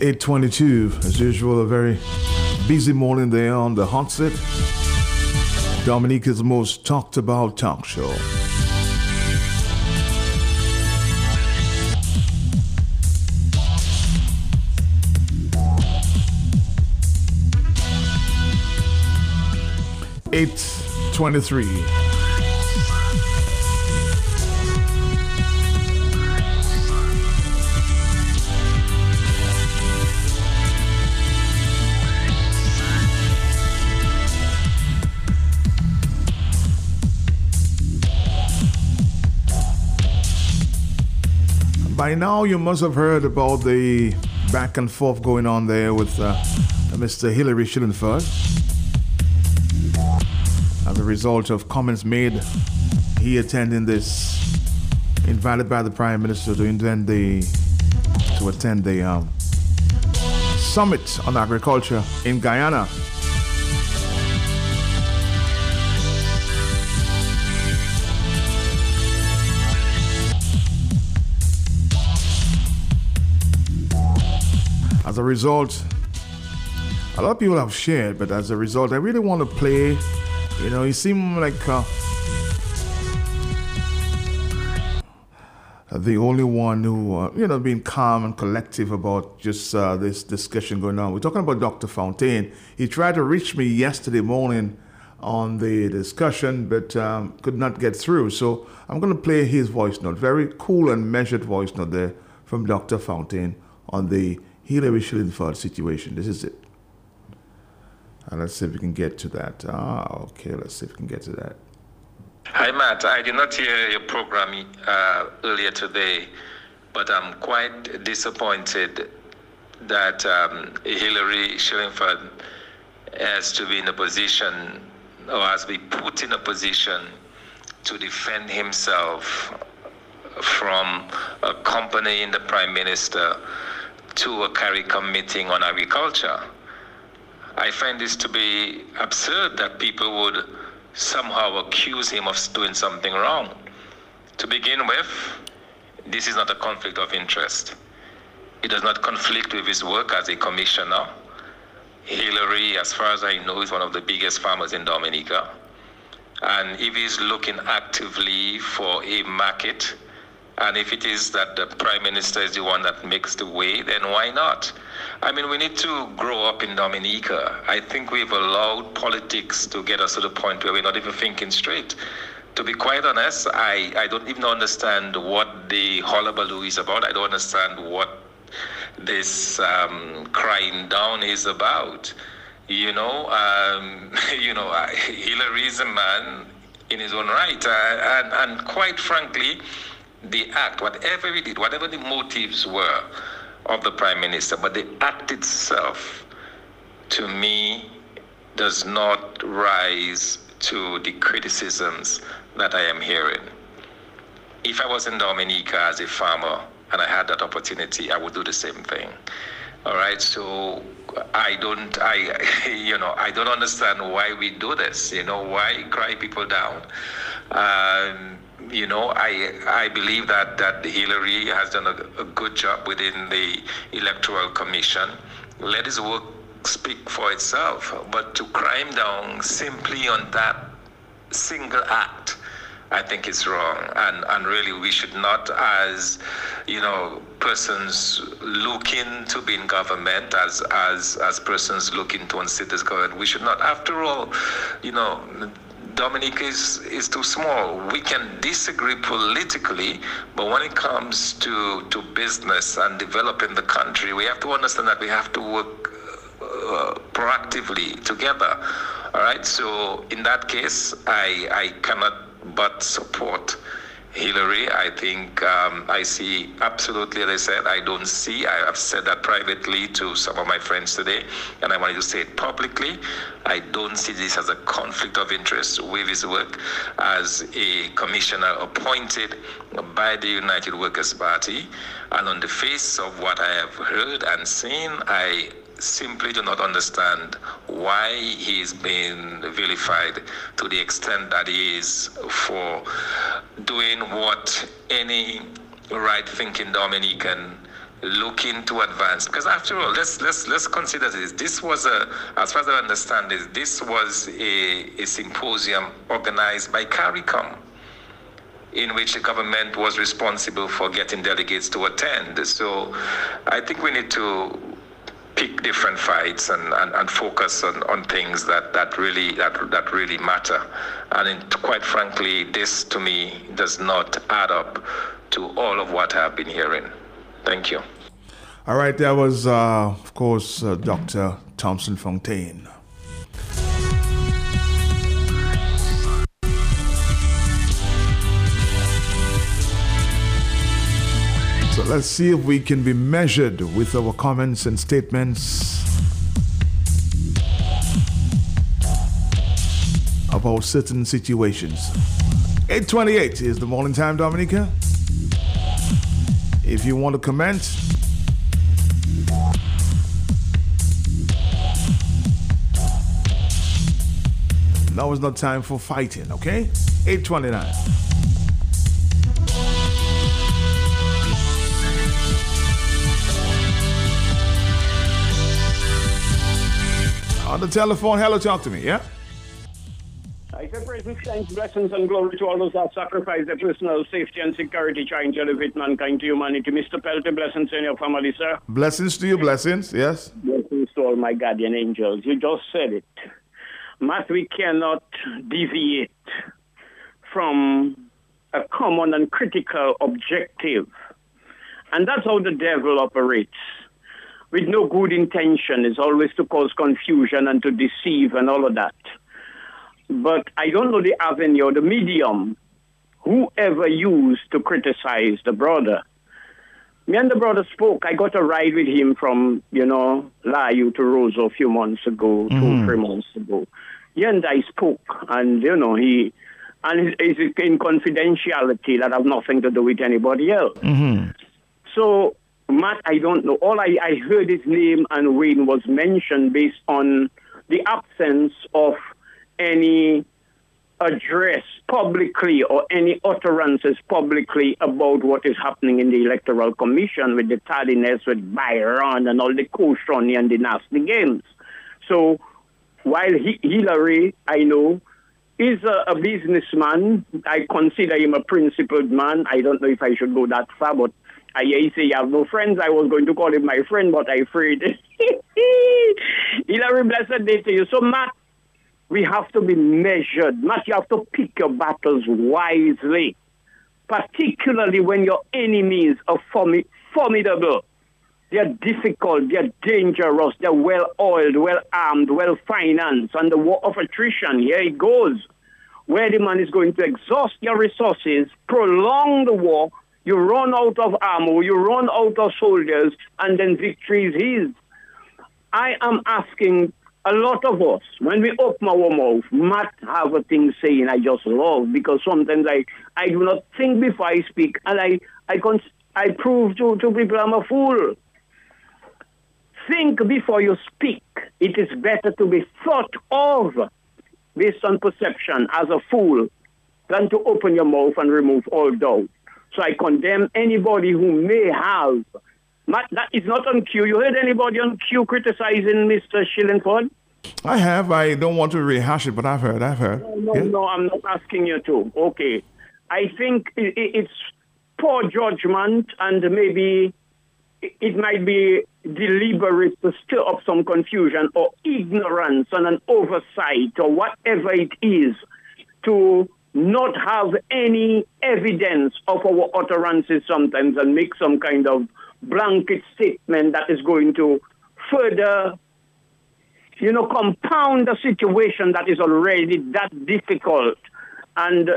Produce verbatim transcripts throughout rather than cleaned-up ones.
It's eight twenty-two. As usual, a very busy morning there on the hot seat. Dominica's most talked about talk show. eight twenty-three. By now, you must have heard about the back and forth going on there with uh, Mister Hillary Shillingford as a result of comments made he attending this, invited by the Prime Minister to attend the, to attend the um, summit on agriculture in Guyana. As a result, a lot of people have shared, but as a result, I really want to play, you know, it seemed like uh, the only one who, uh, you know, being calm and collective about just uh, this discussion going on. We're talking about Doctor Fontaine. He tried to reach me yesterday morning on the discussion, but um, could not get through. So I'm going to play his voice note, very cool and measured voice note there from Doctor Fontaine on the Hillary Shillingford situation. This is it. And let's see if we can get to that. Ah, okay, let's see if we can get to that. Hi, Matt. I did not hear your program uh, earlier today, but I'm quite disappointed that um, Hillary Shillingford has to be in a position, or has been put in a position, to defend himself from accompanying the Prime Minister to a CARICOM meeting on agriculture. I find this to be absurd that people would somehow accuse him of doing something wrong. To begin with, this is not a conflict of interest. It does not conflict with his work as a commissioner. Hillary, as far as I know, is one of the biggest farmers in Dominica. And if he's looking actively for a market, and if it is that the Prime Minister is the one that makes the way, then why not? I mean, we need to grow up in Dominica. I think we've allowed politics to get us to the point where we're not even thinking straight. To be quite honest, I, I don't even understand what the hullabaloo is about. I don't understand what this um, crying down is about. You know, um, you know, Hillary's a man in his own right. Uh, and, and quite frankly, the act, whatever he did, whatever the motives were of the Prime Minister, but the act itself, to me, does not rise to the criticisms that I am hearing. If I was in Dominica as a farmer and I had that opportunity, I would do the same thing. All right, so I don't, I, you know, I don't understand why we do this. You know, why cry people down? Um, You know, I I believe that, that Hillary has done a, a good job within the Electoral Commission. Let his work speak for itself. But to cry him down simply on that single act, I think it's wrong. And, and really, we should not, as, you know, persons looking to be in government, as, as, as persons looking to unseat this government, we should not, after all, you know, Dominica is, is too small. We can disagree politically, but when it comes to, to business and developing the country, we have to understand that we have to work uh, proactively together. All right, so in that case, I, I cannot but support Hillary. I think um, I see absolutely, as I said, I don't see, I have said that privately to some of my friends today, and I wanted to say it publicly. I don't see this as a conflict of interest with his work as a commissioner appointed by the United Workers Party. And on the face of what I have heard and seen, I simply do not understand why he's been vilified to the extent that he is for doing what any right-thinking Dominican looking to advance, because after all, let's let's let's consider this. This was a, as far as I understand it, this was a, a symposium organized by CARICOM, in which the government was responsible for getting delegates to attend. So I think we need to pick different fights and, and, and focus on, on things that, that really that that really matter. And in, quite frankly, this to me does not add up to all of what I've been hearing. Thank you. All right, that was, uh, of course, uh, Doctor Thompson Fontaine. So let's see if we can be measured with our comments and statements about certain situations. eight twenty-eight is the morning time, Dominica. If you want to comment, now is not time for fighting, okay? eight twenty-nine. On the telephone, hello, talk to me, yeah? I say praise, thanks, blessings, and glory to all those that sacrifice their personal safety and security trying to elevate mankind to humanity. Mister Peltier, blessings to your family, sir. Blessings to you, blessings, yes. Blessings to all my guardian angels. You just said it. Matt, we cannot deviate from a common and critical objective. And that's how the devil operates. With no good intention, it's always to cause confusion and to deceive and all of that. But I don't know the avenue or the medium whoever used to criticize the brother. Me and the brother spoke. I got a ride with him from, you know, Layu to Roseau a few months ago, mm-hmm. two, three months ago. He and I spoke, and, you know, he, and it's in confidentiality that have nothing to do with anybody else. Mm-hmm. So, Matt, I don't know. All I, I heard his name and Wayne was mentioned based on the absence of any address publicly or any utterances publicly about what is happening in the Electoral Commission with the tardiness with Byron and all the Koshoni and the nasty games. So while he, Hillary, I know, is a, a businessman, I consider him a principled man. I don't know if I should go that far, but I say I have no friends. I was going to call him my friend, but I'm afraid. Hillary, blessed day to you. So, Matt, we have to be measured. Matt, you have to pick your battles wisely, particularly when your enemies are formi- formidable. They are difficult, they are dangerous, they are well-oiled, well-armed, well-financed, and the war of attrition, here it goes, where the man is going to exhaust your resources, prolong the war, you run out of ammo, you run out of soldiers, and then victory is his. I am asking a lot of us, when we open our mouth, Matt have a thing saying I just love, because sometimes I, I do not think before I speak, and I I, cons- I prove to, to people I'm a fool. Think before you speak. It is better to be thought of based on perception as a fool than to open your mouth and remove all doubt. So I condemn anybody who may have. Matt, that is not on cue. You heard anybody on cue criticizing Mister Shillingford? I have. I don't want to rehash it, but I've heard. I've heard. No, no, yeah. no I'm not asking you to. Okay. I think it's poor judgment, and maybe it might be deliberate to stir up some confusion or ignorance and an oversight or whatever it is to not have any evidence of our utterances sometimes and make some kind of blanket statement that is going to further, you know, compound a situation that is already that difficult. And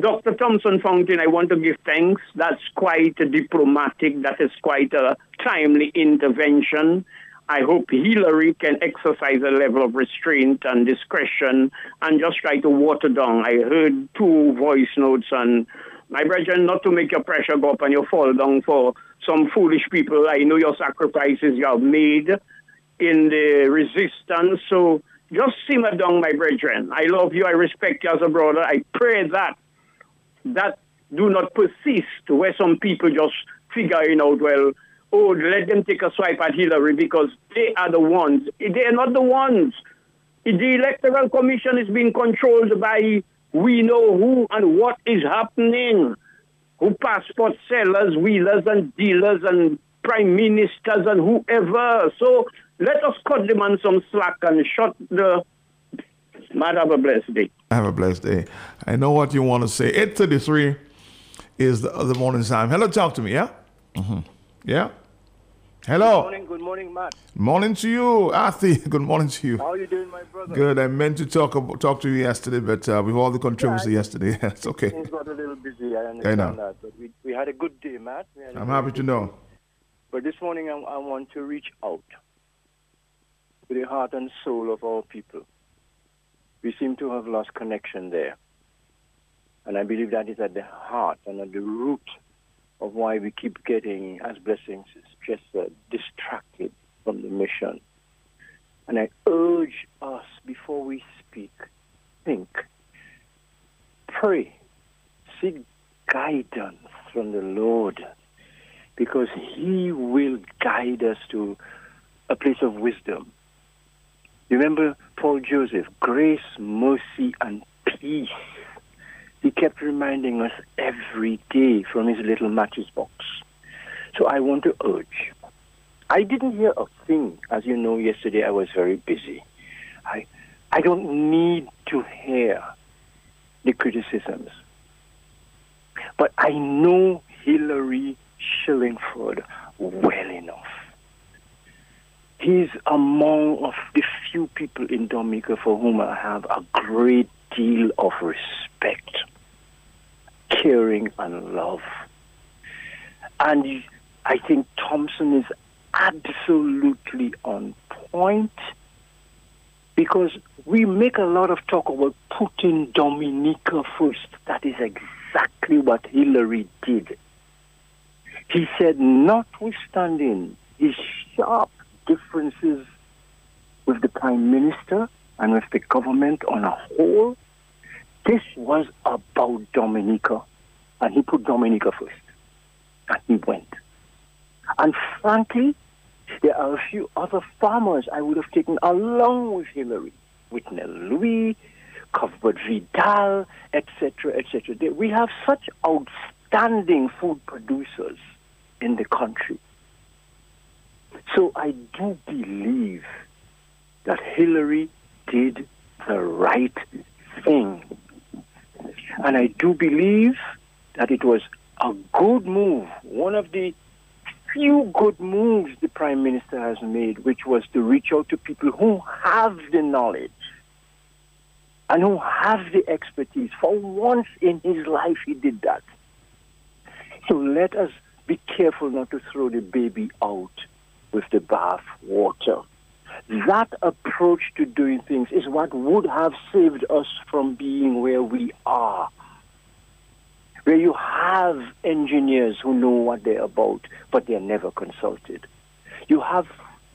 Doctor Thompson Fontaine, I want to give thanks. That's quite diplomatic. That is quite a timely intervention. I hope Hillary can exercise a level of restraint and discretion and just try to water down. I heard two voice notes, and my brethren, not to make your pressure go up and your fall down for some foolish people. I know your sacrifices you have made in the resistance. So just simmer down, my brethren. I love you. I respect you as a brother. I pray that that do not persist where some people just figuring out, well, oh, let them take a swipe at Hillary because they are the ones. They are not the ones. The Electoral Commission is being controlled by we know who and what is happening. Who passport sellers, wheelers and dealers and prime ministers and whoever. So let us cut them on some slack and shut the... Man, have a blessed day. Have a blessed day. I know what you want to say. eight thirty-three is the, the morning time. Hello, talk to me, yeah? Mm-hmm. Yeah? Hello. Good morning, good morning, Matt. Morning to you, Arthi. Good morning to you. How are you doing, my brother? Good. I meant to talk about, talk to you yesterday, but uh, with all the controversy yeah, yesterday, it's okay. Things got a little busy, I understand I know. that. But we, we had a good day, Matt. I'm happy to know. Day. But this morning, I, I want to reach out to the heart and soul of our people. We seem to have lost connection there. And I believe that is at the heart and at the root of why we keep getting, as blessings, just uh, distracted from the mission. And I urge us, before we speak, think, pray, seek guidance from the Lord, because he will guide us to a place of wisdom. Remember Paul Joseph, grace, mercy, and peace. He kept reminding us every day from his little matchbox. So I want to urge. I didn't hear a thing. As you know, yesterday I was very busy. I, I don't need to hear the criticisms. But I know Hillary Shillingford well enough. He's among of the few people in Dominica for whom I have a great deal of respect, caring, and love. And I think Thompson is absolutely on point, because we make a lot of talk about putting Dominica first. That is exactly what Hillary did. He said, notwithstanding his sharp differences with the Prime Minister and with the government on a whole, this was about Dominica. And he put Dominica first. And he went. And frankly, there are a few other farmers I would have taken along with Hillary. Whitney Louis, Cuthbert Vidal, et cetera, et cetera. We have such outstanding food producers in the country. So I do believe that Hillary did the right thing. And I do believe that it was a good move, one of the few good moves the Prime Minister has made, which was to reach out to people who have the knowledge and who have the expertise. For once in his life, he did that. So let us be careful not to throw the baby out with the bath water. That approach to doing things is what would have saved us from being where we are, where you have engineers who know what they're about, but they're never consulted. You have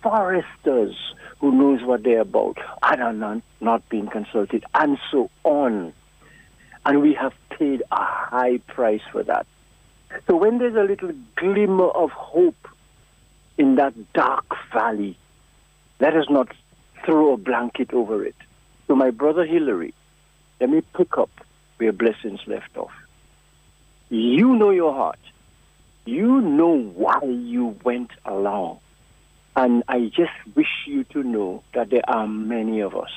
foresters who knows what they're about and are not, not being consulted, and so on. And we have paid a high price for that. So when there's a little glimmer of hope in that dark valley, let us not throw a blanket over it. So my brother Hillary, let me pick up where blessings left off. You know your heart. You know why you went along. And I just wish you to know that there are many of us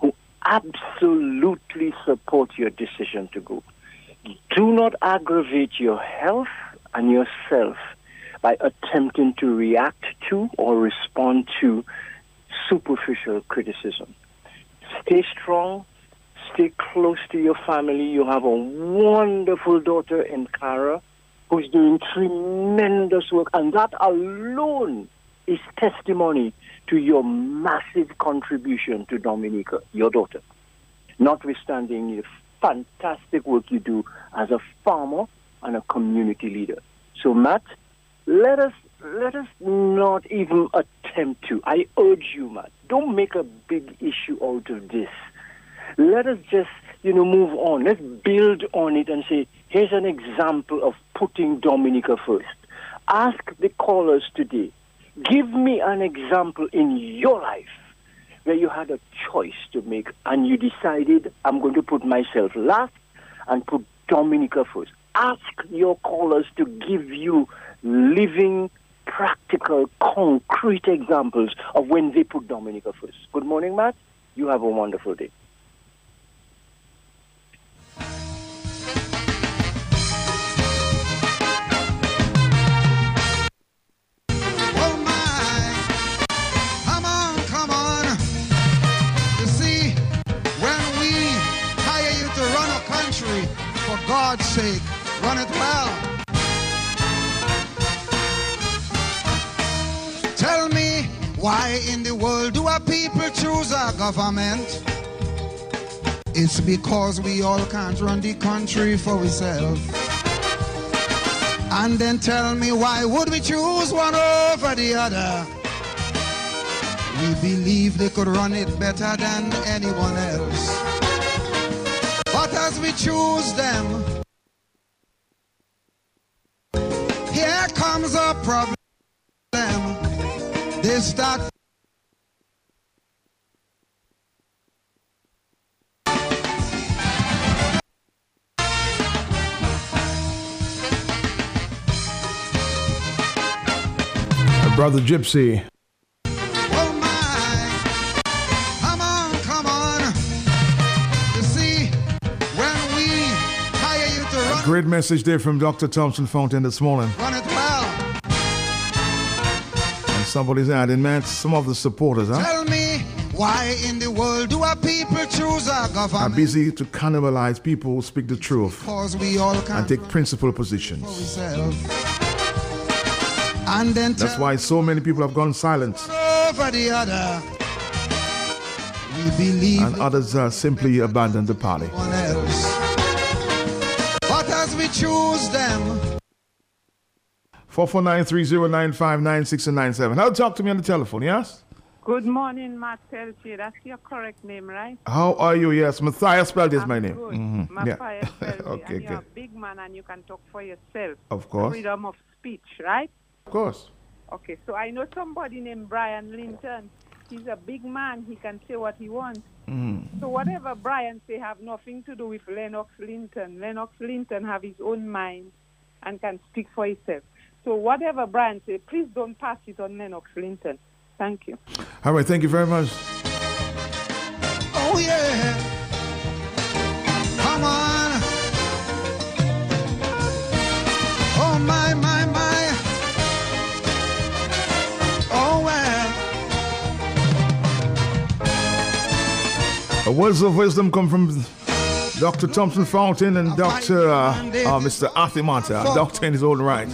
who absolutely support your decision to go. Do not aggravate your health and yourself by attempting to react to or respond to superficial criticism. Stay strong. Stay close to your family. You have a wonderful daughter in Cara who's doing tremendous work, and that alone is testimony to your massive contribution to Dominica, your daughter, notwithstanding the fantastic work you do as a farmer and a community leader. So, Matt, Let us let us not even attempt to. I urge you, Matt, don't make a big issue out of this. Let us just, you know, move on. Let's build on it and say, here's an example of putting Dominica first. ask the callers today, give me an example in your life where you had a choice to make and you decided, I'm going to put myself last and put Dominica first. Ask your callers to give you living, practical, concrete examples of when they put Dominica first. Good morning, Matt. You have a wonderful day. For God's sake, run it well. Tell me, why in the world do our people choose our government? It's because we all can't run the country for ourselves. And then tell me, why would we choose one over the other? We believe they could run it better than anyone else. But as we choose them, here comes a problem. They start my brother Gypsy. Great message there from Doctor Thompson Fontaine this morning. Run it well. And somebody's adding, man, some of the supporters, huh? Tell me, why in the world do our people choose our government? Are busy to cannibalize people who speak the truth we all and take principal positions. And then that's why so many people have gone silent. Over the other. We believe and others uh, simply abandoned the party. We choose them. four four nine, three oh nine, five nine six and nine seven. Now talk to me on the telephone, yes? Good morning, Matt Peltier. That's your correct name, right? How are you? Yes, Matthias Peltier is my name. Good. Mm-hmm. Matthias yeah. Peltier. Okay, you're a big man and you can talk for yourself. Of course. Freedom of speech, right? Of course. Okay, so I know somebody named Brian Linton. He's a big man. He can say what he wants. Mm. So whatever Brian say have nothing to do with Lennox Linton. Lennox Linton have his own mind and can speak for himself. So whatever Brian say, please don't pass it on Lennox Linton. Thank you. All right, thank you very much. Oh, yeah. Come on. Oh, my, my, my. Words of wisdom come from Doctor Thompson Fountain and Doctor Uh, uh, Mister Athimata. Doctor in his own right.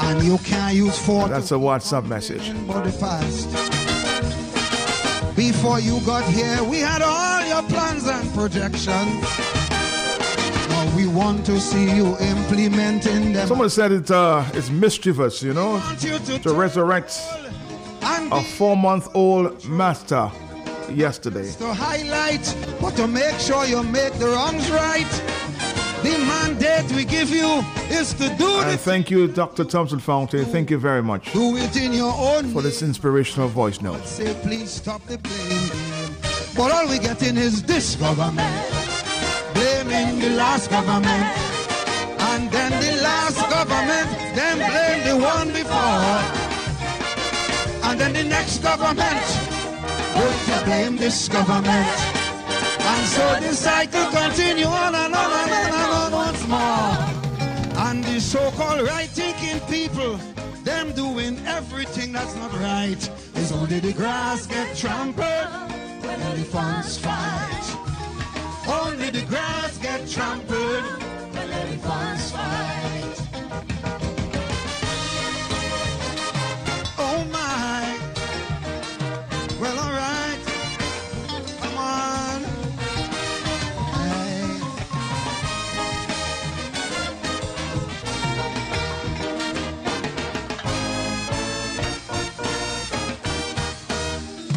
And you can use four. That's a WhatsApp message. Before you got here, we had all your plans and projections. Now we want to see you implementing them. Someone said it, uh, it's mischievous, you know, you to, to resurrect a four-month-old master. Yesterday. To highlight, but to make sure you make the wrongs right. The mandate we give you is to do it. Thank you, Doctor Thompson Fountain. Thank you very much. Do it in your own for this inspirational voice note. Say, please stop the blame. But all we get in is this government blaming the last government, and then the last government then blame the one before, and then the next government. Going to blame this government, and so the cycle continues on and on and on and on once more. And the so-called right-thinking people, them doing everything that's not right, is only the grass get trampled when elephants fight. Only the grass get trampled when elephants fight. Oh my. Well, all right.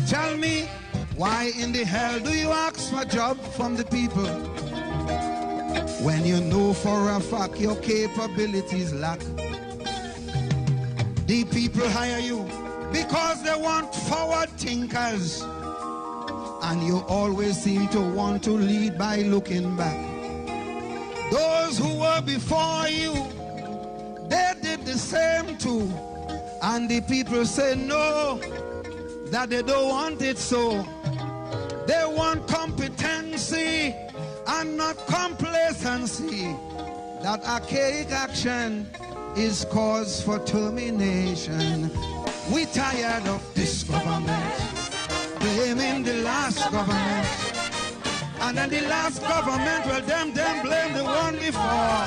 Tell me, why in the hell do you ask for a job from the people when you know for a fact your capabilities lack? The people hire you because they want forward thinkers. And you always seem to want to lead by looking back. Those who were before you, they did the same too. And the people say no, that they don't want it so. They want competency and not complacency. That archaic action is cause for termination. We're tired of this government. Blaming the last government, and then the last government, well, them, them blame the one before,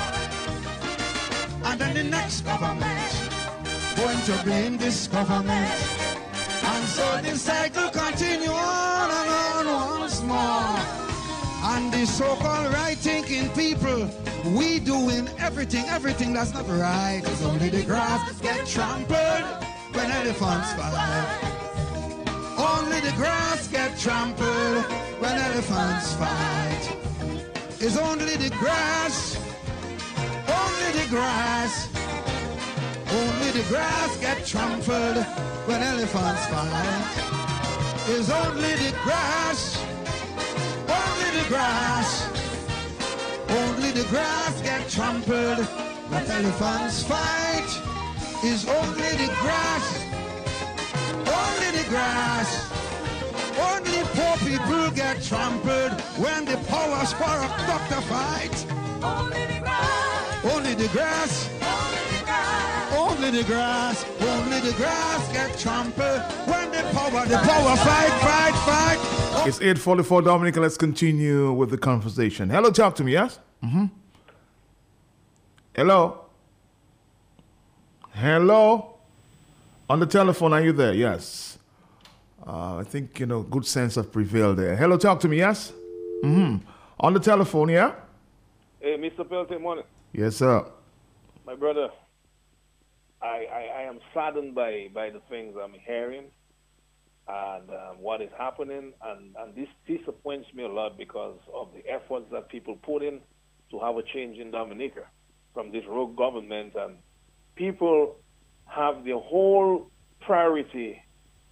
and then the next government going to blame this government, and so the cycle continues on and on once more. And the so-called right-thinking people, we doing everything, everything that's not right. It's only the grass get trampled when elephants fly. Only the grass get trampled when elephants fight. It's only the grass, only the grass, only the grass get trampled when elephants fight. It's only the grass, only the grass, only the grass get trampled when elephants fight. It's only the grass. Only the grass, only poor people get trampled when the powers for a doctor fight. Only the grass, only the grass, only the grass, only the grass get trampled when the power, the power fight, fight, fight. Oh. It's eight forty-four, Dominica. Let's continue with the conversation. Hello, talk to me, yes? Mm-hmm. Hello? Hello? On the telephone, are you there? Yes. Uh, I think, you know, good sense have prevailed there. Hello, talk to me, yes? Mm-hmm. On the telephone, yeah? Hey, Mister Peltier, morning. Yes, sir. My brother, I, I, I am saddened by, by the things I'm hearing and uh, what is happening. And, and this disappoints me a lot because of the efforts that people put in to have a change in Dominica from this rogue government. And people have the whole priority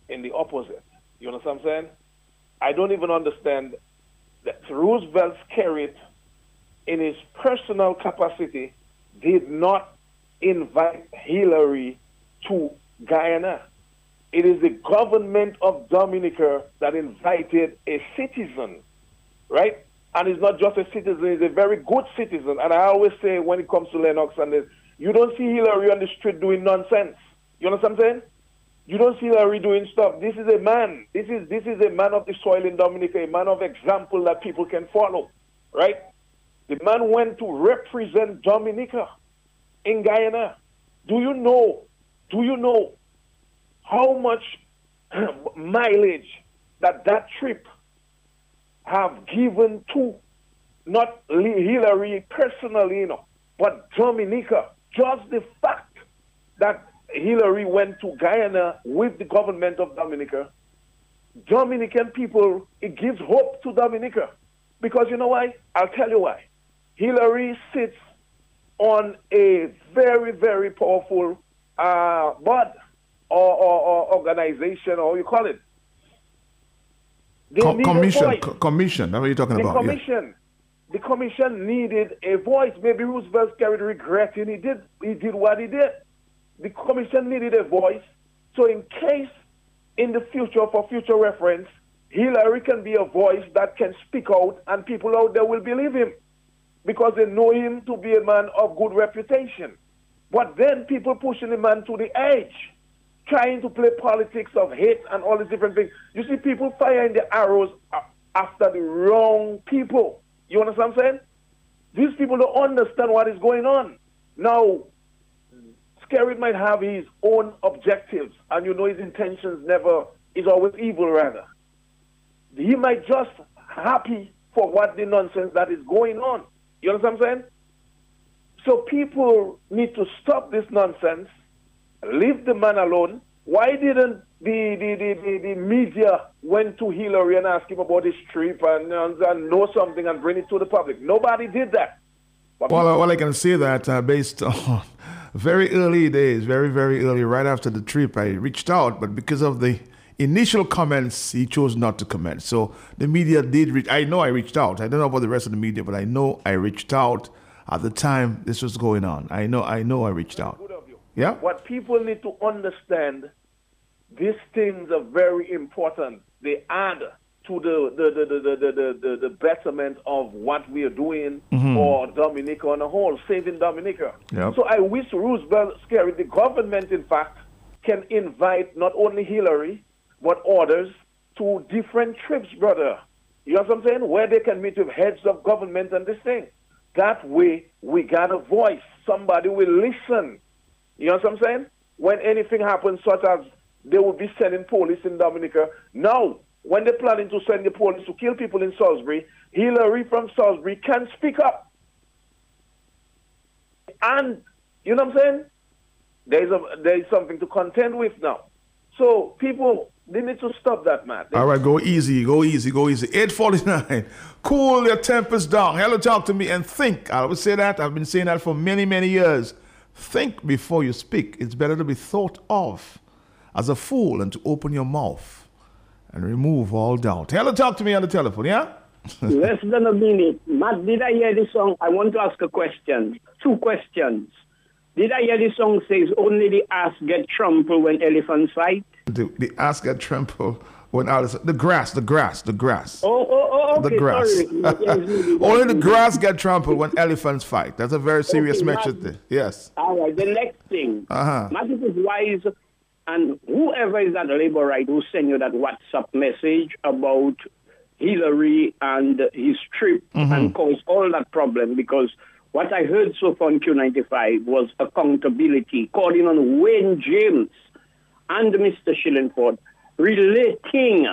in the opposite. You understand what I'm saying? I don't even understand that Roosevelt Skerrit, in his personal capacity, did not invite Hillary to Guyana. It is the government of Dominica that invited a citizen, right? And he's not just a citizen, he's a very good citizen. And I always say when it comes to Lennox and this, you don't see Hillary on the street doing nonsense. You understand what I'm saying? You don't see Hillary doing stuff. This is a man. This is this is a man of the soil in Dominica, a man of example that people can follow, right? The man went to represent Dominica in Guyana. Do you know, do you know how much mileage that that trip have given to not Hillary personally, you know, but Dominica? Just the fact that Hillary went to Guyana with the government of Dominica, Dominican people, it gives hope to Dominica. Because you know why? I'll tell you why. Hillary sits on a very, very powerful uh, board or, or, or organization, or you call it. They need commission, a voice. Commission, that's what you're talking the about. Commission. Yeah. The commission needed a voice. Maybe Roosevelt Skerrit regretting he did he did what he did. The commission needed a voice. So in case in the future, for future reference, Hillary can be a voice that can speak out and people out there will believe him because they know him to be a man of good reputation. But then people pushing the man to the edge, trying to play politics of hate and all these different things. You see people firing the arrows after the wrong people. You understand what I'm saying? These people don't understand what is going on. Now, Skerrit might have his own objectives, and you know his intentions never is always evil, rather. He might just happy for what the nonsense that is going on. You understand what I'm saying? So people need to stop this nonsense, leave the man alone. Why didn't the, the, the, the, the media went to Hillary and asked him about his trip and, and, and know something and bring it to the public? Nobody did that. But well, well, I can say that uh, based on very early days, very, very early, right after the trip, I reached out, but because of the initial comments, he chose not to comment. So the media did reach, I know I reached out. I don't know about the rest of the media, but I know I reached out at the time this was going on. I know I know I reached out. Yeah. What people need to understand, these things are very important. They add to the the the, the, the, the, the, the betterment of what we are doing mm-hmm. for Dominica on the whole, saving Dominica. Yep. So I wish Roosevelt Skerrit, the government, in fact, can invite not only Hillary, but others to different trips, brother. You know what I'm saying? Where they can meet with heads of government and this thing. That way, we got a voice. Somebody will listen. You know what I'm saying? When anything happens, such as they will be sending police in Dominica. Now, when they're planning to send the police to kill people in Salisbury, Hillary from Salisbury can speak up. And, you know what I'm saying? There's a, there's something to contend with now. So, people, they need to stop that, man. They All right, go easy, go easy, go easy. eight forty-nine. Cool your tempers down. Hello, talk to me and think. I always say that. I've been saying that for many, many years. Think before you speak. It's better to be thought of as a fool than to open your mouth and remove all doubt. Hello, talk to me on the telephone, yeah? Less than a minute. Matt, did I hear this song? I want to ask a question. Two questions. Did I hear this song says only the ass get trampled when elephants fight? The, the ass get trampled when elephants... The grass, the grass, the grass. Oh, oh, oh, okay, the grass. Sorry. Only the grass get trampled when elephants fight. That's a very serious okay, message there. Yes. All right, the next thing. Uh-huh. Magic is wise, and whoever is at Laborite who send you that WhatsApp message about Hillary and his trip mm-hmm. and cause all that problem, because... What I heard so far on Q ninety-five was accountability, calling on Wayne James and Mister Shillingford, relating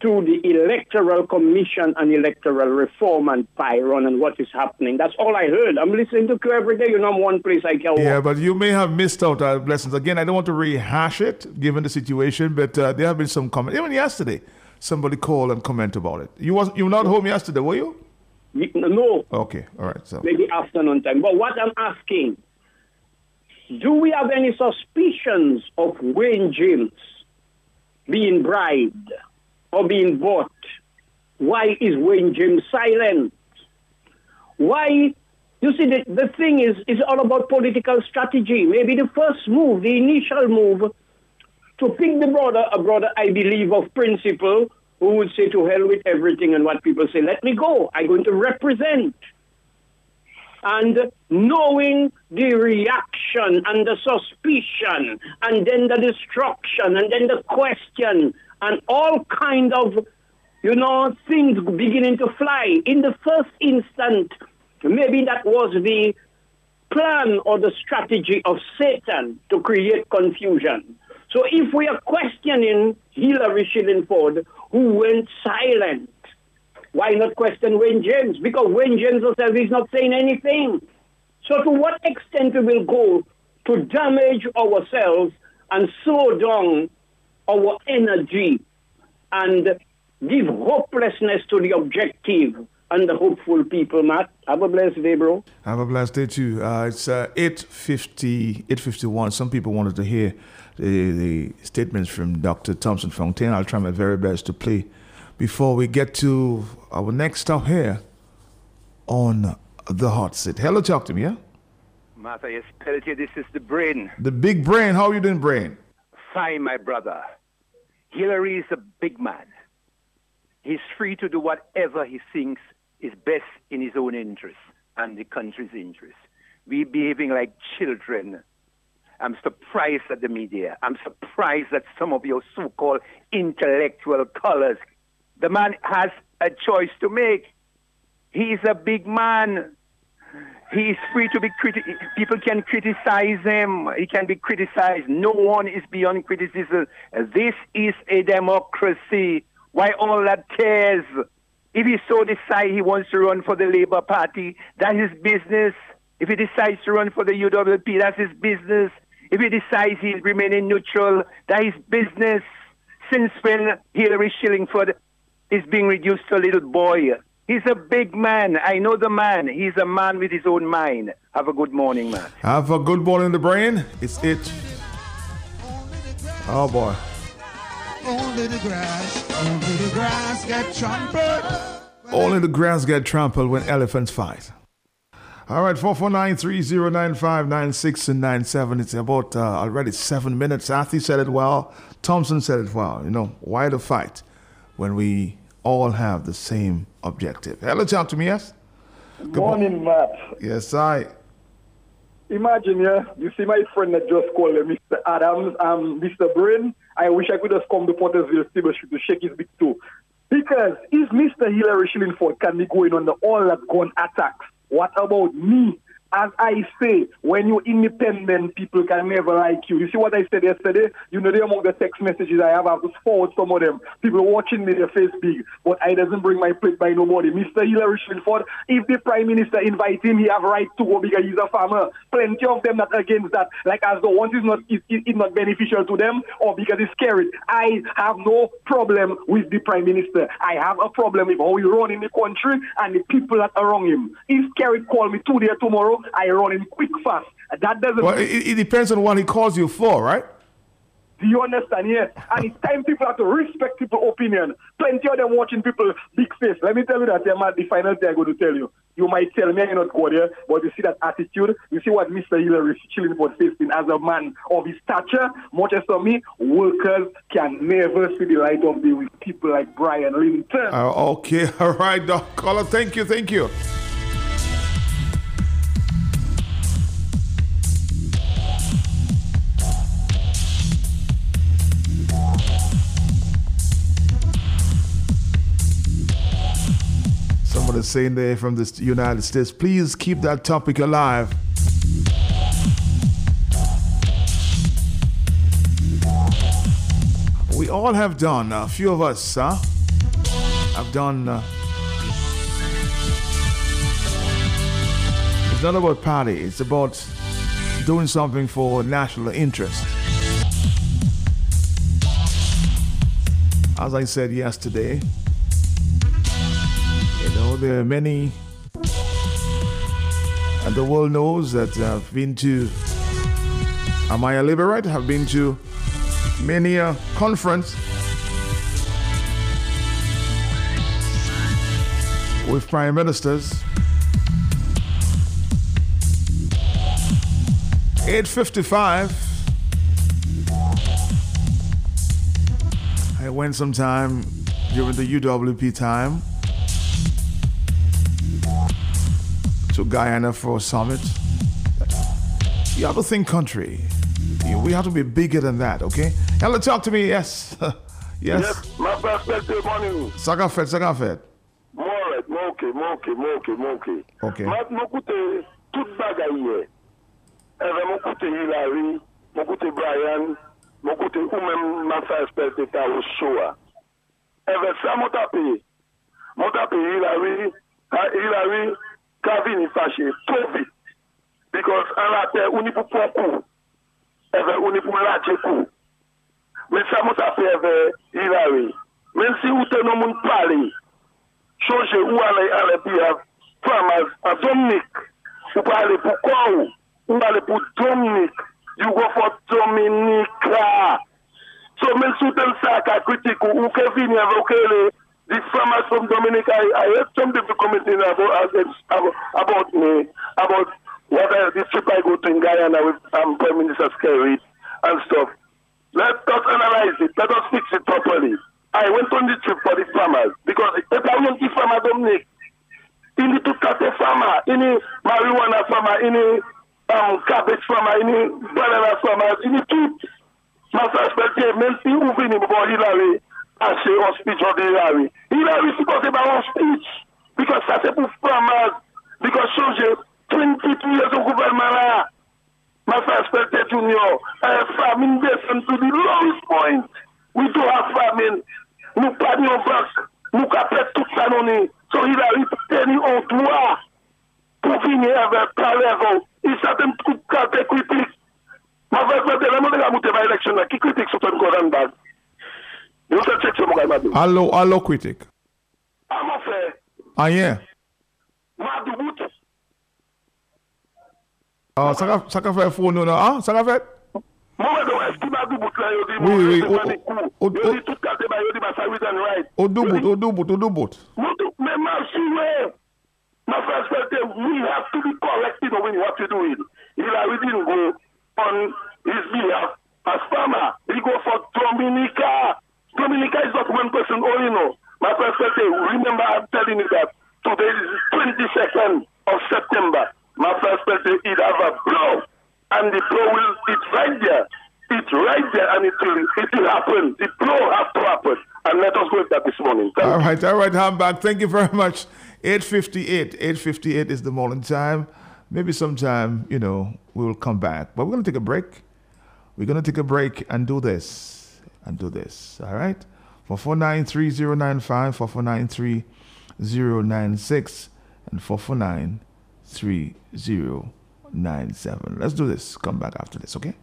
to the Electoral Commission and electoral reform and Pyron and what is happening. That's all I heard. I'm listening to Q every day. You know, I'm one place I can walk. Yeah, but you may have missed out our blessings. Again, I don't want to rehash it, given the situation, but uh, there have been some comments. Even yesterday, somebody called and commented about it. You, wasn't, you were not home yesterday, were you? No. Okay, all right. So maybe afternoon time. But what I'm asking, do we have any suspicions of Wayne James being bribed or being bought? Why is Wayne James silent? Why? You see, the, the thing is, it's all about political strategy. Maybe the first move, the initial move, to pick the brother, a brother, I believe, of principle, who would say to hell with everything and what people say, let me go, I'm going to represent. And knowing the reaction and the suspicion and then the destruction and then the question and all kind of, you know, things beginning to fly. In the first instant, maybe that was the plan or the strategy of Satan to create confusion. So if we are questioning Hillary Shillingford, who went silent, why not question Wayne James? Because Wayne James himself is not saying anything. So to what extent we will go to damage ourselves and slow down our energy and give hopelessness to the objective and the hopeful people, Matt? Have a blessed day, bro. Have a blessed day, too. Uh, it's uh, eight fifty, eight fifty-one. Some people wanted to hear the, the statements from Doctor Thompson Fontaine. I'll try my very best to play before we get to our next stop here on The Hot Seat. Hello, talk to me, yeah? Matthias Peltier, this is the brain. The big brain. How are you doing, brain? Fine, my brother. Hillary is a big man. He's free to do whatever he thinks is best in his own interest and the country's interest. We're behaving like children. I'm surprised at the media. I'm surprised at some of your so-called intellectual colors. The man has a choice to make. He's a big man. He's free to be critical. People can criticize him. He can be criticized. No one is beyond criticism. This is a democracy. Why all that cares? If he so decides he wants to run for the Labour Party, that's his business. If he decides to run for the U W P, that's his business. If he decides he's remaining neutral, that's his business. Since when Hillary Shillingford is being reduced to a little boy He's a big man. I know the man. He's a man with his own mind. Have a good morning, man. Have a good morning, the brain. It's it. Oh, boy. Only the grass, only the grass get trampled. Only the grass get trampled when elephants fight. All right, four four nine, three oh nine, five nine six and nine seven. It's about uh, already seven minutes. Athi said it well. Thompson said it well. You know, why the fight when we all have the same objective? Hello, talk to me, yes? Good morning, Matt. Yes, I. Imagine, yeah, you see my friend that just called Mister Adams, um, Mister Brain. I wish I could have come to Pottersville to shake his big toe. Because if Mister Hillary Shillingford can be going on the all that gun attacks, what about me? As I say, when you're independent, people can never like you. You see what I said yesterday? You know, among the text messages I have, I have to forward some of them. People watching me, their face big. But I doesn't bring my plate by nobody. Mister Hillary Shillingford, if the Prime Minister invite him, he have right to go because he's a farmer. Plenty of them that against that. Like as the ones is not, is, is, is not beneficial to them or because it's scary. I have no problem with the Prime Minister. I have a problem with how he run in the country and the people that are around him. If Skerrit call me today or tomorrow, I run in quick fast. That doesn't. Well, it, it depends on what he calls you for, right? Do you understand? Yes. And it's time people have to respect people's opinion. Plenty of them watching people big face. Let me tell you that, Matt, the final thing I'm going to tell you. You might tell me I not go there, but you see that attitude. You see what Mister Hillary Shillingford facing as a man of his stature. Much as for me, workers can never see the light of day with people like Brian Linton. Uh, okay. All right, Doc Caller. Thank you. Thank you. Saying there from the United States, please keep that topic alive. We all have done, a few of us, huh? I've done. Uh, it's not about party, it's about doing something for national interest. As I said yesterday, there are many, and the world knows that I've been to, am I a liberate? I've been to many a conference with prime ministers. eight fifty-five, I went sometime during the U W P time to Guyana for a summit. You have to think country. We have to be bigger than that, okay? Hello, talk to me, yes. Yes. Yes, my best birthday morning. Sakafet, Sakafet. More right, more okay, more okay, more okay, more okay. Okay. Mat Mokute, tout bagaye. Eva Mokute Hillary, Mokute Brian, Mokute Umem Matthias Peltier Taushoa. Eva Samotape, Motape Hillary, Hillary, Kavin is actually COVID because another unipo poku, ever unipo lajeku. When someone appears ever Hillary, when she uteno mun pali, shows you who are the people from as as Dominic, who pali pu Kau, who pali pu Dominic, you go for Dominica. So when she uteno saka critiku, who Kevin ever ukele. The farmers from Dominica, I heard some people commenting about, about, about me, about whether this trip I go to in Guyana with um, Prime Minister Skerrit and stuff. Let us analyze it. Let us fix it properly. I went on this trip for the farmers because if I want the farmer Dominic, any tukate farmer, any marijuana farmer, any um, cabbage farmer, any banana farmer, any tooth, Master Spectre, Melty, Uvini, Hillary, and say on speech of Hillary. Hillary is supposed to be on speech because that's a good farmers, because soldiers, twenty-two years of government, my first president junior, I have famine descent to the lowest point. We do have famine. We pay your back. We pay tout ça money. So Hillary tenir on doit pour venir avec par level. Il s'attend tout cas des critiques. My first president, le monde a monté par élection là. Qui critique sur ton courant bas? Hello, hello, critic. I'm a fair. Ah, yeah. We have the wood. Ah, ça qu'a fait faux, non, non, ah, ça qu'a fait. Oui, oui, au bout, au bout, au bout. Mais ma soeur, ma frère, we have to be corrected when what you do. Hillary didn't go on his behalf as farmer. He go for Dominica. Dominica is not one person only, no. My perspective, remember I'm telling you that today is twenty-second of September. My perspective, it have a blow. And the blow will, it's right there. It's right there and it will, it will happen. The blow has to happen. And let us go with that this morning. Thank all right, all right, Hambach. Thank you very much. eight fifty-eight. eight fifty-eight is the morning time. Maybe sometime, you know, we will come back. But we're going to take a break. We're going to take a break and do this. And do this. All right? four four nine, three zero nine five, four four nine, three zero nine six, and four four nine, three zero nine seven. Let's do this. Come back after this, okay?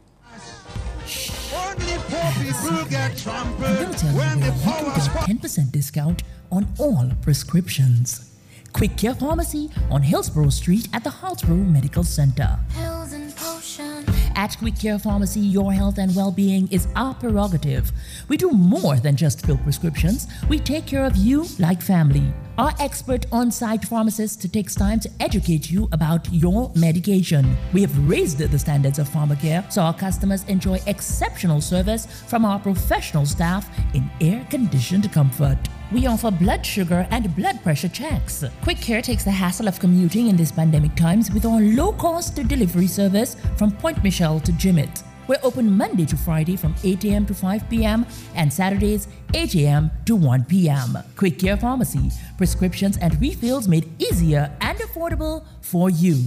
Only poor people get trampled when the power spot. ten percent discount on all prescriptions. Quick Care Pharmacy on Hillsborough Street at the Hartsboro Medical Center. Pills and potions. At Quick Care Pharmacy, your health and well-being is our prerogative. We do more than just fill prescriptions. We take care of you like family. Our expert on-site pharmacist takes time to educate you about your medication. We have raised the standards of pharmacare so our customers enjoy exceptional service from our professional staff in air-conditioned comfort. We offer blood sugar and blood pressure checks. Quick Care takes the hassle of commuting in these pandemic times with our low-cost delivery service from Point Michelle to Jimmet. We're open Monday to Friday from eight a.m. to five p.m. and Saturdays eight a.m. to one p.m. Quick Care Pharmacy. Prescriptions and refills made easier and affordable for you.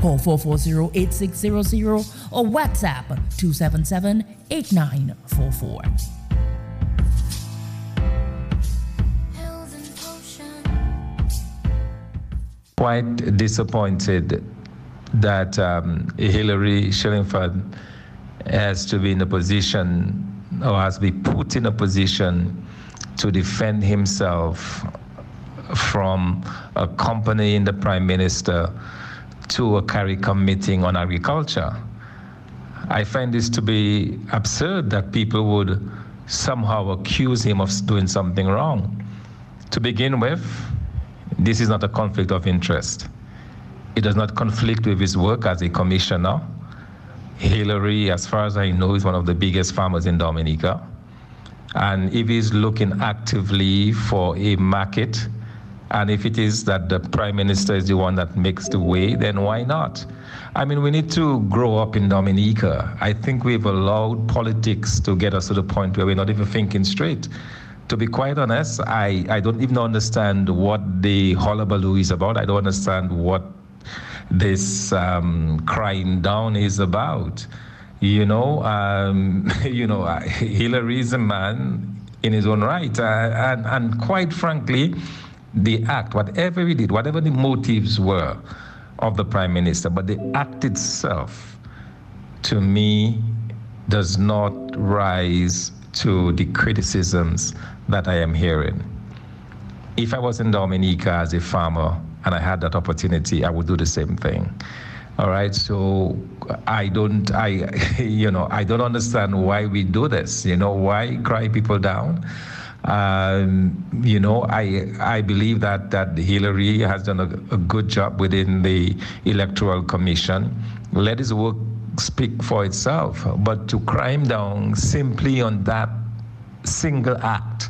Call four four zero, eight six zero zero or WhatsApp two seven seven, eight nine four four. Quite disappointed that um, Hillary Shillingford has to be in a position or has to be put in a position to defend himself from accompanying the Prime Minister to a CARICOM meeting on agriculture. I find this to be absurd that people would somehow accuse him of doing something wrong. To begin with, this is not a conflict of interest. It does not conflict with his work as a commissioner. Hillary, as far as I know, is one of the biggest farmers in Dominica. And if he's looking actively for a market, and if it is that the Prime Minister is the one that makes the way, then why not? I mean, we need to grow up in Dominica. I think we've allowed politics to get us to the point where we're not even thinking straight. To be quite honest, I, I don't even understand what the hullabaloo is about. I don't understand what this um, crying down is about. You know, um, you know, Hillary is a man in his own right. Uh, and, and quite frankly, the act, whatever he did, whatever the motives were of the Prime Minister, but the act itself, to me, does not rise to the criticisms that I am hearing. If I was in Dominica as a farmer and I had that opportunity, I would do the same thing. All right, so I don't, I, you know, I don't understand why we do this. You know, why cry people down? Um, you know, I, I believe that that Hillary has done a, a good job within the Electoral Commission. Let his work speak for itself, but to cry him down simply on that single act,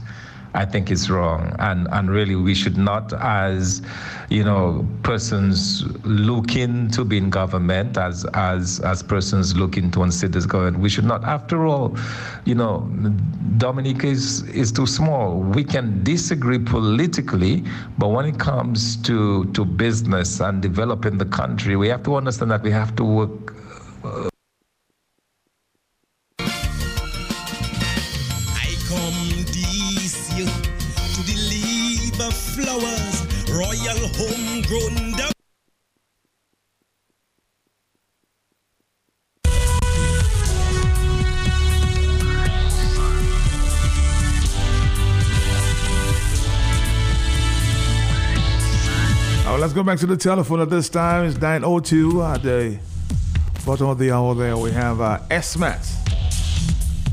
I think is wrong. And and really, we should not, as you know, persons looking to be in government, as as as persons looking to unseat this government, we should not. After all, you know, Dominica is is too small. We can disagree politically, but when it comes to to business and developing the country, we have to understand that we have to work. I come this year to deliver flowers, royal homegrown. let's go back to the telephone at this time. It's nine oh two at the bottom of the hour there. We have uh, S-Smart.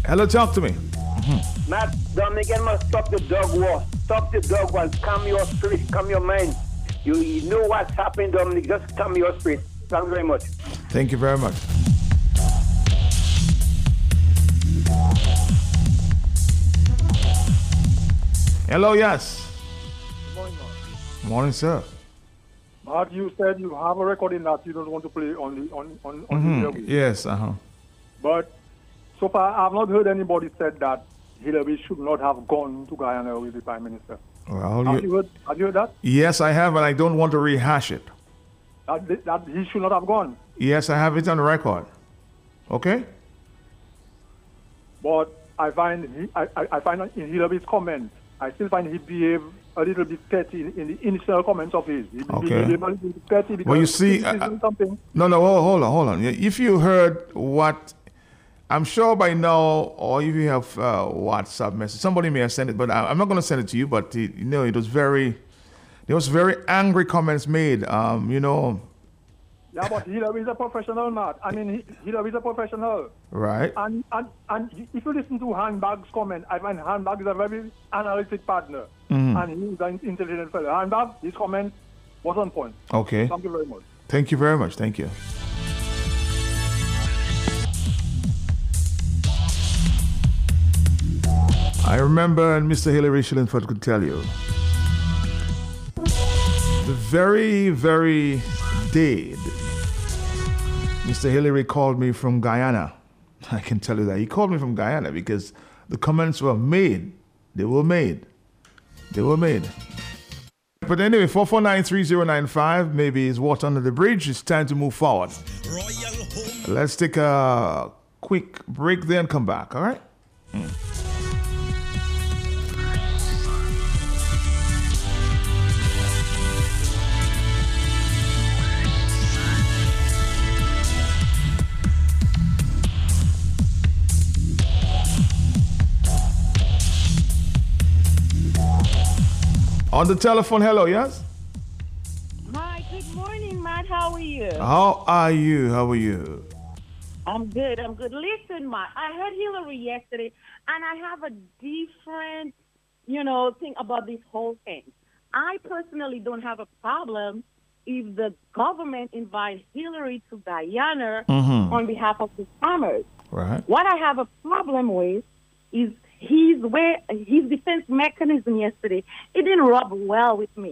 Hello, talk to me. Mm-hmm. Matt, Dominican must stop the dog war. Stop the dog war. Calm your spirit. Calm your mind. You, you know what's happening, Dominic. Just calm your spirit. Thank you very much. Thank you very much. Hello, yes. Good morning, Mark. Morning, sir. Mark, you said you have a recording that you don't want to play on the on on, on mm-hmm. the airwaves. Yes, uh huh. But so far, I've not heard anybody said that Hillary should not have gone to Guyana with the Prime Minister. Well, have, you, you heard, have you heard that? Yes, I have, and I don't want to rehash it. That, that he should not have gone? Yes, I have it on record. Okay? But I find he, I, I find in Hillary's comments, I still find he behaved a little bit petty in, in the initial comments of his. He okay. behaved a little bit petty because well, you see, I, something. No, no, hold on, hold on. If you heard what... I'm sure by now, or if you have uh, WhatsApp message, somebody may have sent it, but I, I'm not going to send it to you. But it, you know, it was very, there was very angry comments made. Um, you know. Yeah, but Hillary is a professional, Matt. I mean, Hillary is a professional. Right. And and and if you listen to Handbag's comment, I find Handbag is a very analytic partner, mm-hmm. and he's an intelligent fellow. Handbag, his comment was on point. Okay. Thank you very much. Thank you very much. Thank you. I remember, and Mister Hillary Shillingford could tell you, the very, very day Mister Hillary called me from Guyana. I can tell you that. He called me from Guyana because the comments were made. They were made. They were made. But anyway, four four nine, three oh nine five, maybe it's water under the bridge. It's time to move forward. Let's take a quick break there and come back, all right? Mm. On the telephone, hello, yes? Hi, good morning, Matt. How are you? How are you? How are you? I'm good, I'm good. Listen, Matt, I heard Hillary yesterday, and I have a different, you know, thing about this whole thing. I personally don't have a problem if the government invites Hillary to Guyana mm-hmm. on behalf of the farmers. Right. What I have a problem with is His way, his defense mechanism yesterday, it didn't rub well with me.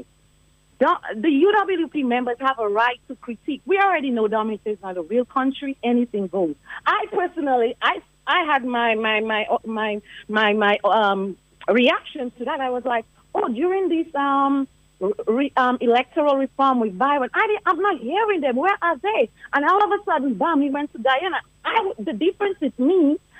The U W P members have a right to critique. We already know Dominic is not a real country. Anything goes. I personally, I I had my my my my my my um reaction to that. I was like, oh, during this um. Re, um, electoral reform with Byron. I didn't, I'm not hearing them. Where are they? And all of a sudden, bam, he went to Guyana. I, the difference is me,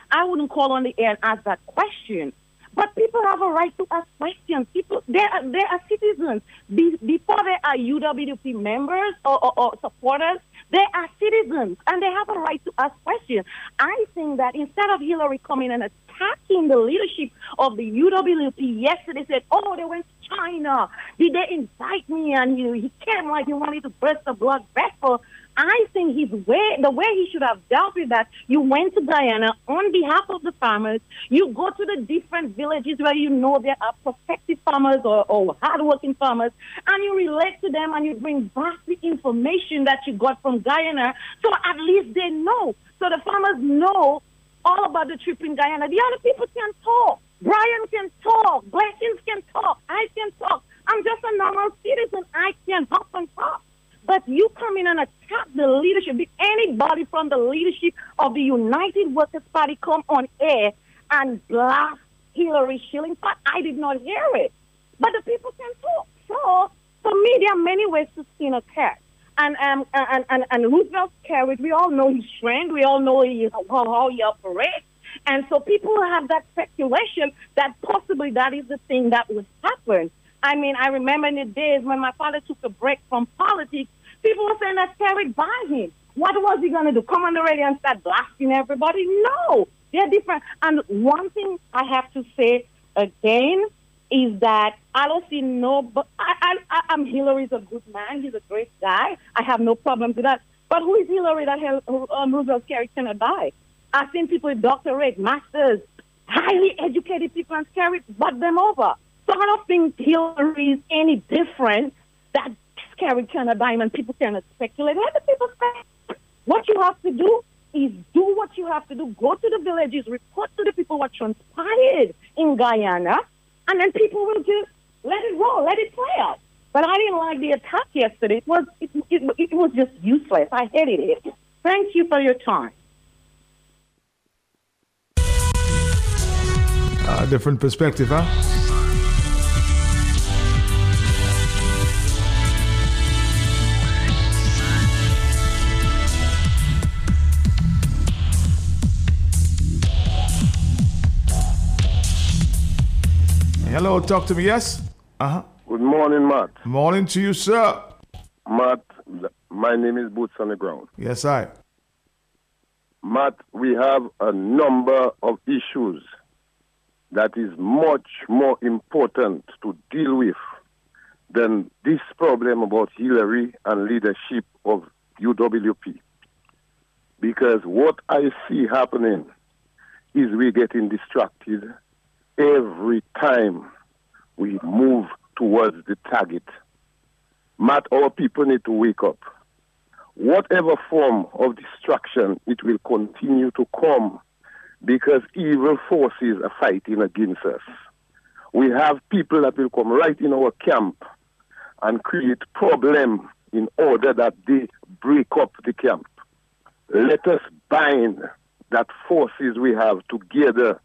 I wouldn't call on the air and ask that question. But people have a right to ask questions. People, they are, they are citizens. Be, before they are U W P members or, or, or supporters, they are citizens, and they have a right to ask questions. I think that instead of Hillary coming and attacking the leadership of the U W P yesterday, said, oh, they went to China. Did they invite me? And he, he came like he wanted to burst a blood vessel. I think his way, the way he should have dealt with that, you went to Guyana on behalf of the farmers. You go to the different villages where you know there are prospective farmers or, or hardworking farmers, and you relate to them and you bring back the information that you got from Guyana, so at least they know. So the farmers know all about the trip in Guyana. The other people can talk. Brian can talk. Blessings can talk. I can talk. I'm just a normal citizen. I can hop and talk. But you come in and attack the leadership. Did anybody from the leadership of the United Workers Party come on air and blast Hillary Shillingford? I did not hear it. But the people can talk. So, for me, there are many ways to skin a cat. And um and, and, and Roosevelt Skerrit, we all know his trend. We all know he, how, how he operates. And so people have that speculation that possibly that is the thing that would happen. I mean, I remember in the days when my father took a break from politics, people were saying that Skerrit by him. What was he going to do? Come on the radio and start blasting everybody? No, they're different. And one thing I have to say again, is that I don't see no... I, I, I'm Hillary's a good man. He's a great guy. I have no problem with that. But who is Hillary that um, Roosevelt Skerrit cannot buy? I've seen people with doctorate, masters, highly educated people, and Skerrit bought them over. So I don't think Hillary is any different that Skerrit cannot buy him and people cannot speculate. Let the people say, what you have to do is do what you have to do. Go to the villages, report to the people what transpired in Guyana, and then people will just let it roll, let it play out. But I didn't like the attack yesterday. It was it, it, it was just useless. I hated it. Thank you for your time. Uh, different perspective, huh? Hello, talk to me, yes? Uh-huh. Good morning, Matt. Morning to you, sir. Matt, my name is Boots on the Ground. Yes, I. Matt, we have a number of issues that is much more important to deal with than this problem about Hillary and leadership of U W P. Because what I see happening is we're getting distracted every time we move towards the target. Matt, our people need to wake up. Whatever form of distraction, it will continue to come because evil forces are fighting against us. We have people that will come right in our camp and create problems in order that they break up the camp. Let us bind that forces we have together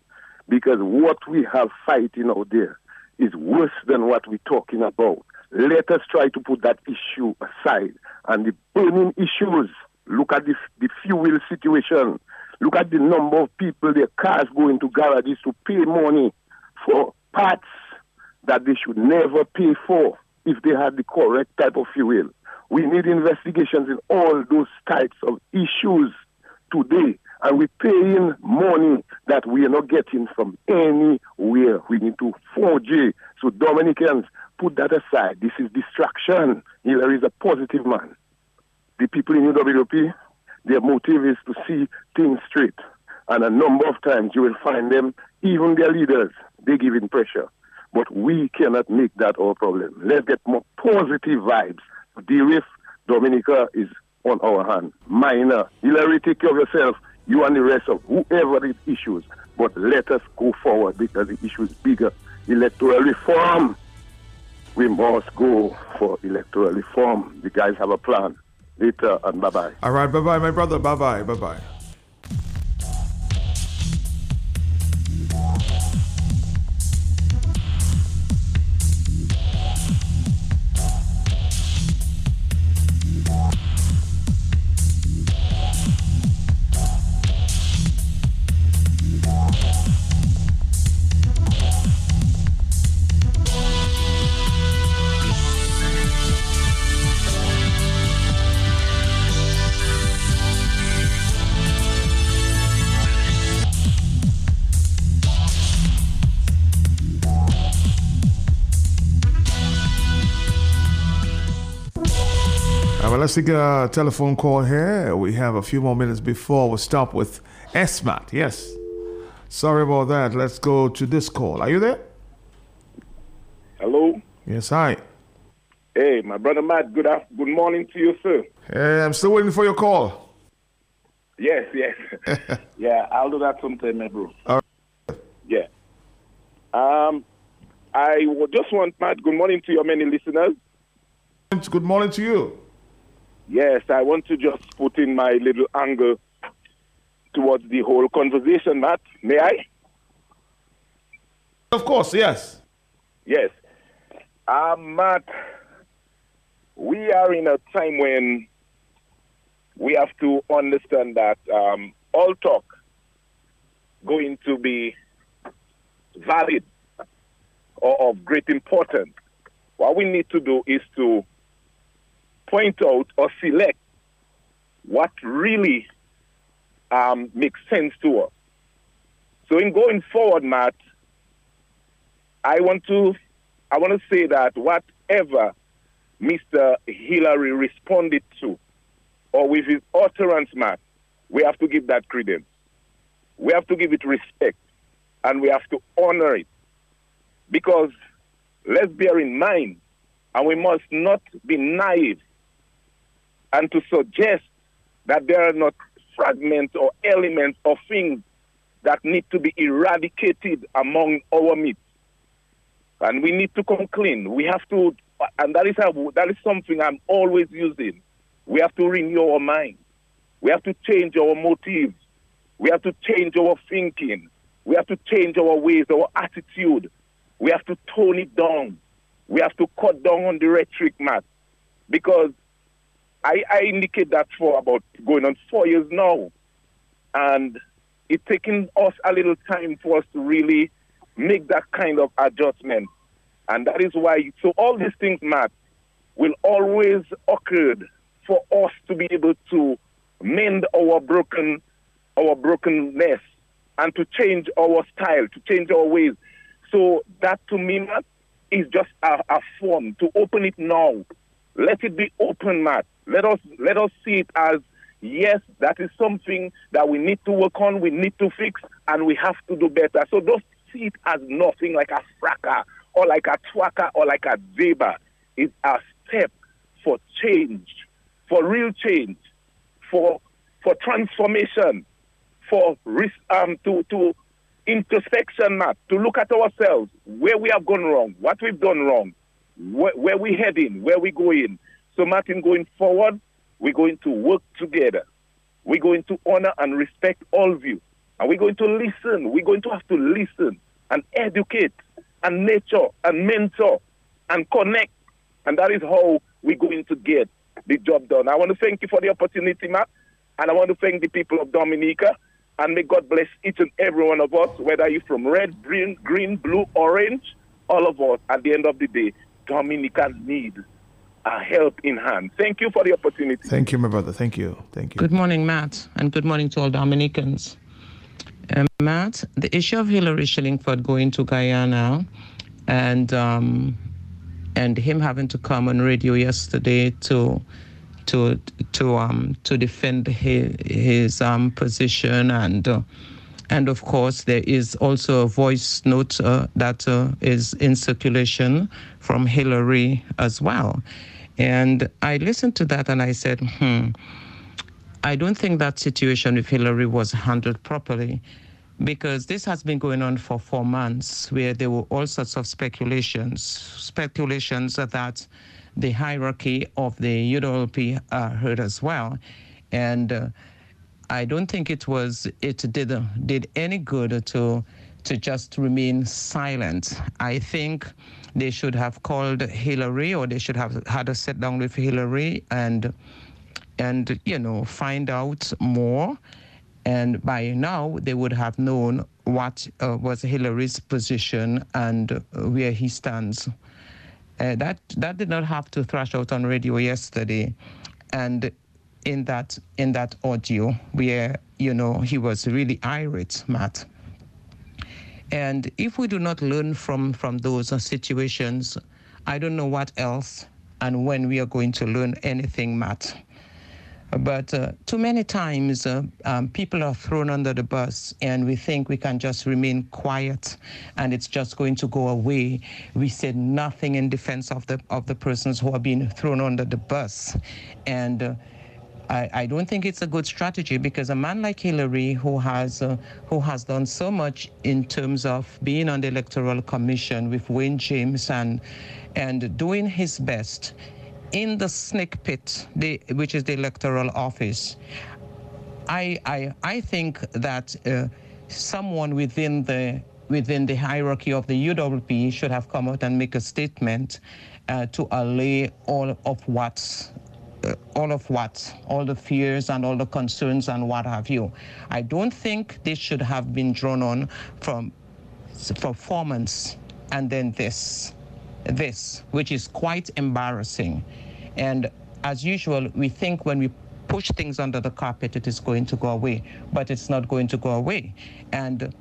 because what we have fighting out there is worse than what we're talking about. Let us try to put that issue aside. And the burning issues, look at the, the fuel situation. Look at the number of people, their cars going to garages to pay money for parts that they should never pay for if they had the correct type of fuel. We need investigations in all those types of issues today. And we're paying money that we are not getting from anywhere. We need to four G. So Dominicans, put that aside. This is distraction. Hillary is a positive man. The people in U W P, their motive is to see things straight. And a number of times you will find them, even their leaders, they give in pressure. But we cannot make that our problem. Let's get more positive vibes. Deal with Dominica is on our hand. Minor. Hillary, take care of yourself. You and the rest of whoever the issues. But let us go forward because the issue is bigger. Electoral reform. We must go for electoral reform. The guys have a plan. Later and bye-bye. All right, bye-bye, my brother. Bye-bye, bye-bye. Let's take a telephone call here. We have a few more minutes before we stop with S-Smart. Yes. Sorry about that. Let's go to this call. Are you there? Hello? Yes, hi. Hey, my brother Matt, good afternoon. Good morning to you, sir. Hey, I'm still waiting for your call. Yes, yes. Yeah, I'll do that sometime, my bro. All right. Yeah. Um, I just want, Matt, good morning to your many listeners. Good morning to you. Yes, I want to just put in my little angle towards the whole conversation, Matt. May I? Of course, yes. Yes. Uh, Matt, we are in a time when we have to understand that um, all talk going to be valid or of great importance. What we need to do is to point out or select what really um, makes sense to us. So in going forward, Matt, I want to, I want to say that whatever Mister Hillary responded to, or with his utterance, man, we have to give that credence. We have to give it respect, and we have to honor it. Because let's bear in mind, and we must not be naive, and to suggest that there are not fragments or elements or things that need to be eradicated among our midst. And we need to come clean. We have to, and that is, how, that is something I'm always using. We have to renew our mind. We have to change our motives. We have to change our thinking. We have to change our ways, our attitude. We have to tone it down. We have to cut down on the rhetoric, Matt. Because I, I indicate that for about going on four years now. And it's taken us a little time for us to really make that kind of adjustment. And that is why, so all these things, Matt, will always occur for us to be able to mend our broken, our brokenness, and to change our style, to change our ways. So that, to me, Matt, is just a, a form to open it now. Let it be open, Matt. Let us let us see it as, yes, that is something that we need to work on, we need to fix, and we have to do better. So don't see it as nothing like a fracker or like a twacker or like a zebra. It's a step for change, for real change, for for transformation, for risk, um to to. introspection, Matt, to look at ourselves, where we have gone wrong, what we've done wrong, where, where we're heading, where we're going. So, Martin, going forward, we're going to work together. We're going to honor and respect all of you. And we're going to listen. We're going to have to listen and educate and nurture and mentor and connect. And that is how we're going to get the job done. I want to thank you for the opportunity, Matt, and I want to thank the people of Dominica. And may God bless each and every one of us, whether you're from red, green, green, blue, orange, all of us. At the end of the day, Dominicans need a help in hand. Thank you for the opportunity. Thank you, my brother. Thank you. Thank you. Good morning, Matt, and good morning to all Dominicans. Uh, Matt, the issue of Hillary Shillingford going to Guyana and um, and him having to come on radio yesterday to... to to um to defend his, his um position, and uh, and of course there is also a voice note uh, that uh, is in circulation from Hillary as well. And I listened to that and I said, hmm I don't think that situation with Hillary was handled properly, because this has been going on for four months where there were all sorts of speculations speculations that the hierarchy of the U W P uh, heard as well. And uh, I don't think it was, it did, uh, did any good to, to just remain silent. I think they should have called Hillary, or they should have had a sit down with Hillary and, and you know, find out more. And by now they would have known what uh, was Hillary's position and where he stands. Uh, that that did not have to thrash out on radio yesterday, and in that in that audio where, you know, he was really irate, Matt. And if we do not learn from from those situations, I don't know what else and when we are going to learn anything, Matt. But uh, too many times uh, um, people are thrown under the bus, and we think we can just remain quiet and it's just going to go away. We said nothing in defense of the of the persons who are being thrown under the bus. And uh, I, I don't think it's a good strategy, because a man like Hillary, who has uh, who has done so much in terms of being on the Electoral Commission with Wayne James and and doing his best in the snake pit, the, which is the electoral office, I I, I think that uh, someone within the within the hierarchy of the U W P should have come out and make a statement uh, to allay all of what, uh, all of what, all the fears and all the concerns and what have you. I don't think this should have been drawn on from performance and then this, this, which is quite embarrassing. And as usual, we think when we push things under the carpet, it is going to go away, but it's not going to go away. And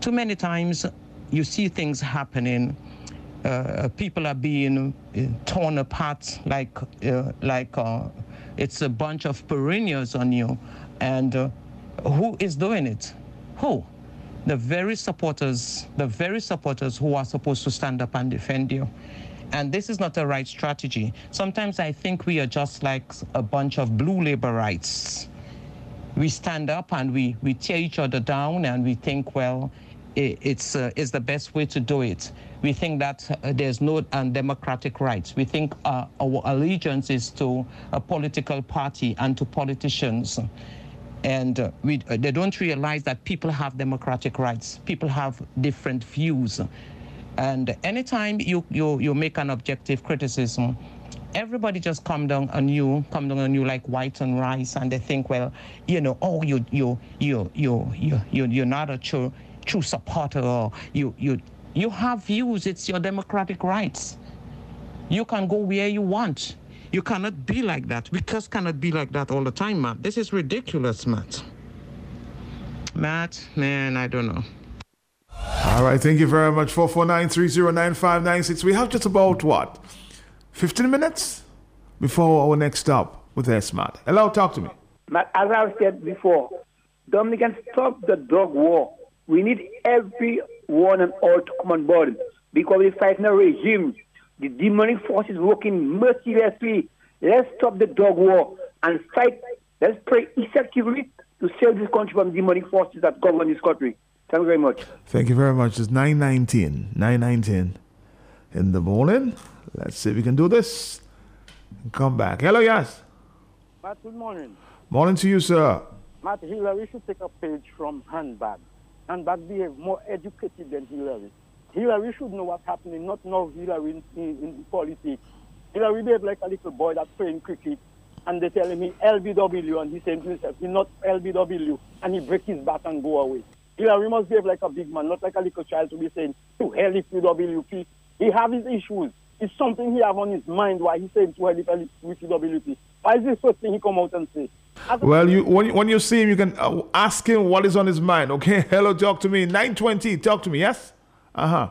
too many times you see things happening. Uh, people are being uh, torn apart like uh, like uh, it's a bunch of perennials on you. And uh, who is doing it? Who? The very supporters, the very supporters who are supposed to stand up and defend you. And this is not a right strategy. Sometimes I think we are just like a bunch of blue laborites. We stand up and we, we tear each other down and we think, well, it, it's, uh, it's the best way to do it. We think that uh, there's no democratic rights. We think uh, our allegiance is to a political party and to politicians. And uh, we, uh, they don't realize that people have democratic rights. People have different views. And anytime you, you, you make an objective criticism, everybody just come down on you, come down on you like white on rice, and they think, well, you know, oh, you you you you you, you you're not a true true supporter, or you you you have views. It's your democratic rights. You can go where you want. You cannot be like that. We just cannot be like that all the time, Matt. This is ridiculous, Matt. Matt, man, I don't know. All right, thank you very much. four four nine, three zero nine, five nine six. We have just about, what, fifteen minutes before our next stop with S-Smart. Hello, talk to me. But as I said before, Dominicans, stop the drug war. We need everyone and all to come on board because we fight in a regime. The demonic forces working mercilessly. Let's stop the drug war and fight. Let's pray effectively to save this country from demonic forces that govern this country. Thank you very much. Thank you very much. It's nine nineteen. nine nineteen in the morning. Let's see if we can do this. Come back. Hello, yes. Matt, good morning. Morning to you, sir. Matt, Hillary should take a page from Handbag. Handbag behave more educated than Hillary. Hillary should know what's happening, not know Hillary in, in, in politics. Hillary behave like a little boy that's playing cricket, and they tell him he L B W, and he says to himself, he's not L B W, and he breaks his back and go away. Hillary must behave like a big man, not like a little child to be saying, to hell if U W P. He have his issues. It's something he have on his mind why he says to hell if U W P. Why is this first thing he come out and say? As well, you when, when you see him, you can uh, ask him what is on his mind, okay? Hello, talk to me. nine twenty, talk to me, yes? Uh-huh.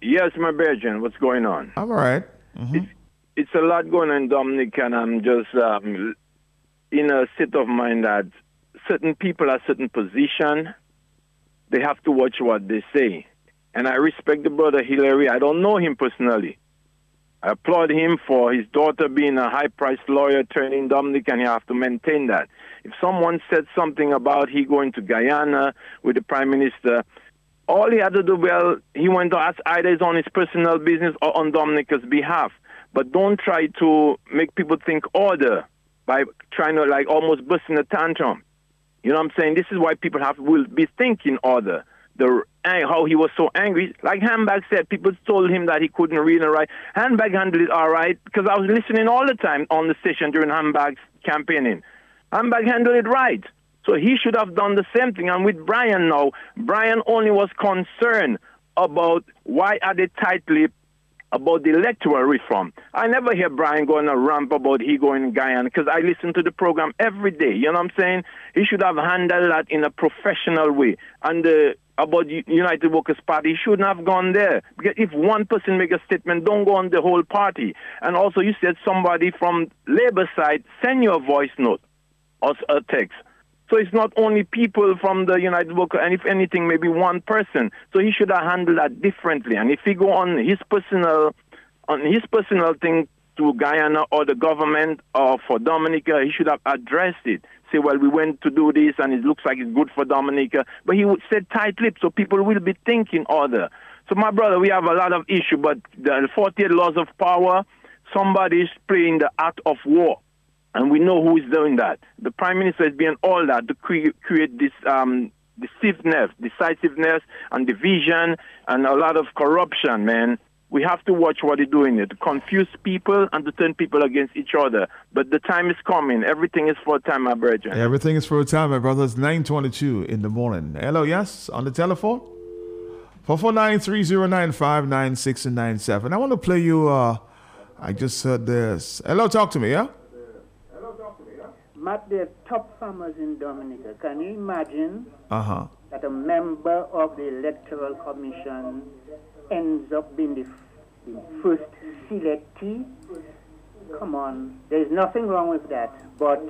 Yes, my Virgin, what's going on? I'm all right. Mm-hmm. It's, it's a lot going on, Dominic, and I'm just um, in a state of mind that certain people at certain position, they have to watch what they say. And I respect the brother Hillary. I don't know him personally. I applaud him for his daughter being a high-priced lawyer attorney in Dominic, and you have to maintain that. If someone said something about he going to Guyana with the prime minister, all he had to do, well, he went to ask either on his personal business or on Dominic's behalf. But don't try to make people think order by trying to, like, almost burst in a tantrum. You know what I'm saying? This is why people have will be thinking other. The how he was so angry. Like Handbag said, people told him that he couldn't read and write. Handbag handled it all right because I was listening all the time on the station during Handbag's campaigning. Handbag handled it right. So he should have done the same thing. And with Brian now, Brian only was concerned about why are they tight-lipped about the electoral reform. I never hear Brian going a ramp about he going in Guyana because I listen to the program every day. You know what I'm saying? He should have handled that in a professional way. And the, about the United Workers Party, he shouldn't have gone there. Because if one person make a statement, don't go on the whole party. And also you said somebody from Labour side, send you a voice note or a text. So it's not only people from the United Workers, and if anything, maybe one person. So he should have handled that differently. And if he go on his personal, on his personal thing to Guyana or the government or for Dominica, he should have addressed it. Say, well, we went to do this, and it looks like it's good for Dominica. But he would said tight-lipped, so people will be thinking other. So, my brother, we have a lot of issue, but the forty-eight laws of power, somebody is playing the art of war. And we know who is doing that. The prime minister is being all that to cre create this um, decisiveness, decisiveness and division and a lot of corruption, man. We have to watch what they're doing it, to confuse people and to turn people against each other. But the time is coming. Everything is for a time, my brother. Everything is for a time, my brother. It's nine twenty-two in the morning. Hello, yes, on the telephone? four four nine, three zero nine, five nine six and nine seven. I want to play you, uh, I just heard this. Hello, talk to me, yeah? map the top farmers in Dominica. Can you imagine uh-huh. that a member of the Electoral Commission ends up being the, the first selectee? Come on, there's nothing wrong with that, but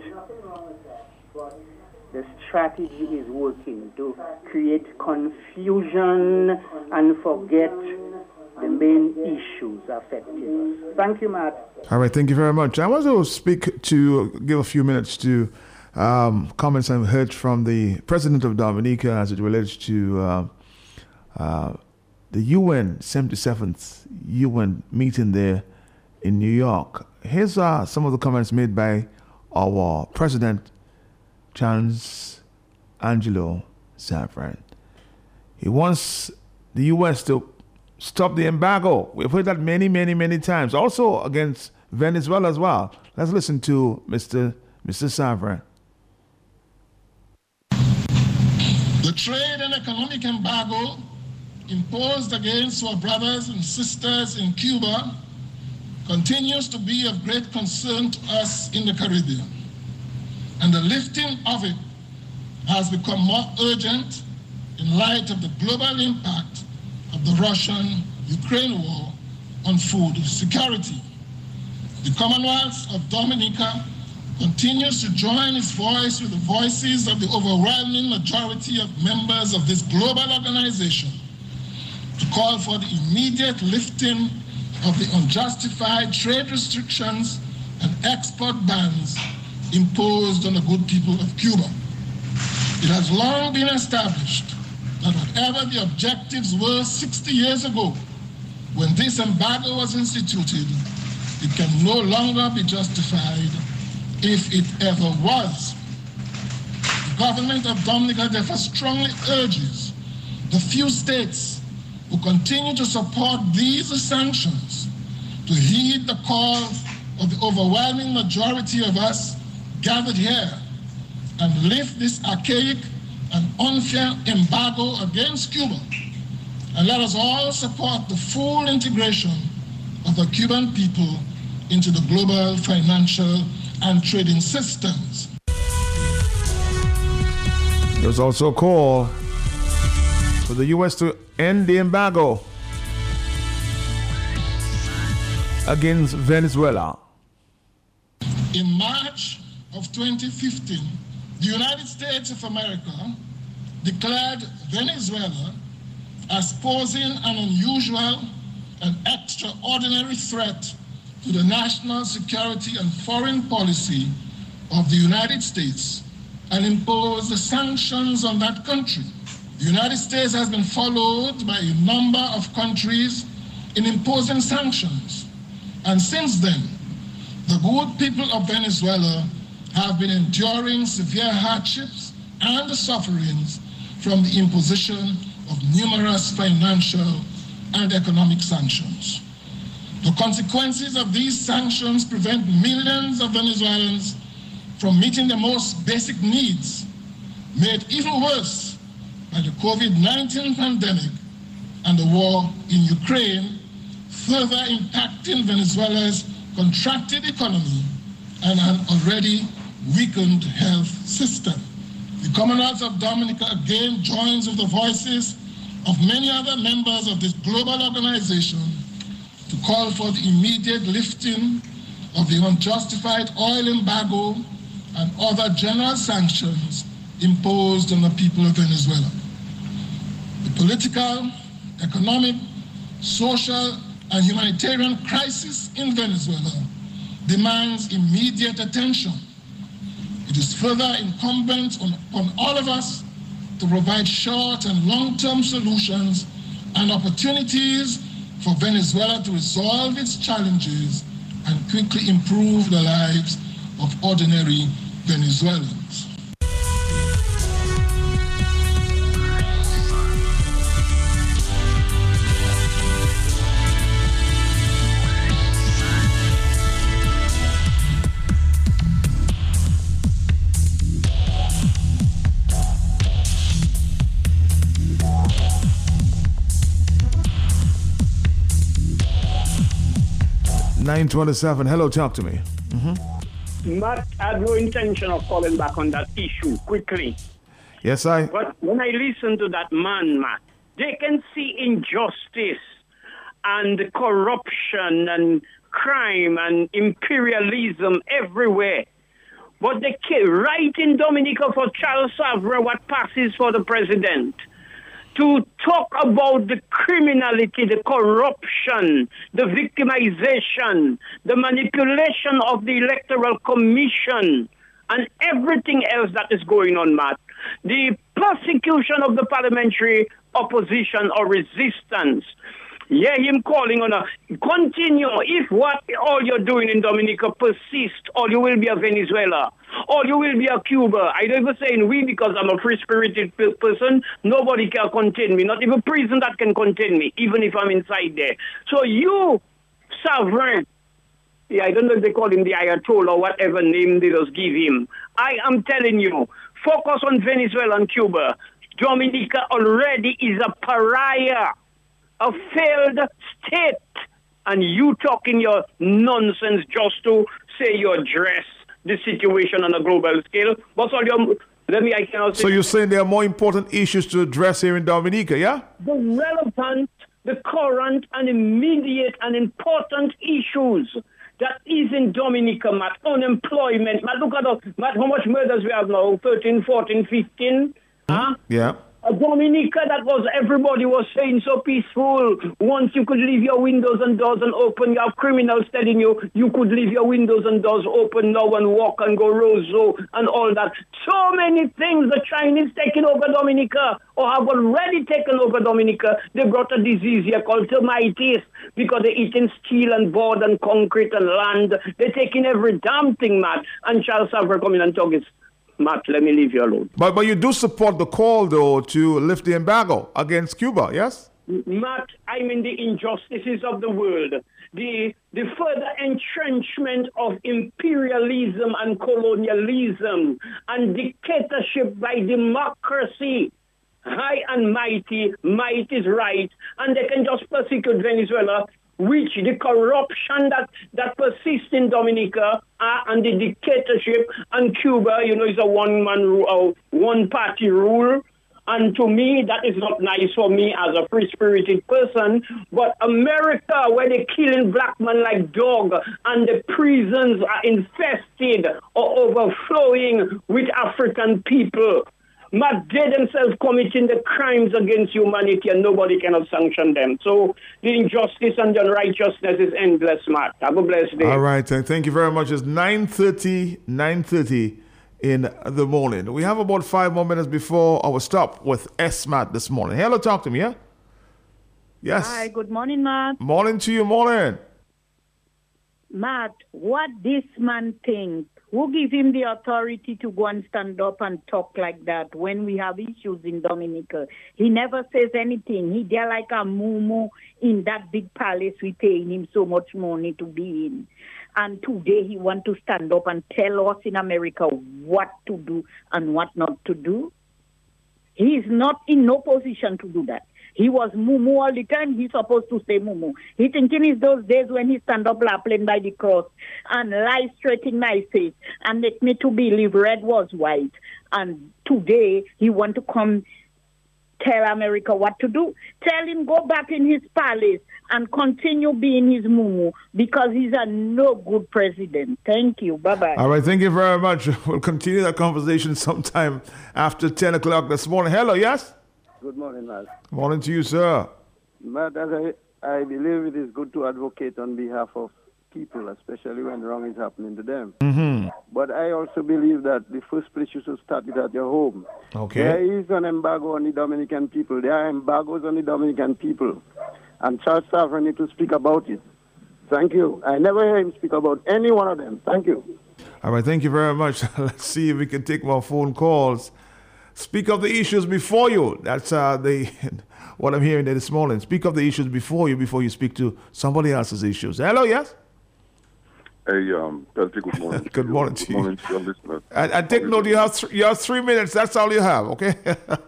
the strategy is working to create confusion and forget the main issues affecting us. Thank you, Matt. All right, thank you very much. I want to speak to, give a few minutes to um, comments I've heard from the president of Dominica as it relates to uh, uh, the U N seventy-seventh U N meeting there in New York. Here's uh, some of the comments made by our president, Charles Angelo Savarin. He wants the U S to stop the embargo. We've heard that many, many, many times. Also against Venezuela as well. Let's listen to Mister Mister Savarin. The trade and economic embargo imposed against our brothers and sisters in Cuba continues to be of great concern to us in the Caribbean, and the lifting of it has become more urgent in light of the global impact of the Russian-Ukraine war on food security. The Commonwealth of Dominica continues to join its voice with the voices of the overwhelming majority of members of this global organization to call for the immediate lifting of the unjustified trade restrictions and export bans imposed on the good people of Cuba. It has long been established that whatever the objectives were sixty years ago, when this embargo was instituted, it can no longer be justified if it ever was. The government of Dominica therefore strongly urges the few states who continue to support these sanctions to heed the call of the overwhelming majority of us gathered here and lift this archaic and unfair embargo against Cuba, and let us all support the full integration of the Cuban people into the global financial and trading systems. There's also a call for the U S to end the embargo against Venezuela. In March of twenty fifteen, the United States of America declared Venezuela as posing an unusual and extraordinary threat to the national security and foreign policy of the United States and imposed sanctions on that country. The United States has been followed by a number of countries in imposing sanctions, and since then, the good people of Venezuela have been enduring severe hardships and sufferings from the imposition of numerous financial and economic sanctions. The consequences of these sanctions prevent millions of Venezuelans from meeting their most basic needs, made even worse by the COVID nineteen pandemic and the war in Ukraine, further impacting Venezuela's contracted economy and an already weakened health system. The Commonwealth of Dominica again joins with the voices of many other members of this global organization to call for the immediate lifting of the unjustified oil embargo and other general sanctions imposed on the people of Venezuela. The political, economic, social, and humanitarian crisis in Venezuela demands immediate attention. It is further incumbent on, on all of us to provide short and long-term solutions and opportunities for Venezuela to resolve its challenges and quickly improve the lives of ordinary Venezuelans. nine twenty-seven. Hello, talk to me. Mm-hmm. Matt had no intention of falling back on that issue quickly. Yes, I... But when I listen to that man, Matt, they can see injustice and corruption and crime and imperialism everywhere. But they came right in Dominica for Charles Savarin, what passes for the president, to talk about the criminality, the corruption, the victimization, the manipulation of the Electoral Commission, and everything else that is going on, Matt. The persecution of the parliamentary opposition or resistance. Yeah, him calling on a continue. If what all you're doing in Dominica persists, or you will be a Venezuela, or you will be a Cuba. I don't even say in we because I'm a free-spirited person. Nobody can contain me, not even prison that can contain me, even if I'm inside there. So you, Savarin, yeah, I don't know if they call him the Ayatollah or whatever name they just give him. I am telling you, focus on Venezuela and Cuba. Dominica already is a pariah, a failed state, and you talking your nonsense just to say you address the situation on a global scale. What's all your... Let me, I cannot say... So you're saying there are more important issues to address here in Dominica, yeah? The relevant, the current, and immediate and important issues that is in Dominica, Matt. Unemployment, Matt, look at the, Matt, how much murders we have now, thirteen, fourteen, fifteen, huh? Yeah. A Dominica that was, everybody was saying so peaceful. Once you could leave your windows and doors and open, you have criminals telling you you could leave your windows and doors open now and walk and go Roseau and all that. So many things. The Chinese taking over Dominica or have already taken over Dominica. They brought a disease here called termitis because they're eating steel and board and concrete and land. They're taking every damn thing, Matt. And Charles Savarin coming and talking. Matt, let me leave you alone. But but you do support the call, though, to lift the embargo against Cuba, yes? Matt, I mean the injustices of the world, the the further entrenchment of imperialism and colonialism and dictatorship by democracy. High and mighty, might is right, and they can just persecute Venezuela, which the corruption that, that persists in Dominica uh, and the dictatorship and Cuba, you know, is a one-man rule, uh, one-party rule. And to me, that is not nice for me as a free-spirited person. But America, where they're killing black men like dogs and the prisons are infested or overflowing with African people, but they themselves committing the crimes against humanity and nobody cannot sanction them. So the injustice and the unrighteousness is endless, Matt. Have a blessed day. All right, and thank you very much. It's nine thirty, nine thirty in the morning. We have about five more minutes before our stop with S-Smart this morning. Hello, talk to me, yeah? Yes. Hi, good morning, Matt. Morning to you, morning. Matt, what this man thinks. Who gives him the authority to go and stand up and talk like that when we have issues in Dominica? He never says anything. He there like a mumu in that big palace we paying him so much money to be in. And today he wants to stand up and tell us in America what to do and what not to do. He is not in no position to do that. He was mumu all the time. He's supposed to say mumu. He thinking it's those days when he stand up lapping by the cross and lie straight in my face and make me to believe red was white. And today he want to come tell America what to do. Tell him go back in his palace and continue being his mumu because he's a no good president. Thank you. Bye-bye. All right. Thank you very much. We'll continue that conversation sometime after ten o'clock this morning. Hello. Yes. Good morning, Matt. Morning to you, sir. Matt, as I, I believe it is good to advocate on behalf of people, especially when wrong is happening to them. Mm-hmm. But I also believe that the first place you should start is at your home. Okay. There is an embargo on the Dominican people. There are embargoes on the Dominican people. And Charles Savarin needs to speak about it. Thank you. I never hear him speak about any one of them. Thank you. All right, thank you very much. Let's see if we can take more phone calls. Speak of the issues before you. That's uh, the what I'm hearing there this morning. Speak of the issues before you, before you speak to somebody else's issues. Hello, yes? Hey, um, Peltier, good morning. Good morning to you. Good morning to your listeners. And, and take note, you have, th- you have three minutes. That's all you have, okay?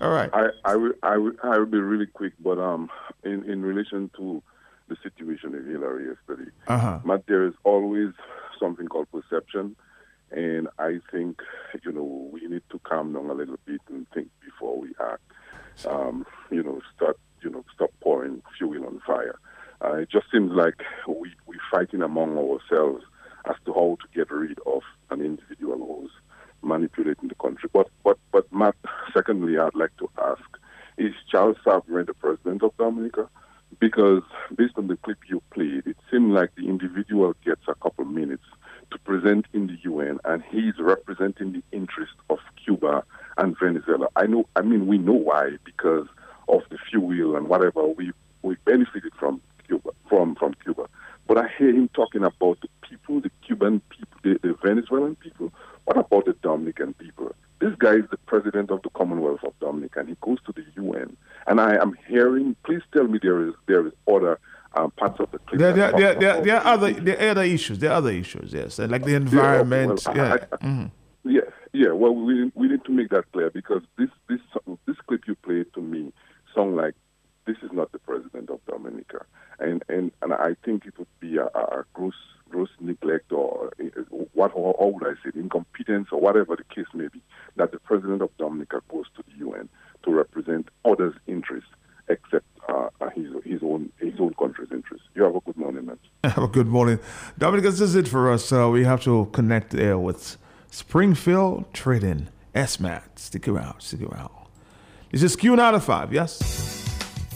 All right. I, I, will, I, will, I will be really quick, but um, in, in relation to the situation in Hillary yesterday, uh-huh. Matt, there is always something called perception. And I think, you know, we need to calm down a little bit and think before we act. Um, you know, start, you know, stop pouring fuel on fire. Uh, it just seems like we we fighting among ourselves as to how to get rid of an individual who's manipulating the country. But but but Matt, secondly, I'd like to ask: is Charles Savarin the president of Dominica? Because based on the clip you played, it seemed like the individual gets a couple minutes to present in the U N, and he's representing the interest of Cuba and Venezuela. I know. I mean, we know why, because of the fuel and whatever we we benefited from Cuba, from from Cuba. But I hear him talking about the people, the Cuban people, the, the Venezuelan people. What about the Dominican people? This guy is the president of the Commonwealth of Dominica, and he goes to the U N. And I am hearing. Please tell me there is there is order. Um, parts of the there, there, there, there, there are other there are other issues. There are other issues, yes, like the environment. Yeah, well, yeah. I, I, mm. yeah, yeah. Well, we we need to make that clear, because this this this clip you played to me sound like this is not the president of Dominica, and and, and I think it would be a, a gross gross neglect, or what? How would I say it? Incompetence, or whatever the case may be, that the president of Dominica goes to the U N to represent others' interests except uh, his his own his own country's interests. You have a good morning, man. Have a good morning, Dominica. This is it for us. Uh, we have to connect there with Springfield Trading. S-Smart, stick around, stick around. This is Q out of five. Yes.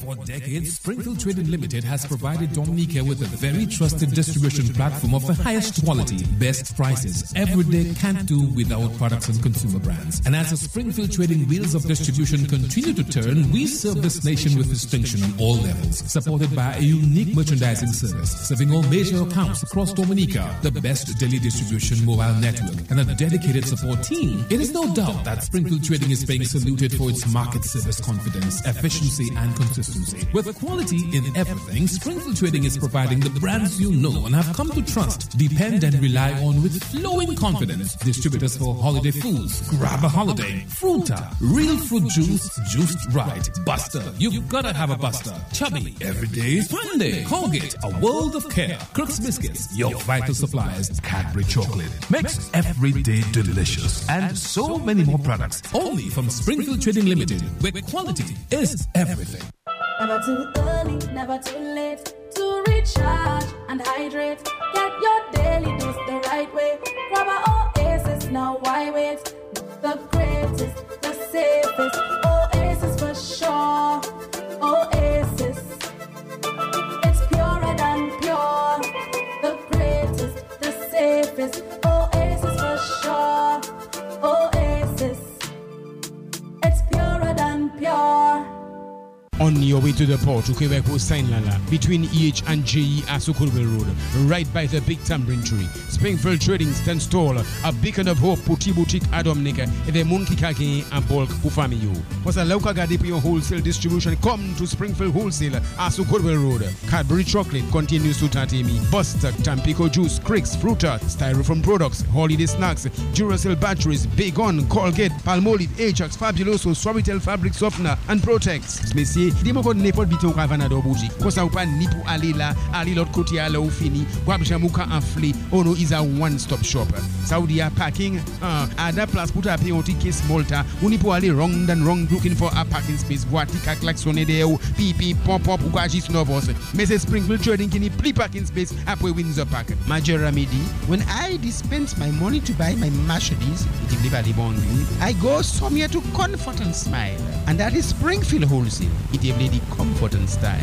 For decades, Springfield Trading Limited has provided Dominica with a very trusted distribution platform of the highest quality, best prices, every day can't do without products and consumer brands. And as the Springfield Trading wheels of distribution continue to turn, we serve this nation with distinction on all levels, supported by a unique merchandising service, serving all major accounts across Dominica, the best daily distribution mobile network, and a dedicated support team. It is no doubt that Springfield Trading is being saluted for its market service confidence, efficiency, and consistency. With quality in everything, Springfield Trading is providing the brands you know and have come to trust, depend and rely on with flowing confidence. Distributors for holiday foods, grab a holiday, Fruta, real fruit juice, juiced right, Busta, you've gotta have a Busta, Chubby, everyday Sunday, Colgate, a world of care, Crix biscuits, your vital supplies, Cadbury chocolate, makes everyday delicious, and so many more products, only from Springfield Trading Limited, where quality is everything. Never too early, never too late to recharge and hydrate. Get your daily dose the right way. Grab an Oasis, now why wait? The greatest, the safest, Oasis for sure. Oasis, it's purer than pure. The greatest, the safest, Oasis for sure. Oasis, it's purer than pure. On your way to the port to Quebec or Saint-Lala, between E H and J E at Sokolwell Road, right by the big tamarind tree, Springfield Trading stands tall, a beacon of hope for T-Boutique at Dominica, and the moon kikage and bulk for family. For the local gade for your wholesale distribution, come to Springfield Wholesale at Sokolwell Road. Cadbury chocolate continues to tatemi. Buster, Tampico juice, Crix, Fruta, Styrofoam products, holiday snacks, Duracell batteries, Bagon, Colgate, Palmolive, Ajax, Fabuloso, Suavitel fabric softener, and Protex. Dimo ko nepot biton kavanado bouji ko sa ou pa ni pou ale la ale l'autre côté ala ou fini wap jamouka enflé ono is a one stop shop saudia parking uh, ada place pou ta pay on ticket Malta ou ni pou ale wrong than wrong looking for a parking space wati ka klaxonner de ou pipi pop pop ou ka jis novos mais c'est Springfield Trading ki ni pli parking space après Windsor Park Majora Medi when I dispense my money to buy my Mercedes it is never the bond I go somewhere to comfort and smile and that is Springfield Wholesale. It is really comfort and style.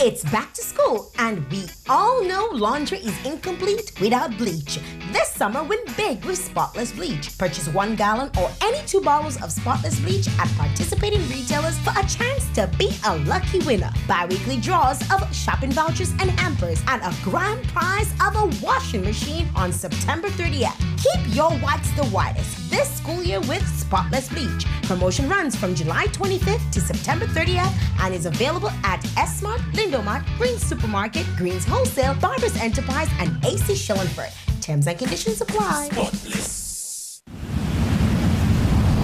It's back to school, and we all know laundry is incomplete without bleach. This summer, win big with Spotless Bleach. Purchase one gallon or any two bottles of Spotless Bleach at participating retailers for a chance to be a lucky winner. Bi-weekly draws of shopping vouchers and hampers, and a grand prize of a washing machine on September thirtieth. Keep your whites the whitest this school year with Spotless Bleach. Promotion runs from July twenty-fifth to September thirtieth and is available at S-Smart, Lindomart, Green's Supermarket, Green's Wholesale, Barber's Enterprise, and A C Shillingford. Terms and conditions apply. Spotless.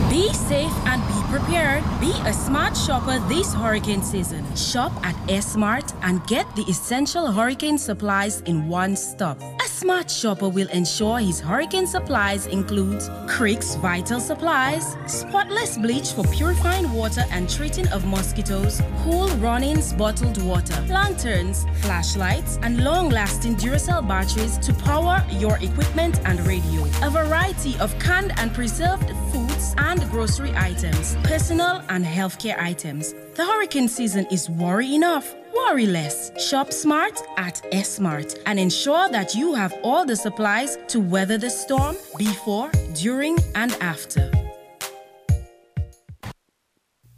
Be safe and be prepared. Be a smart shopper this hurricane season. Shop at S-Smart and get the essential hurricane supplies in one stop. A smart shopper will ensure his hurricane supplies include Crix Vital Supplies, Spotless Bleach for purifying water and treating of mosquitoes, Cool Runnings bottled water, lanterns, flashlights, and long-lasting Duracell batteries to power your equipment and radio. A variety of canned and preserved foods and grocery items, personal and healthcare items. The hurricane season is worry enough. Worry less. Shop smart at S-Smart and ensure that you have all the supplies to weather the storm before, during, and after.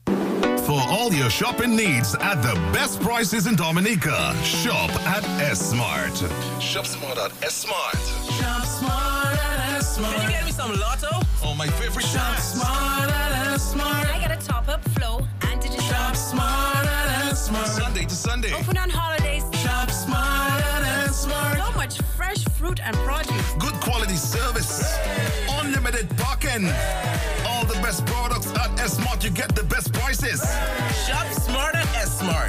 For all your shopping needs at the best prices in Dominica, shop at S-Smart. Shop smart at S-Smart. Shop smart at S-Smart. Can you get me some Lotto? Oh, my favorite shop. Shop smart at S-Smart. I got a top-up, Flow, and digital. Shop smart at S-Smart. Sunday to Sunday. Open on holidays. Shop smart at S-Smart. So much fresh fruit and produce. Good quality service. Hey. Unlimited parking. Hey. All the best products at S-Smart. You get the best prices. Hey. Shop smart at S-Smart.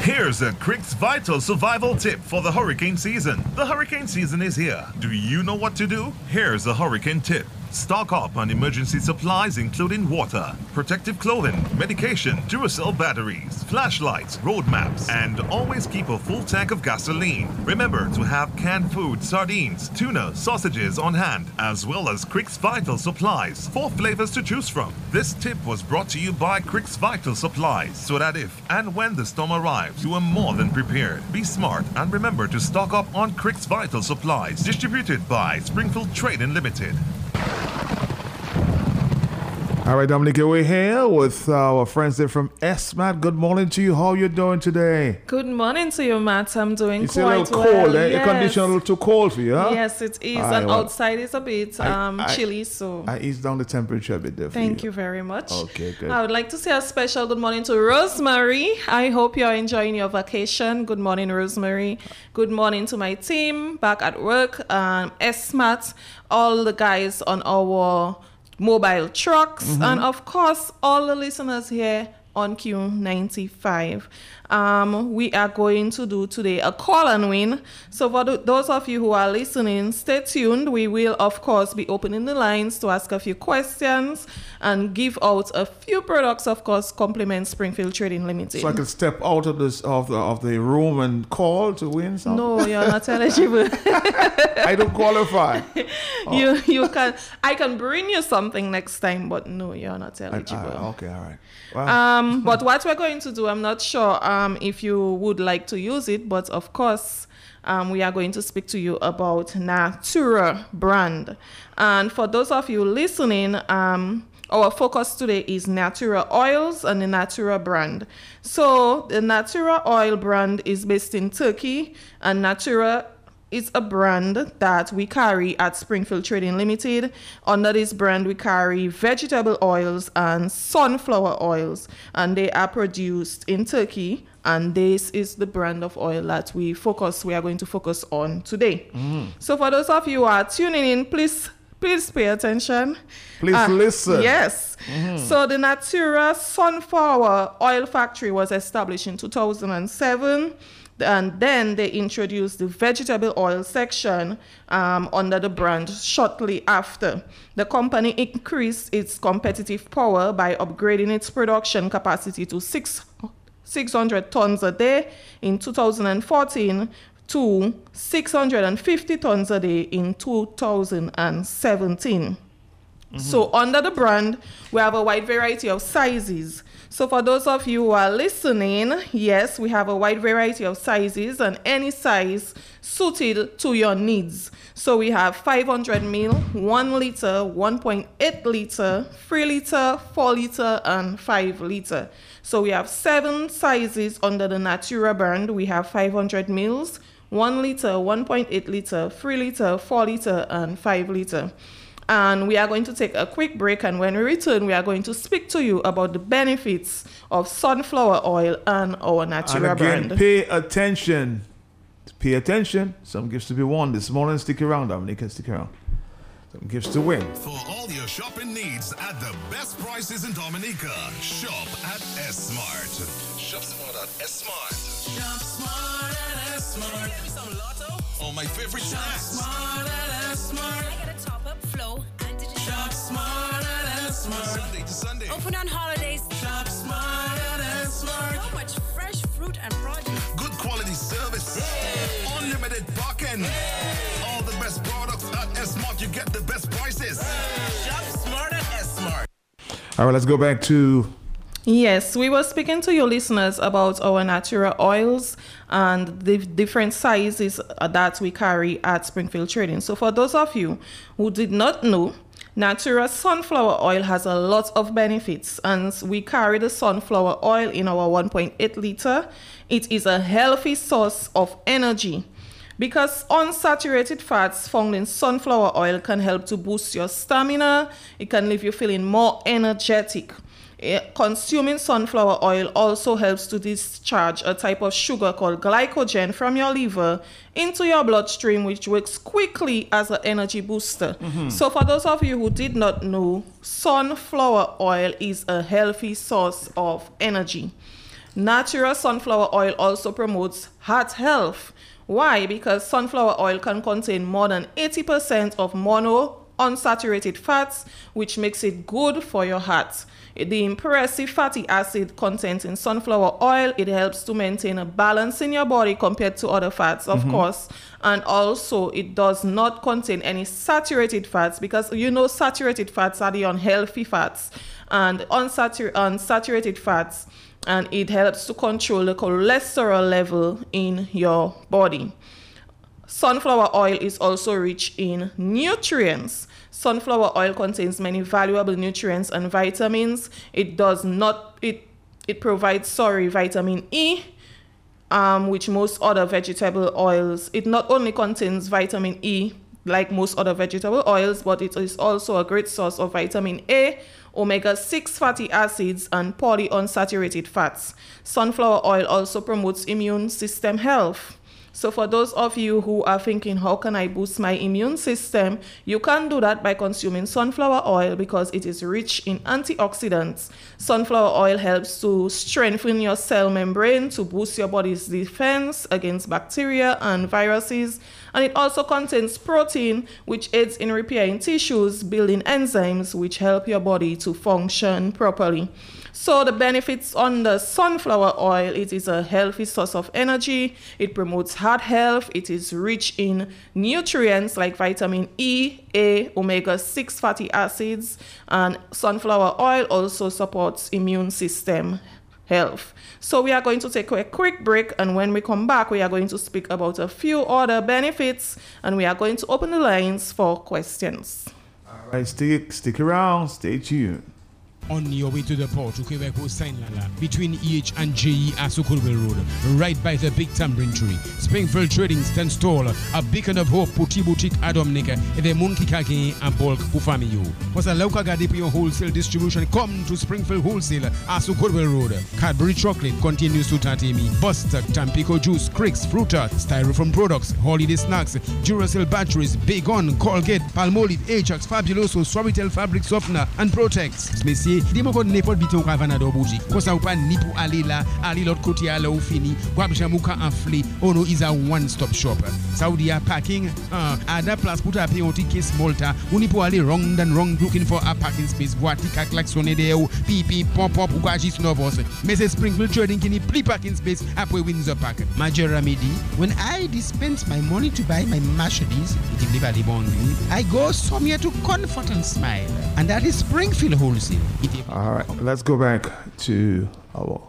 Here's a Crix Vital survival tip for the hurricane season. The hurricane season is here. Do you know what to do? Here's a hurricane tip. Stock up on emergency supplies including water, protective clothing, medication, Duracell batteries, flashlights, road maps, and always keep a full tank of gasoline. Remember to have canned food, sardines, tuna, sausages on hand, as well as Crix Vital Supplies, four flavors to choose from. This tip was brought to you by Crix Vital Supplies, so that if and when the storm arrives, you are more than prepared. Be smart and remember to stock up on Crix Vital Supplies, distributed by Springfield Trading Limited. All right, Dominique, we're here with our friends there from S-Smart. Good morning to you. How are you doing today? Good morning to you, Matt. I'm doing it's quite well. It's a little cold, well. eh? Yes. The condition a little too cold for you, huh? Yes, it is. I, and well, outside is a bit um, I, I, chilly, so... I ease down the temperature a bit there for Thank you. you very much. Okay, good. I would like to say a special good morning to Rosemary. I hope you're enjoying your vacation. Good morning, Rosemary. Good morning to my team back at work, um, S-Smart, all the guys on our... mobile trucks, mm-hmm. and of course, all the listeners here on Q ninety-five. Um, we are going to do today a call and win. So for th- those of you who are listening, stay tuned. We will, of course, be opening the lines to ask a few questions and give out a few products, of course, compliment Springfield Trading Limited. So I can step out of, this, of, the, of the room and call to win something? No, you're not eligible. I don't qualify. Oh. You you can. I can bring you something next time, but no, you're not eligible. I, I, okay, all right. Wow. Um, but what we're going to do, I'm not sure... Um, Um, if you would like to use it, but of course, um, we are going to speak to you about Natura brand. And for those of you listening, um, our focus today is Natura oils and the Natura brand. So the Natura oil brand is based in Turkey, and Natura is a brand that we carry at Springfield Trading Limited. Under this brand, we carry vegetable oils and sunflower oils, and they are produced in Turkey. And this is the brand of oil that we focus, we are going to focus on today. Mm. So for those of you who are tuning in, please Please pay attention. Please uh, listen. Yes. Mm-hmm. So the Natura Sunflower Oil Factory was established in two thousand seven. And then they introduced the vegetable oil section um, under the brand shortly after. The company increased its competitive power by upgrading its production capacity to six hundred tons a day in two thousand fourteen to six hundred fifty tons a day in two thousand seventeen. Mm-hmm. So under the brand, we have a wide variety of sizes. So for those of you who are listening, yes, we have a wide variety of sizes and any size suited to your needs. So we have five hundred milliliters, one liter, one point eight liter, three liter, four liter, and five liter. So we have seven sizes under the Natura brand. We have five hundred milliliters, one liter, one point eight liter, three liter, four liter, and five liter. And we are going to take a quick break, and when we return, we are going to speak to you about the benefits of sunflower oil and our Natura and again, brand. Pay attention. Pay attention. Some gifts to be won this morning. Stick around, Dominique. Stick around. them gifts to win. For all your shopping needs at the best prices in Dominica, shop at S-Smart. Shop smart at S-Smart. Shop smart at S-Smart. Give me some lotto. All my favorite shops. Shop smart at S-Smart. I got a top up Flow and digital. Shop smart at S-Smart. Sunday to Sunday. Open on holidays. Shop smart at S-Smart. So much fresh fruit and produce. Good quality service. Hey. Unlimited parking. Hey. All the best products at S-Smart. You get the best prices. Hey. Shop smart at S-Smart. All right, let's go back to... Yes, we were speaking to your listeners about our Natura oils and the different sizes that we carry at Springfield Trading. So for those of you who did not know, Natura sunflower oil has a lot of benefits, and we carry the sunflower oil in our one point eight liter. It is a healthy source of energy, because unsaturated fats found in sunflower oil can help to boost your stamina. It can leave you feeling more energetic. Consuming sunflower oil also helps to discharge a type of sugar called glycogen from your liver into your bloodstream, which works quickly as an energy booster. Mm-hmm. So for those of you who did not know, sunflower oil is a healthy source of energy. Natural sunflower oil also promotes heart health. Why? Because sunflower oil can contain more than eighty percent of mono unsaturated fats, which makes it good for your heart. The impressive fatty acid content in sunflower oil, it helps to maintain a balance in your body compared to other fats, of mm-hmm. course. And also, it does not contain any saturated fats, because you know saturated fats are the unhealthy fats, and unsatur- unsaturated fats, and it helps to control the cholesterol level in your body. Sunflower oil is also rich in nutrients. Sunflower oil contains many valuable nutrients and vitamins. It does not, it it provides, sorry, vitamin E, um, which most other vegetable oils, it not only contains vitamin E, like most other vegetable oils, but it is also a great source of vitamin A, omega six fatty acids, and polyunsaturated fats. Sunflower oil also promotes immune system health. So for those of you who are thinking, how can I boost my immune system? You can do that by consuming sunflower oil, because it is rich in antioxidants. Sunflower oil helps to strengthen your cell membrane to boost your body's defense against bacteria and viruses. And it also contains protein, which aids in repairing tissues, building enzymes, which help your body to function properly. So the benefits on the sunflower oil, it is a healthy source of energy, it promotes heart health, it is rich in nutrients like vitamin E, A, omega six fatty acids, and sunflower oil also supports immune system health. So we are going to take a quick break, and when we come back, we are going to speak about a few other benefits, and we are going to open the lines for questions. All right, stick, stick around, stay tuned. On your way to the port to Quebec Coast Island, between E H and J E Assokulwell Road, right by the big tamarind tree, Springfield Trading stands tall, a beacon of hope for T-Boutique Adomnica, the Munkikage and Bulk Pufamiyo. What's a local Gadipion wholesale distribution? Come to Springfield Wholesale, Assokulwell Road. Cadbury Chocolate continues to Tatemi, Busta, Tampico Juice, Crix, Fruta, Styrofoam Products, Holiday Snacks, Duracell Batteries, Baygon, Colgate, Palmolive, Ajax, Fabuloso, Suavitel Fabric Softener, and Protex. Demo ko nepot biton ka vanado buji ko sa upa nipu alila alilot koti ala ufini wabjamuka anfle ono is a one stop shop saudia parking uh, ada plus puta pe onti case malta unipo ale wrong than wrong looking for a parking space boati ka klaxone deo pipi pop pop ugajis novos mese Springfield Trading kini pre parking space apwe Windsor Park majora midi when I dispense my money to buy my Mercedes it liberty bond I go somewhere to comfort and smile and that is Springfield Wholesale. All right, let's go back to our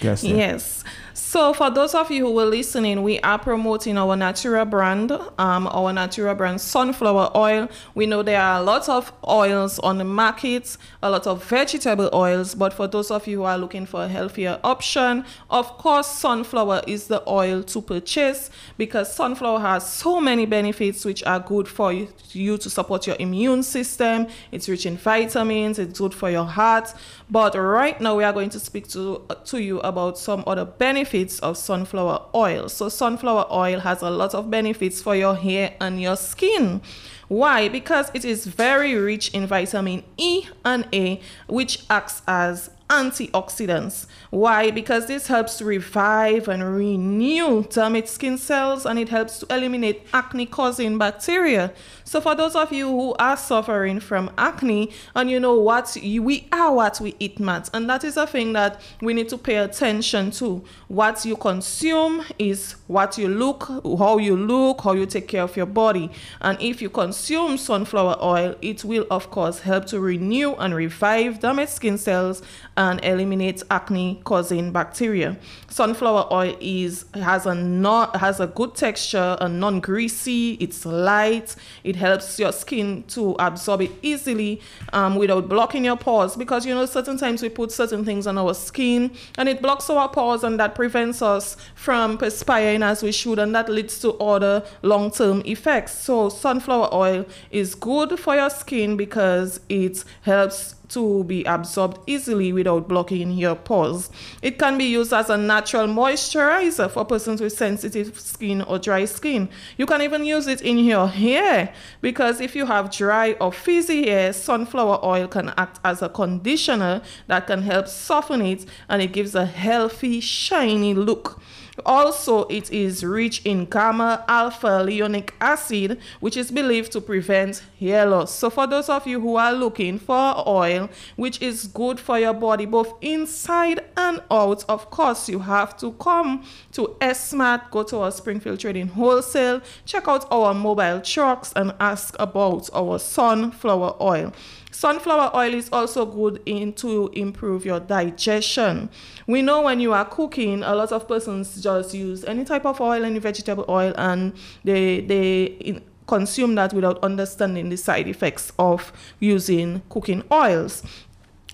guest. Yes. So for those of you who were listening, we are promoting our Natura brand, um, our Natura brand sunflower oil. We know there are a lot of oils on the market, a lot of vegetable oils, but for those of you who are looking for a healthier option, of course, sunflower is the oil to purchase, because sunflower has so many benefits which are good for you, you to support your immune system. It's rich in vitamins, it's good for your heart. But right now we are going to speak to, to you about some other benefits of sunflower oil. So sunflower oil has a lot of benefits for your hair and your skin. Why? Because it is very rich in vitamin E and A, which acts as antioxidants. Why? Because this helps to revive and renew damaged skin cells, and it helps to eliminate acne causing bacteria. So for those of you who are suffering from acne, and you know what, we are what we eat, Matt, and that is a thing that we need to pay attention to. What you consume is what you look, how you look, how you take care of your body. And if you consume sunflower oil, it will of course help to renew and revive damaged skin cells and eliminate acne-causing bacteria. Sunflower oil is has a not has a good texture, a non-greasy. It's light. It helps your skin to absorb it easily um, without blocking your pores. Because you know, certain times we put certain things on our skin, and it blocks our pores, and that prevents us from perspiring as we should, and that leads to other long-term effects. So sunflower oil is good for your skin because it helps to be absorbed easily without blocking your pores. It can be used as a natural moisturizer for persons with sensitive skin or dry skin. You can even use it in your hair, because if you have dry or frizzy hair, sunflower oil can act as a conditioner that can help soften it, and it gives a healthy, shiny look. Also, it is rich in gamma-alpha-leonic acid, which is believed to prevent hair loss. So for those of you who are looking for oil, which is good for your body, both inside and out, of course, you have to come to S-Smart, go to our Springfield Trading Wholesale, check out our mobile trucks, and ask about our sunflower oil. Sunflower oil is also good in to improve your digestion. We know when you are cooking, a lot of persons just use any type of oil, any vegetable oil, and they they consume that without understanding the side effects of using cooking oils.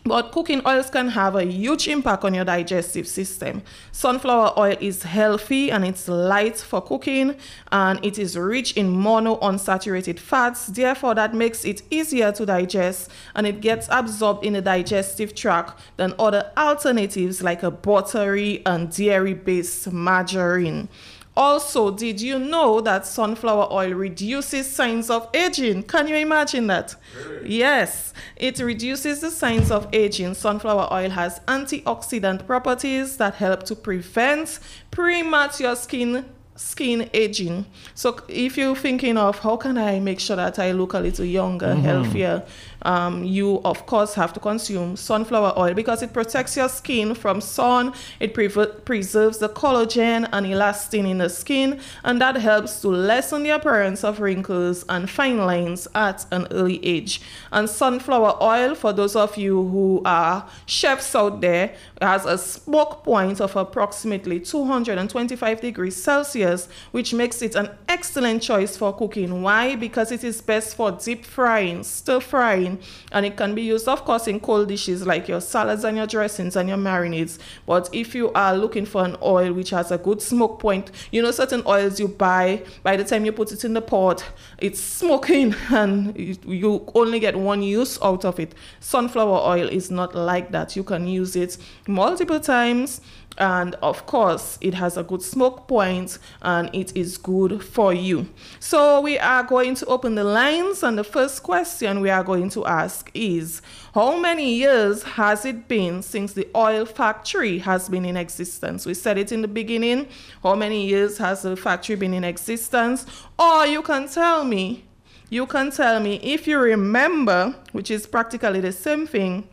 But cooking oils can have a huge impact on your digestive system. Sunflower oil is healthy and it's light for cooking, and it is rich in monounsaturated fats. Therefore, that makes it easier to digest, and it gets absorbed in the digestive tract than other alternatives like a buttery and dairy-based margarine. Also, did you know that sunflower oil reduces signs of aging? Can you imagine that? Really? Yes, it reduces the signs of aging. Sunflower oil has antioxidant properties that help to prevent premature skin skin aging. So if you're thinking of how can I make sure that I look a little younger, mm-hmm. healthier, um, you of course have to consume sunflower oil, because it protects your skin from sun, it pre- preserves the collagen and elastin in the skin, and that helps to lessen the appearance of wrinkles and fine lines at an early age. And sunflower oil, for those of you who are chefs out there, has a smoke point of approximately two hundred twenty-five degrees Celsius, which makes it an excellent choice for cooking. Why? Because it is best for deep frying, stir frying, and it can be used, of course, in cold dishes like your salads and your dressings and your marinades. But if you are looking for an oil which has a good smoke point, you know, certain oils you buy, by the time you put it in the pot, it's smoking and you only get one use out of it. Sunflower oil is not like that. You can use it multiple times. And of course, it has a good smoke point and it is good for you. So we are going to open the lines, and the first question we are going to ask is, how many years has it been since the oil factory has been in existence? We said it in the beginning. How many years has the factory been in existence? Or you can tell me, you can tell me if you remember, which is practically the same thing,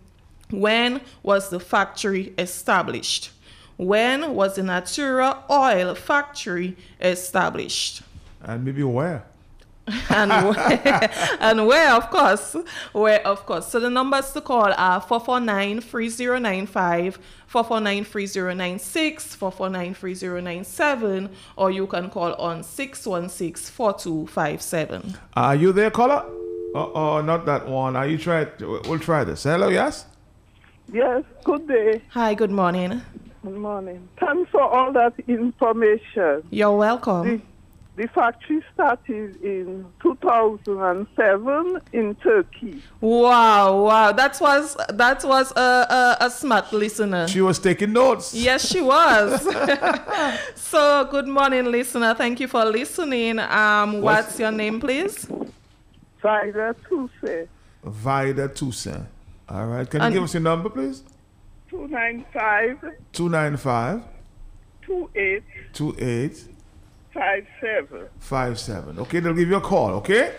when was the factory established? When was the Natura oil factory established? And maybe where? and, where, and where, of course. Where, of course. So the numbers to call are four four nine, three zero nine five, four four nine, three zero nine six, four four nine, three zero nine seven, or you can call on six one six, four two five seven. Are you there, caller? Uh-oh, not that one. Are you trying? We'll try this. Hello, yes? Yes, good day. Hi, good morning. Good morning. Thanks for all that information. You're welcome. The, the factory started in two thousand seven in Turkey. Wow, wow. That was that was a, a, a smart listener. She was taking notes. Yes, she was. So, good morning, listener. Thank you for listening. Um, What's, what's your name, please? Vida Toussaint. Vida Toussaint. All right. Can and you give us your number, please? two nine five. two nine five. two eight. two eight. five seven. five seven. Okay, they'll give you a call, okay?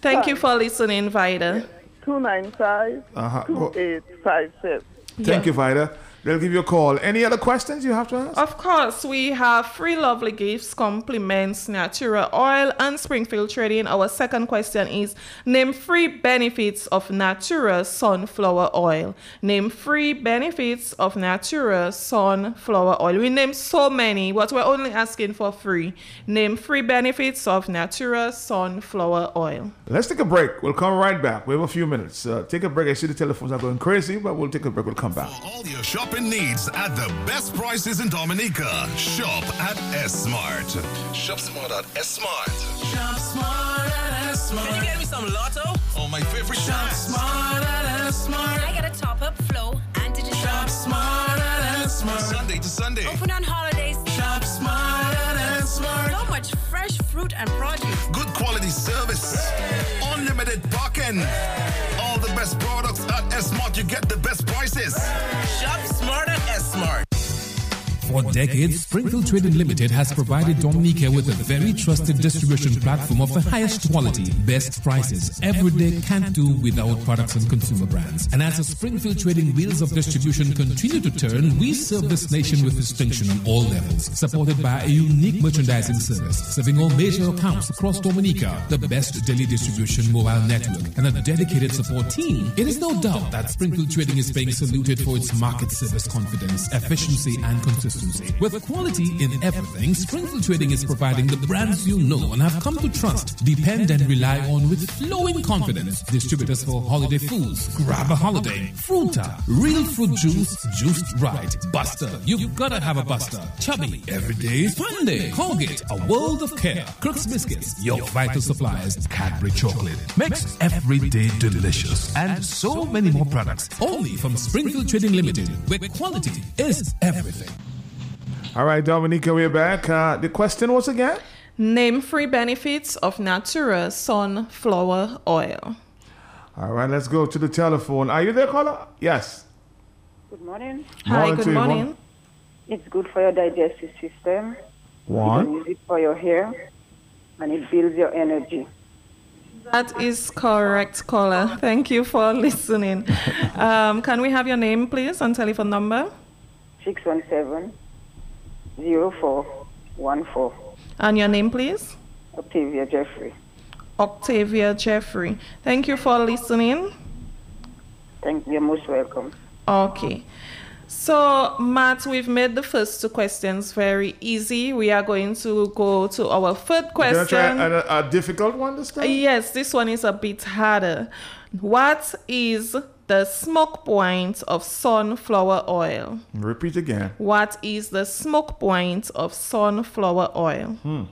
Thank Five. you for listening, Vida. two nine five. Uh-huh. two eight five seven. Thank yeah. you, Vida. They'll give you a call. Any other questions you have to ask? Of course. We have free lovely gifts, compliments, Natura Oil, and Springfield Trading. Our second question is, name three benefits of Natura Sunflower Oil. Name three benefits of Natura Sunflower Oil. We named so many, but we're only asking for three. Name three benefits of Natura Sunflower Oil. Let's take a break. We'll come right back. We have a few minutes. Uh, take a break. I see the telephones are going crazy, but we'll take a break. We'll come back. For all your shop needs at the best prices in Dominica. Shop at S-Smart. Shop smart at S-Smart. Shop smart at S-Smart. Can you get me some Lotto? Oh, my favorite shop. Shop smart at S-Smart. I got a top up, Flow, and digital. Shop smart at S-Smart. Sunday to Sunday. Open on holidays. Shop smart at S-Smart. So much fresh fruit and produce. Good quality service. Hey. Unlimited parking. Hey. All the best products at S-Smart. You get the best prices. Hey. Shop smart at S-Smart. For decades, Springfield Trading Limited has provided Dominica with a very trusted distribution platform of the highest quality, best prices. Every day can't do without products and consumer brands. And as the Springfield Trading wheels of distribution continue to turn, we serve this nation with distinction on all levels, supported by a unique merchandising service, serving all major accounts across Dominica, the best daily distribution mobile network, and a dedicated support team. It is no doubt that Springfield Trading is being saluted for its market service confidence, efficiency, and consistency. With quality in everything, Springfield Trading is providing the brands you know and have come to trust, depend and rely on with flowing confidence. Distributors for holiday foods, grab a holiday, Fruta, real fruit juice, juiced right, Busta, you've gotta have a Busta, Chubby, everyday fun day, Colgate, a world of care, Crix biscuits, your vital supplies, Cadbury chocolate, makes every day delicious, and so many more products, only from Springfield Trading Limited, where quality is everything. All right, Dominica, we're back. Uh, the question was again? Name three benefits of Natura Sunflower Oil. All right, let's go to the telephone. Are you there, caller? Yes. Good morning. Hi, morning good you, morning. Mom. It's good for your digestive system. One. You can use it for your hair, and it builds your energy. That is correct, caller. Thank you for listening. um, can we have your name, please, and telephone number? six one seven. zero four one four. And your name, please? Octavia Jeffrey. Octavia Jeffrey. Thank you for listening. Thank you. You're most welcome. Okay. So, Matt, we've made the first two questions very easy. We are going to go to our third question. And a, a difficult one this time? Yes, this one is a bit harder. What is the smoke point of sunflower oil? Repeat again. What is the smoke point of sunflower oil? Hmm.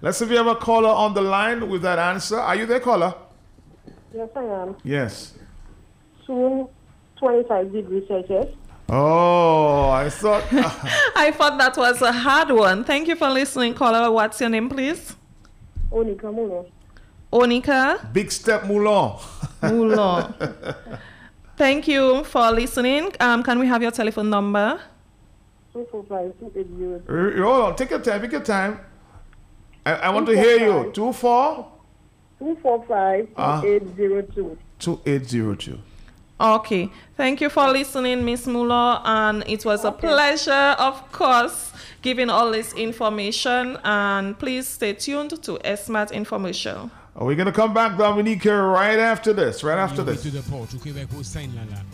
Let's see if we have a caller on the line with that answer. Are you there, caller? Yes, I am. Yes. two twenty-five degrees Celsius. Oh, I thought... I thought that was a hard one. Thank you for listening, caller. What's your name, please? Onika Moulon. Onika? Big Step Moulon. Moulon. Thank you for listening. Um, can we have your telephone number? two four five two eight zero. Hold on, take your time, take your time. I, I want to hear you. two four five two eight zero two. two eight zero two. Okay. Thank you for listening, Miss Muller. And it was okay. a pleasure, of course, giving all this information. And please stay tuned to S-Smart Information. Are we going to come back, Dominica, right after this? Right after this. To the port, to Quebec,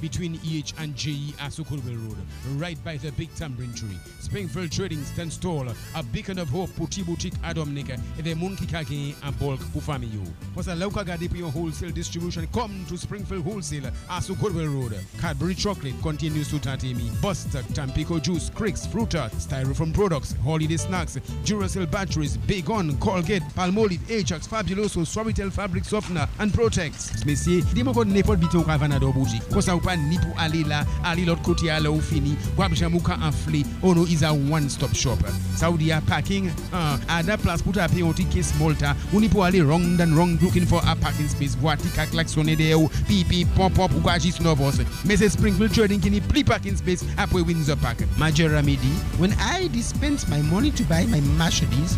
between E H and J E Assokulwell Road, right by the big tamarind tree. Springfield Trading stands tall, a beacon of hope for Tibutik Adomnica, and the Monkey Kaki and Bulk Pufamio. For the local Gadipio wholesale distribution, come to Springfield Wholesale, Assokulwell Road. Cadbury chocolate continues to Tatimi. Buster, Tampico juice, Crix, Fruta, Styrofoam products, holiday snacks, Duracell batteries, Bagon, Colgate, Palmolive, Ajax, Fabuloso, Swabitel fabric softener and protects. Messieurs, dis-moi qu'on n'est pas de biton cavanado bougie. Qu'on s'en pas ni pour aller là, aller l'autre côté à là où fini. Quoi que j'amouka enflé, on nous is a one-stop shop. Saoudia parking, ah, à la place pour taper un ticket Malta. On n'y pour aller wrong than wrong looking for a parking space. Boati ka klaxonner des hauts, pipi, pom pom ou quoi juste novos. Mais c'est Springfield Trading qui n'y plie parking space après Windsor Park. Major Ramedi, when I dispense my money to buy my Mercedes,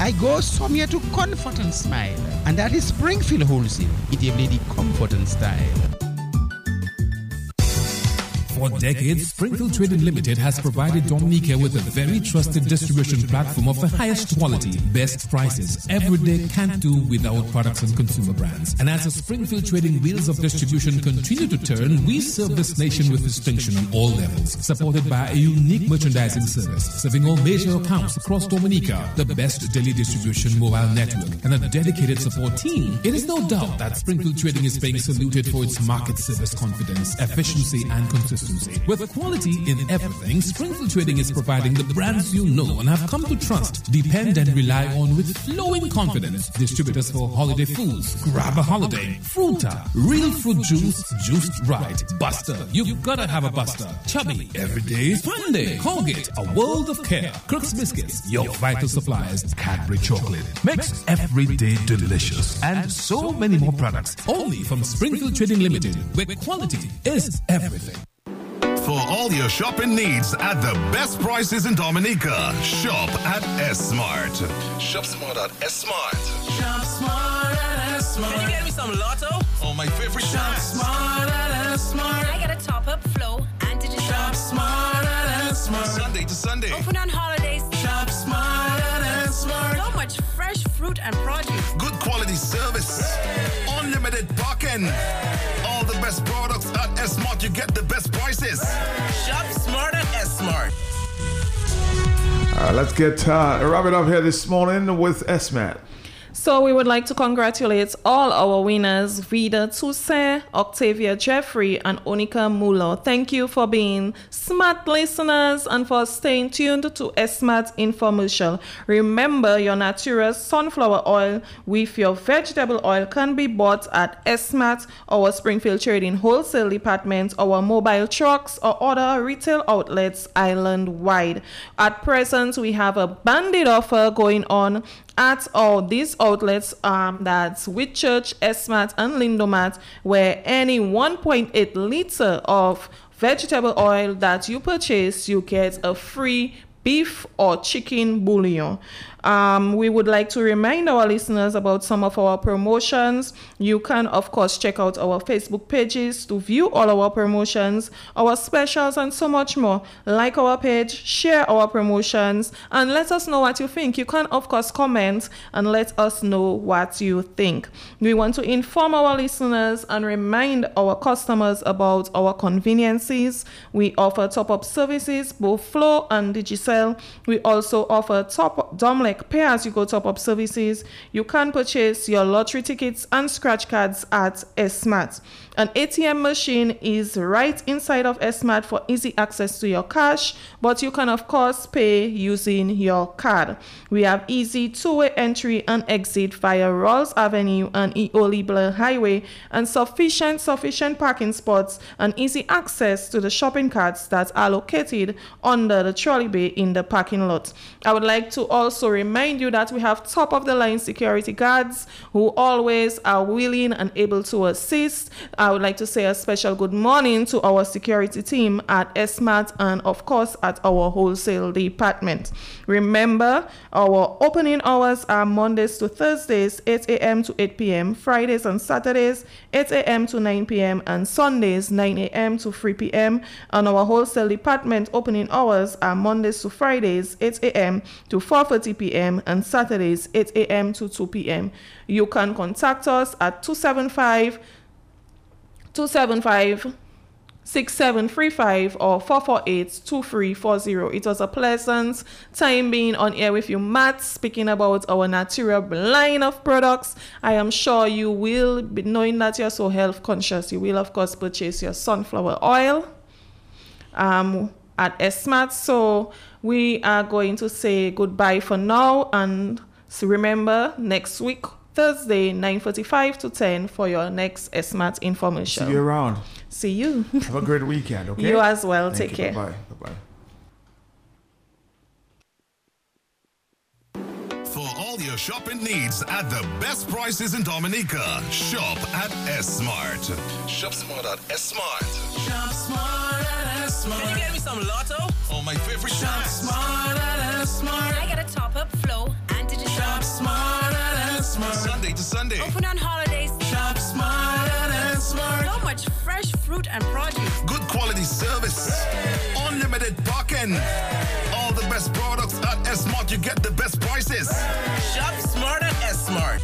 I go somewhere to comfort and smile. And that is Springfield Wholesale. It is the comfort and style. For decades, Springfield Trading Limited has provided Dominica with a very trusted distribution platform of the highest quality, best prices. Every day can't do without products and consumer brands. And as the Springfield Trading wheels of distribution continue to turn, we serve this nation with distinction on all levels, supported by a unique merchandising service, serving all major accounts across Dominica, the best daily distribution mobile network, and a dedicated support team. It is no doubt that Springfield Trading is being saluted for its market service confidence, efficiency, and consistency. With quality in everything, Springfield Trading is providing the brands you know and have come to trust, depend and rely on with flowing confidence. Distributors for holiday foods, grab a holiday, Fruta, real fruit juice, juiced right, Busta, you've gotta have a Busta, Chubby, everyday is Sunday, Colgate, a world of care, Crix biscuits, your vital supplies, Cadbury chocolate, makes every day delicious, and so many more products, only from Springfield Trading Limited, where quality is everything. For all your shopping needs at the best prices in Dominica, shop at S-Smart. Shop smart at S-Smart. Shop smart at S-Smart. Can you get me some Lotto? Oh, my favorite shop. Shop smart at S-Smart. I got a top-up, Flow, and digital. Shop smart at S-Smart. Sunday to Sunday. Open on holidays. Shop smart at S-Smart. So much fresh fruit and produce. Good quality service. Hey. Unlimited parking. Hey. All the best products at S-Smart. You get the best prices. Shop smart at S-Smart. Uh, let's get uh, wrap it up here this morning with S-Smart. So we would like to congratulate all our winners, Vida Toussaint, Octavia Jeffrey, and Onika Mulo. Thank you for being smart listeners and for staying tuned to S-Smart Infomercial. Remember, your Natura sunflower oil with your vegetable oil can be bought at S-Smart, our Springfield Trading Wholesale Department, our mobile trucks, or other retail outlets island-wide. At present, we have a bandit offer going on at all these outlets, um, that's Whitchurch, S-Mart, and Lindomat, where any one point eight liter of vegetable oil that you purchase, you get a free beef or chicken bouillon. Um, we would like to remind our listeners about some of our promotions. You can, of course, check out our Facebook pages to view all our promotions, our specials, and so much more. Like our page, share our promotions, and let us know what you think. You can, of course, comment and let us know what you think. We want to inform our listeners and remind our customers about our conveniences. We offer top-up services, both Flow and Digicel. We also offer top Domlec pay-as-you-go top-up services. You can purchase your lottery tickets and scratch cards at S-Smart. An A T M machine is right inside of S-Smart for easy access to your cash, but you can, of course, pay using your card. We have easy two-way entry and exit via Rawls Avenue and Eolibler Highway, and sufficient, sufficient parking spots and easy access to the shopping carts that are located under the trolley bay in the parking lot. I would like to also remind you that we have top-of-the-line security guards who always are willing and able to assist. I would like to say a special good morning to our security team at S-Smart and, of course, at our wholesale department. Remember, our opening hours are Mondays to Thursdays, eight a.m. to eight p.m., Fridays and Saturdays, eight a.m. to nine p.m., and Sundays, nine a.m. to three p.m., and our wholesale department opening hours are Mondays to Fridays, eight a.m. to four thirty p.m., and Saturdays, eight a.m. to two p.m. You can contact us at two seven five, two seven five, six seven three five or four four eight, two three four zero. It was a pleasant time being on air with you, Matt, speaking about our Natura line of products. I am sure you will, be knowing that you're so health conscious, you will, of course, purchase your sunflower oil um, at S-Smart. So we are going to say goodbye for now, and remember, next week, Thursday, nine forty-five to ten for your next S-Smart information. See you around. See you. Have a great weekend, okay? You as well. Thank Take you. care. Bye-bye. Bye-bye. For all your shopping needs at the best prices in Dominica, shop at S-Smart. Shop smart at S-Smart. Shop smart at S-Smart. Can you get me some lotto? Oh, my favorite shop. Shop smart at S-Smart. I got a top up, Flow, and digital. Shop smart at S-Smart. Sunday to Sunday. Open on holidays. Shop smart at S-Smart. So much fresh fruit and produce. Good quality service. Hey. Unlimited parking. Hey. All the best products at S-Smart. You get the best prices. Hey. Shop smart at S-Smart.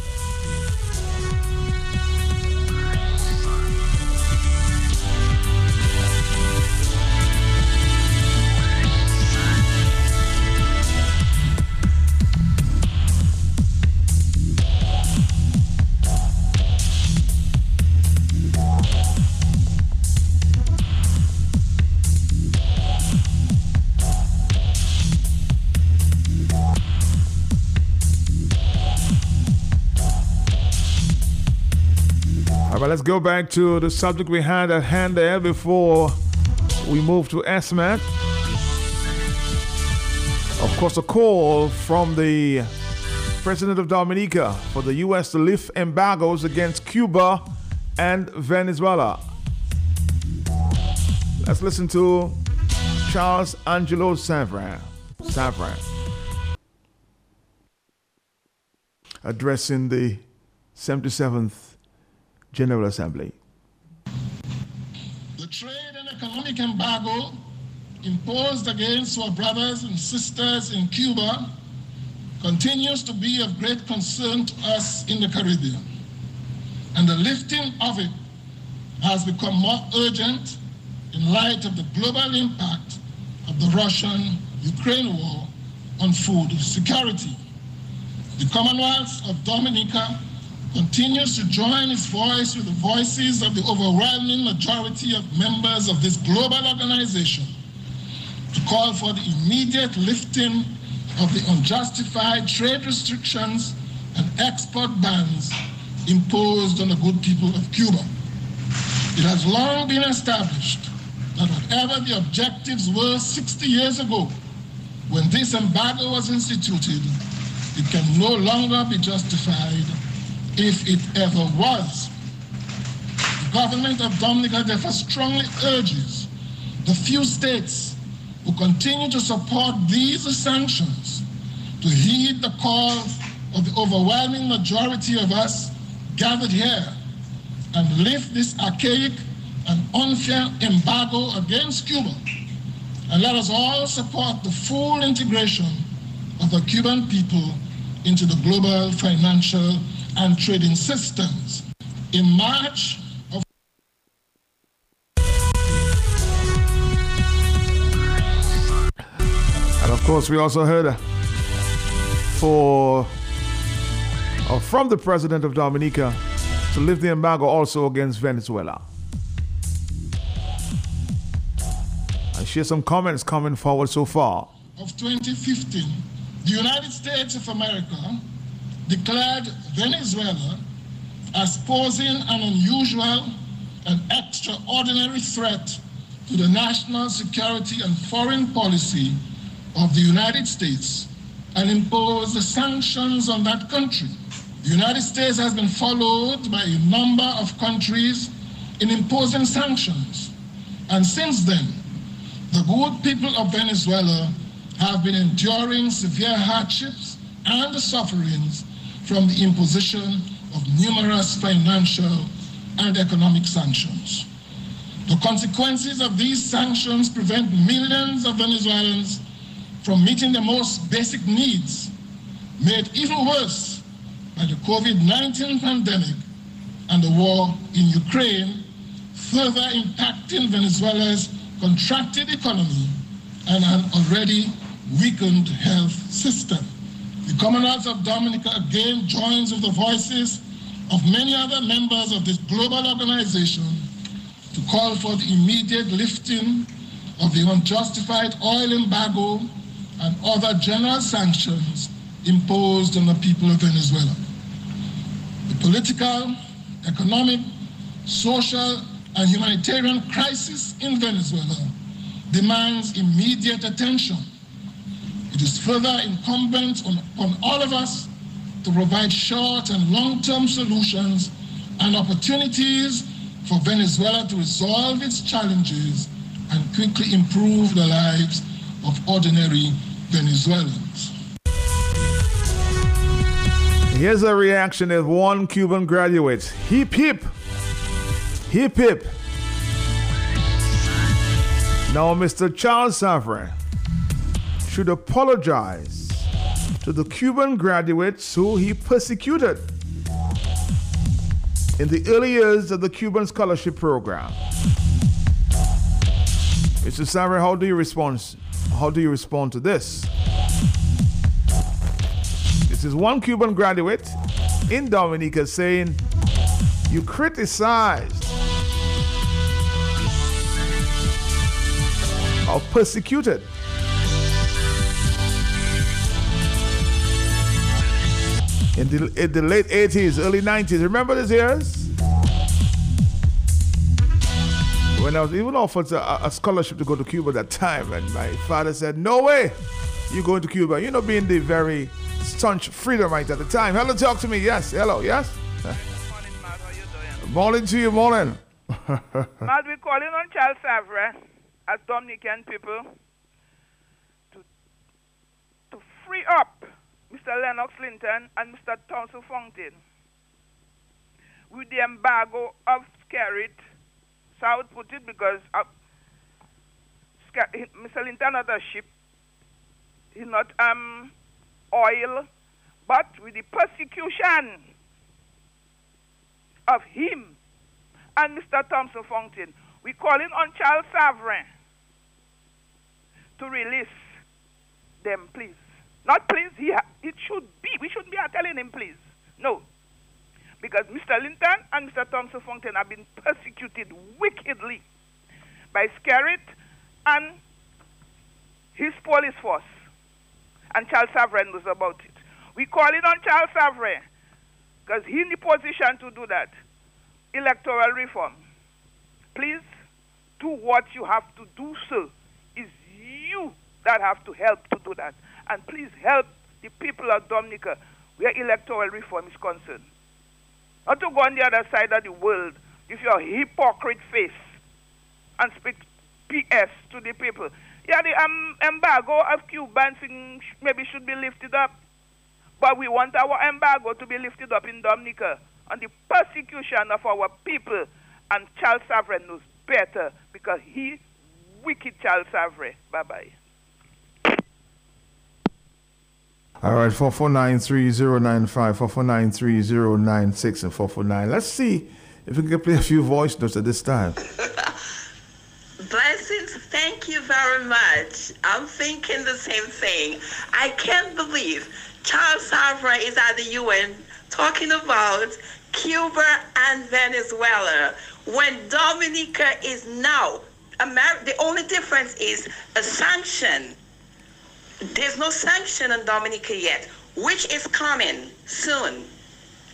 Well, let's go back to the subject we had at hand there before we move to S-Smart. Of course, a call from the President of Dominica for the U S to lift embargoes against Cuba and Venezuela. Let's listen to Charles Angelo Savarin, Savarin addressing the seventy-seventh General Assembly. The trade and economic embargo imposed against our brothers and sisters in Cuba continues to be of great concern to us in the Caribbean, and the lifting of it has become more urgent in light of the global impact of the Russian-Ukraine war on food security. The Commonwealth of Dominica continues to join its voice with the voices of the overwhelming majority of members of this global organization to call for the immediate lifting of the unjustified trade restrictions and export bans imposed on the good people of Cuba. It has long been established that whatever the objectives were sixty years ago when this embargo was instituted, it can no longer be justified if it ever was. The government of Dominica therefore strongly urges the few states who continue to support these sanctions to heed the call of the overwhelming majority of us gathered here and lift this archaic and unfair embargo against Cuba. And let us all support the full integration of the Cuban people into the global financial and trading systems. In March of And of course we also heard for or from the President of Dominica to lift the embargo also against Venezuela. I share some comments coming forward so far. Of twenty fifteen, the United States of America declared Venezuela as posing an unusual and extraordinary threat to the national security and foreign policy of the United States and imposed sanctions on that country. The United States has been followed by a number of countries in imposing sanctions, and since then, the good people of Venezuela have been enduring severe hardships and sufferings from the imposition of numerous financial and economic sanctions. The consequences of these sanctions prevent millions of Venezuelans from meeting their most basic needs, made even worse by the COVID nineteen pandemic and the war in Ukraine, further impacting Venezuela's contracted economy and an already weakened health system. The Commonwealth of Dominica again joins with the voices of many other members of this global organization to call for the immediate lifting of the unjustified oil embargo and other general sanctions imposed on the people of Venezuela. political, economic, social, and humanitarian crisis in Venezuela demands immediate attention. It is further incumbent on, on all of us to provide short and long-term solutions and opportunities for Venezuela to resolve its challenges and quickly improve the lives of ordinary Venezuelans. Here's a reaction of one Cuban graduate. Hip hip! Hip hip! Now Mister Charles Savarin should apologize to the Cuban graduates who he persecuted in the early years of the Cuban scholarship program. Mister Savarin, how do you respond? How do you respond to this? This is one Cuban graduate in Dominica saying, "You criticized or persecuted in the, in the late eighties, early nineties. Remember these years? When I was even offered a, a scholarship to go to Cuba that time, and my father said, no way, you're going to Cuba. You know, being the very staunch freedomite at the time. Hello, talk to me. Yes, hello, yes. Good morning, Matt. How you doing? Morning to you, morning. Matt, we're calling on Charles Savarin as Dominican people to, to free up Mister Lennox Linton and Mister Thompson Fontaine with the embargo of Skerrit. So I would put it because uh, Mister Linton not a ship. He's not um oil, but with the persecution of him and Mister Thompson Fontaine. We're calling on Charles Savarin to release them, please. Not please, he ha- it should be. We shouldn't be telling him, please. No. Because Mister Linton and Mister Thompson Fontaine have been persecuted wickedly by Skerrit and his police force. And Charles Savarin knows about it. We call it on Charles Savarin because he's in the position to do that. Electoral reform. Please do what you have to do, sir. It's you that have to help to do that. And please help the people of Dominica where electoral reform is concerned. Not to go on the other side of the world with your hypocrite face and speak P S to the people. Yeah, the um, embargo of Cubans maybe should be lifted up. But we want our embargo to be lifted up in Dominica on the persecution of our people. And Charles Savarin knows better because he wicked Charles Savarin. Bye-bye. All right, four four nine three zero nine five, four four nine three zero nine six, and four four nine. Let's see if we can play a few voice notes at this time. Blessings, thank you very much. I'm thinking the same thing. I can't believe Charles Savarin is at the U N talking about Cuba and Venezuela when Dominica is now. Ameri- the only difference is a sanction. There's no sanction on Dominica yet, which is coming soon.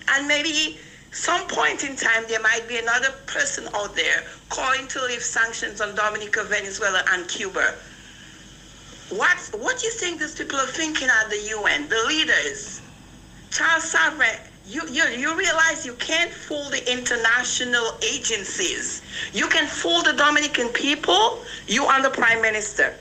And maybe some point in time, there might be another person out there calling to lift sanctions on Dominica, Venezuela, and Cuba. What, what do you think these people are thinking at the U N, the leaders? Charles Savarin, you, you, you realize you can't fool the international agencies. You can fool the Dominican people, you and the Prime Minister.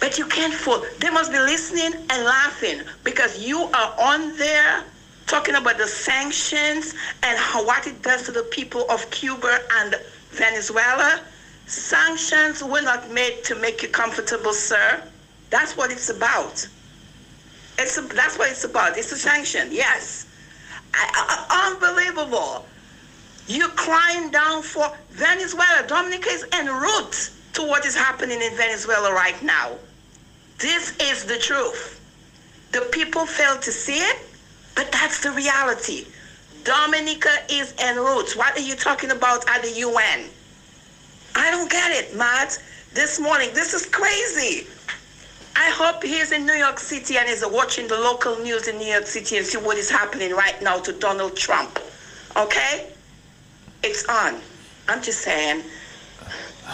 But you can't fool. They must be listening and laughing because you are on there talking about the sanctions and how, what it does to the people of Cuba and Venezuela. Sanctions were not made to make you comfortable, sir. That's what it's about. It's a, that's what it's about. It's a sanction, yes. I, I, unbelievable. You're crying down for Venezuela. Dominica is en route to what is happening in Venezuela right now. This is the truth. The people fail to see it. But that's the reality. Dominica is en route. What are you talking about at the U N? I don't get it, Matt. This morning, this is crazy. I hope he's in New York City and is watching the local news in New York City and see what is happening right now to Donald Trump. Okay? It's on. I'm just saying.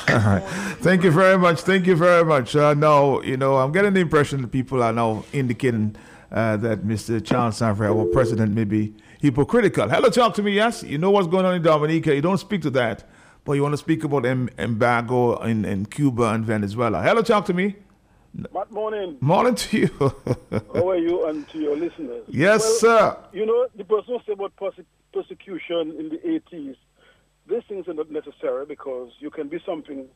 All right. Thank you very much. Thank you very much. Uh, no, you know, I'm getting the impression that people are now indicating uh, that Mister Charles Savarin, our president, may be hypocritical. Hello, talk to me. Yes, you know what's going on in Dominica. You don't speak to that, but you want to speak about em- embargo in, in Cuba and Venezuela. Hello, talk to me. Good morning. Morning to you. How are you and to your listeners? Yes, well, sir. You know, the person who said about perse- persecution in the eighties, these things are not necessary because you can be something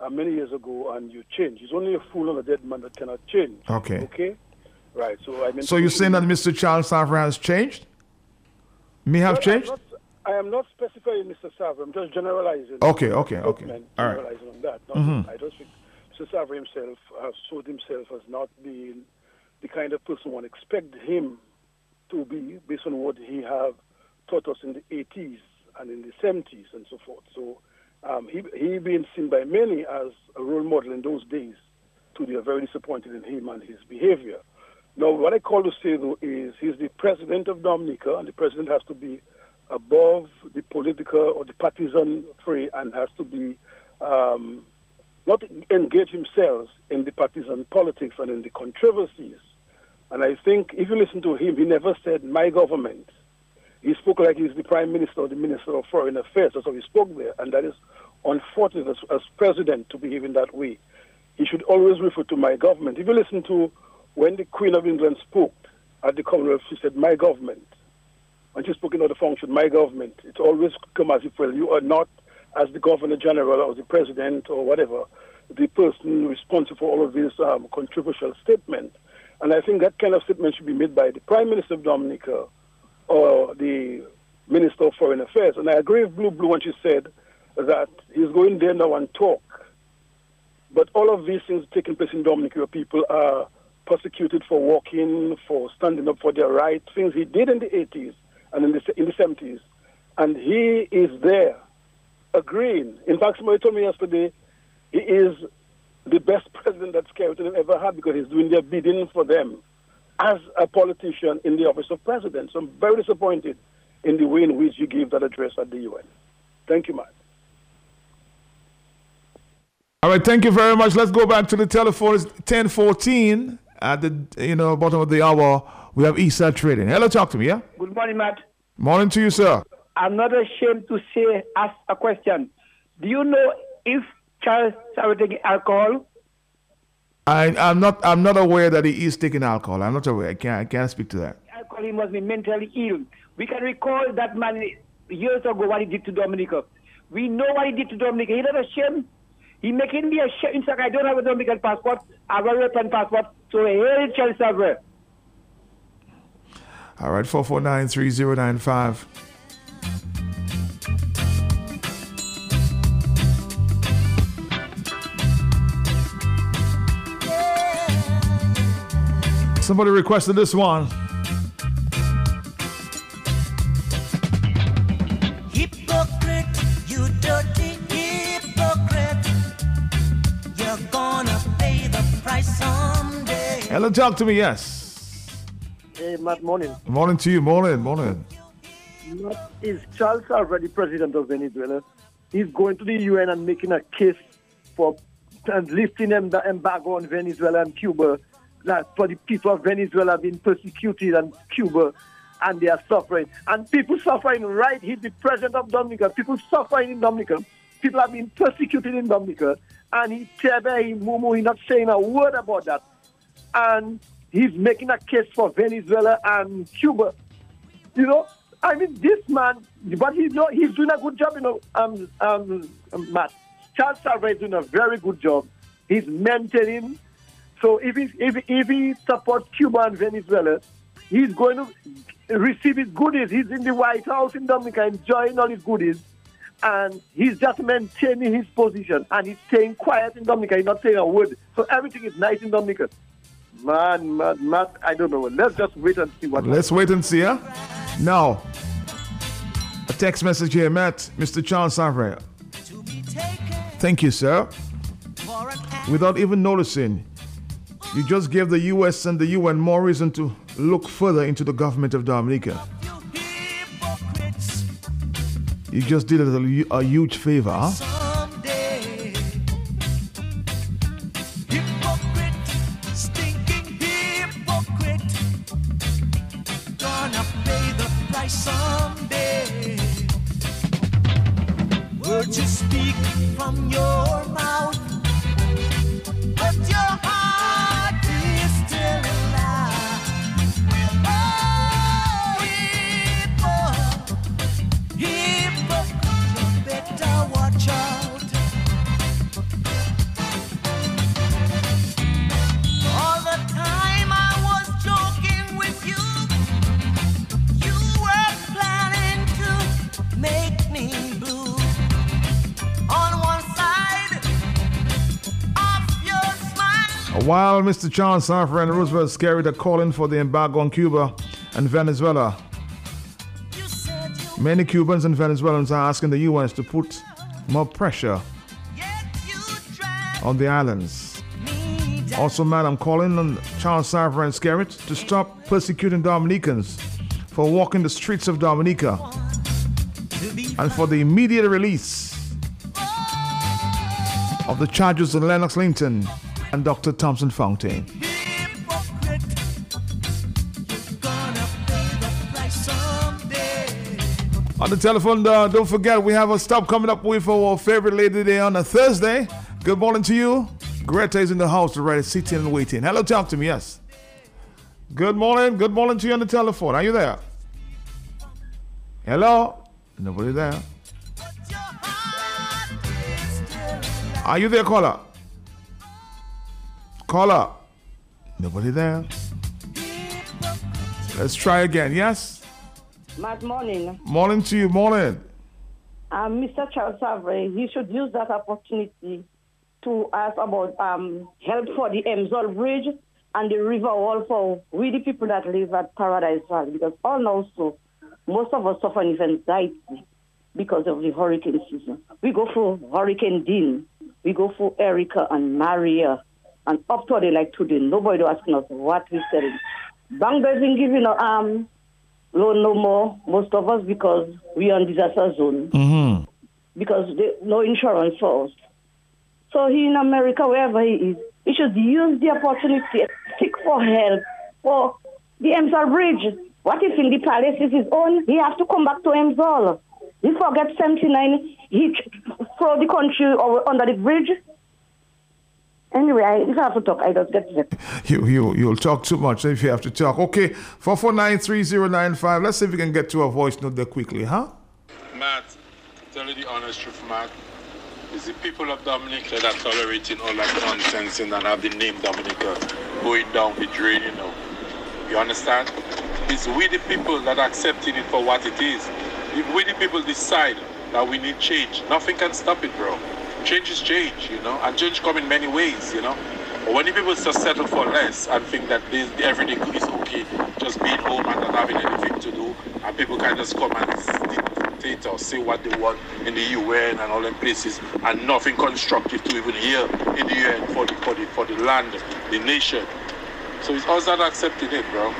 uh, many years ago and you change. It's only a fool and a dead man that cannot change. Okay. Okay? Right. So I mean. So you're saying that Mister Charles Savarin has changed? May have well, changed? Not, I am not specifying Mister Savarin. I'm just generalizing. Okay, okay, okay. All right. Generalizing on that. Not mm-hmm. I don't think Mister Savarin himself has showed himself as not being the kind of person one expects him to be based on what he have taught us in the eighties and in the seventies and so forth. So um, he he being seen by many as a role model in those days, to be very disappointed in him and his behavior. Now, what I call to say, though, is he's the president of Dominica, and the president has to be above the political or the partisan fray and has to be um, not engage himself in the partisan politics and in the controversies. And I think if you listen to him, he never said, my government. He spoke like he's the prime minister or the minister of foreign affairs. That's how he spoke there, and that is unfortunate as, as president to behave in that way. He should always refer to my government. If you listen to when the Queen of England spoke at the Commonwealth, she said, my government. And she spoke in other function, my government. It always come as if, well, you are not, as the Governor General or the President or whatever, the person responsible for all of these um, controversial statements. And I think that kind of statement should be made by the Prime Minister of Dominica or the Minister of Foreign Affairs. And I agree with Blue Blue when she said that he's going there now and talk. But all of these things taking place in Dominica, people are persecuted for walking, for standing up for their rights, things he did in the eighties and in the in the seventies. And he is there agreeing. In fact, somebody told me yesterday he is the best president that Skerrit ever had because he's doing their bidding for them as a politician in the office of president. So I'm very disappointed in the way in which you gave that address at the U N. Thank you, Matt. All right, thank you very much. Let's go back to the telephone. It's ten fourteen. At the you know bottom of the hour, we have Issa Trading. Hello, talk to me. Yeah. Good morning, Matt. Morning to you, sir. I'm not ashamed to say, ask a question. Do you know if Charles is taking alcohol? I, I'm not. I'm not aware that he is taking alcohol. I'm not aware. I can't. I can't speak to that. Alcohol. He must be mentally ill. We can recall that man years ago what he did to Dominica. We know what he did to Dominica. He's not ashamed. He making me ashamed. In fact, I don't have a Dominican passport. I have a European passport. So here is Charles Savarin. All right, four four nine three zero nine five. Somebody requested this one. Hypocrite, you dirty hypocrite. You're gonna pay the price someday. Hello, talk to me, yes. Hey, Matt, morning. Morning to you, morning, morning. Matt, is Charles already president of Venezuela? He's going to the U N and making a case for and lifting the embargo on Venezuela and Cuba. That for the people of Venezuela being persecuted and Cuba, and they are suffering. And people suffering, right? He's the president of Dominica. People suffering in Dominica. People are being persecuted in Dominica. And he Tebe, he Mumu, he's not saying a word about that. And he's making a case for Venezuela and Cuba. You know, I mean, this man, but he's, not, he's doing a good job, you know, um, um, Matt. Charles Savarin is doing a very good job. He's mentoring. So if he, if, if he supports Cuba and Venezuela, he's going to receive his goodies. He's in the White House in Dominica enjoying all his goodies. And he's just maintaining his position. And he's staying quiet in Dominica. He's not saying a word. So everything is nice in Dominica. Man, man, man, I don't know. Let's just wait and see what Let's happens. wait and see, huh? Now, a text message here, Matt. Mister Charles Savarin. Thank you, sir. Without even noticing, you just gave the U S and the U N more reason to look further into the government of Dominica. You just did us a, a huge favor. Someday, hypocrite, stinking hypocrite, gonna pay the price someday. Words you speak from your mouth, but your heart is still alive. Oh, hypocrite, hypocrite, you better watch out. All the time I was joking with you, you were planning to make me blue. On one side of your smile. While Mister Charles Savarin and Roosevelt Skerrit are calling for the embargo on Cuba and Venezuela, you said you many Cubans and Venezuelans are asking the U S to put more pressure on the islands. Also, madam, calling on Charles Savarin and Skerrit to stop persecuting Dominicans for walking the streets of Dominica and for the immediate release of the charges on Lennox Linton and Doctor Thompson Fontaine. On the telephone, uh, don't forget, we have a stop coming up with our favorite lady today on a Thursday. Good morning to you. Greta is in the house already, sitting and waiting. Hello, talk to me, yes. Good morning, good morning to you on the telephone. Are you there? Hello? Nobody there. Are you there, caller? Caller? Nobody there. Let's try again, yes? Good morning. Morning to you, morning. Um, Mister Charles Savarin, you should use that opportunity to ask about um, help for the Emsol Bridge and the river wall for we the people that live at Paradise Valley, because all also, most of us suffer with anxiety because of the hurricane season. We go through Hurricane Dean. We go for Erica and Maria, and up to today, like today, nobody asking us what we're selling. Bank doesn't give you no um, loan no more, most of us, because we're on disaster zone. Mm-hmm. Because they, no insurance for us. So he in America, wherever he is, he should use the opportunity, seek for help for the Emsol Bridge. What if in the palace is his own? He has to come back to Emsol. He forget seventy-nine, he throw the country over, under the bridge. Anyway, I don't have to talk. I don't get it. You, you, you'll talk too much if you have to talk. Okay, four four nine, three zero nine five. Let's see if we can get to a voice note there quickly, huh? Matt, tell you the honest truth, Matt. It's the people of Dominica that are tolerating all that nonsense and have the name Dominica going down the drain, you know. You understand? It's we, the people, that are accepting it for what it is. If we the people decide that we need change, nothing can stop it, bro. Change is change, you know, and change come in many ways, you know. But when the people just settle for less and think that this, everything is okay, just being home and not having anything to do, and people can just come and dictate or say what they want in the U N and all them places, and nothing constructive to even hear in the U N for the, for the, for the land, the nation. So it's us that are accepting it, bro.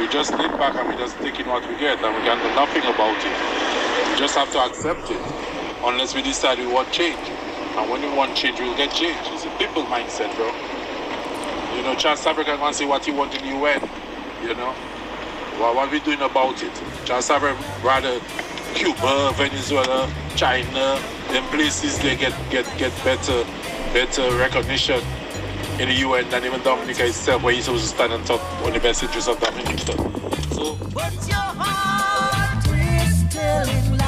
We just lean back and we just taking what we get and we can do nothing about it. We just have to accept it unless we decide we want change. And when we want change, we'll get change. It's a people mindset, bro. You know, Charles Savarin can say what he wants in the U N, you know. Well, what are we doing about it? Charles Savarin rather Cuba, Venezuela, China, them places they get, get, get better, better recognition in the U N than even Dominica itself, where he's supposed to stand on top on the best interests of Dominica. So but your heart is still in line.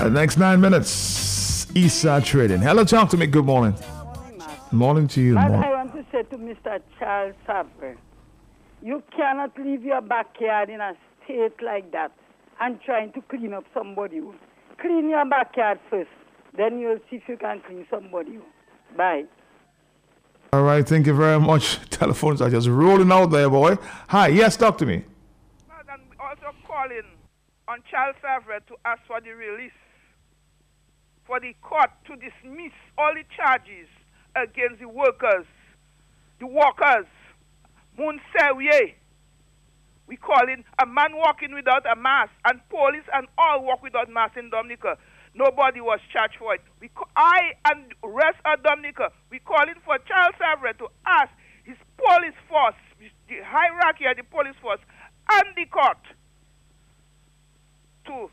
Oh, the next nine minutes, Issa Trading. Hello, talk to me. Good morning. Good morning, morning to you. What morning. I want to say to Mister Charles Savarin, you cannot leave your backyard in a state like that and trying to clean up somebody. Clean your backyard first. Then you'll see if you can clean somebody. Bye. All right, thank you very much. Telephones are just rolling out there, boy. Hi, yes, talk to me. Madam, also calling on Charles Savarin to ask for the release, for the court to dismiss all the charges against the workers, the workers, Moon Servier. We call in a man walking without a mask, and police and all walk without mask in Dominica. Nobody was charged for it. We call, I and rest of Dominica, we call in for Charles Savarin to ask his police force, the hierarchy of the police force, and the court to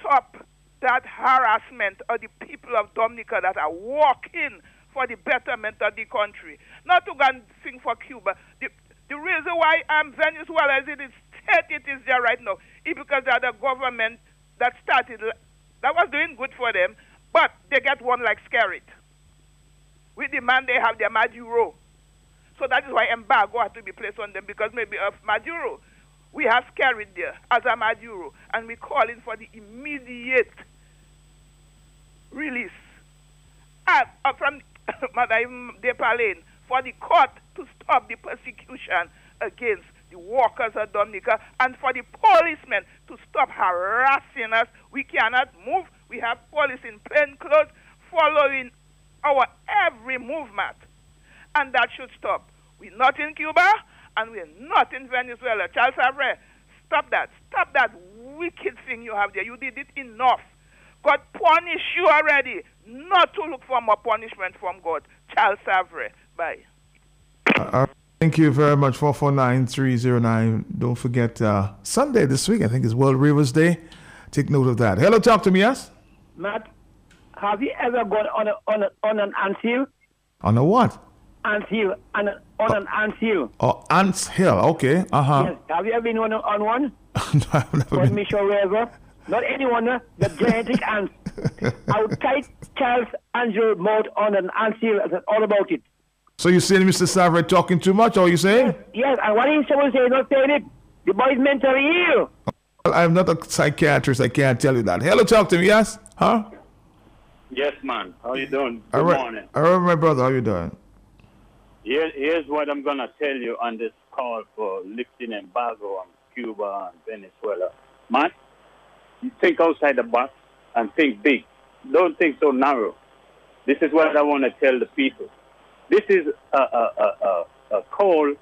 stop that harassment of the people of Dominica that are walking for the betterment of the country. Not to go and sing for Cuba. The, the reason why um, Venezuela is in the state it is there right now is because they are the government that started, that was doing good for them, but they get one like Skerrit. We demand they have their Maduro. So that is why embargo has to be placed on them, because maybe of Maduro. We have Skerrit there as a Maduro, and we call in for the immediate release uh, uh, from Madame Despalin, for the court to stop the persecution against the workers of Dominica, and for the policemen to stop harassing us. We cannot move. We have police in plain clothes following our every movement, and that should stop. We're not in Cuba, and we're not in Venezuela. Charles Savarin, stop that. Stop that wicked thing you have there. You did it enough. God punished you already. Not to look for more punishment from God. Charles Savarin. Bye. Uh, thank you very much. four four nine three zero nine. Don't forget, uh, Sunday this week, I think, is World Rivers Day. Take note of that. Hello, talk to me, yes? Matt, have you ever gone on a, on a, on an ant hill? On a what? Ant hill, on, a, on oh, an ant hill. Oh, ant hill, okay. Uh huh. Yes. Have you ever been on, a, on one? No, I've never on been. Michelle River. Not anyone, uh, the gigantic ants. I would type Charles Angelo mode on an ant hill and all about it. So you're saying Mister Savarin talking too much, or you saying? Yes, yes, and what is someone saying? Not saying it. The boy's mentally ill. Well, I'm not a psychiatrist, I can't tell you that. Hello, talk to me, yes? Huh? Yes, man. How you doing? Good all right. morning. All right, my brother, how you doing? Here, here's what I'm going to tell you on this call for lifting embargo on Cuba and Venezuela. Man, you think outside the box and think big. Don't think so narrow. This is what I want to tell the people. This is a, a, a, a call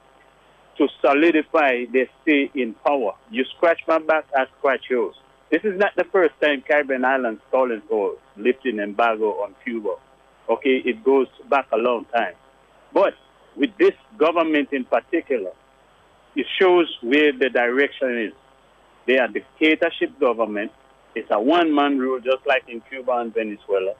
to solidify their stay in power. You scratch my back, I scratch yours. This is not the first time Caribbean Islands calling for lifting embargo on Cuba. Okay, it goes back a long time. But with this government in particular, it shows where the direction is. They are dictatorship government. It's a one-man rule, just like in Cuba and Venezuela.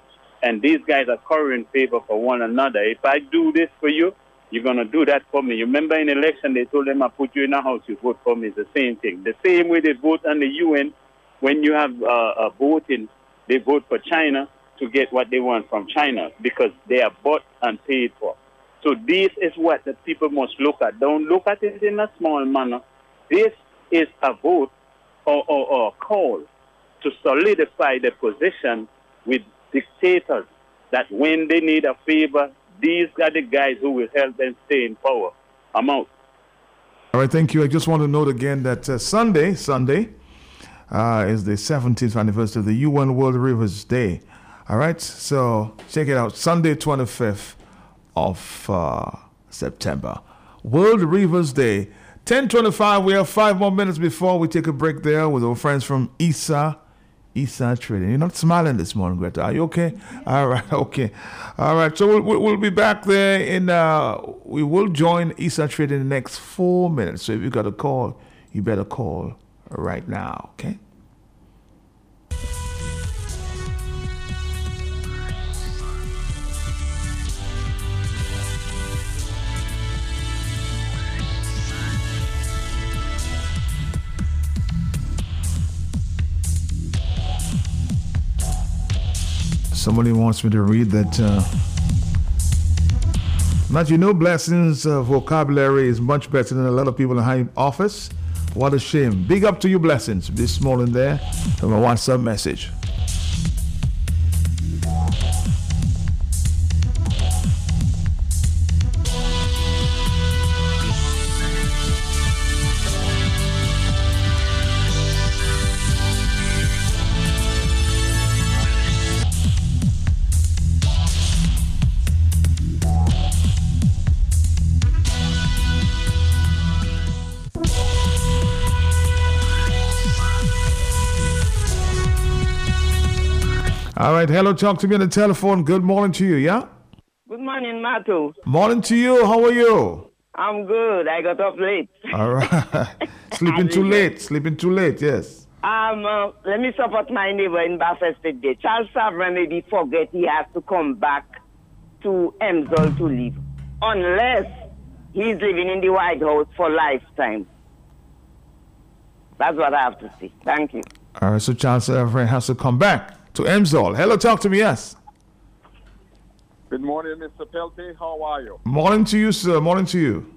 And these guys are currying favor for one another. If I do this for you, you're going to do that for me. You remember in election, they told them, I put you in a house, you vote for me. It's the same thing. The same way they vote on the U N, when you have uh, uh, voting, they vote for China to get what they want from China because they are bought and paid for. So this is what the people must look at. Don't look at it in a small manner. This is a vote or, or, or a call to solidify the position with dictators that when they need a favor, these are the guys who will help them stay in power. I'm out. All right, thank you. I just want to note again that uh, Sunday, Sunday uh, is the seventeenth anniversary of the U N World Rivers Day. All right, so check it out. Sunday, twenty-fifth. Of uh, September, World Rivers Day, ten twenty-five. We have five more minutes before we take a break there with our friends from Issa, Issa Trading. You're not smiling this morning, Greta. Are you okay? All right, okay, all right. So we'll we'll be back there, and uh, we will join Issa Trading in the next four minutes. So if you got a call, you better call right now, okay? Somebody wants me to read that. Uh, not you know, Blessing's uh, vocabulary is much better than a lot of people in high office. What a shame. Big up to you, Blessings. This morning there from a WhatsApp message. All right, hello, talk to me on the telephone. Good morning to you, yeah? Good morning, Matthew. Morning to you. How are you? I'm good. I got up late. All right. Sleeping too late. Sleeping too late, yes. Um, uh, let me support my neighbor in Bathurst today. Charles Savarin maybe forget he has to come back to Emsall to live, unless he's living in the White House for lifetime. That's what I have to say. Thank you. All right, so Charles Savarin has to come back to Emsall. Hello, talk to me, yes. Good morning, Mister Peltier. How are you? Morning to you, sir. Morning to you.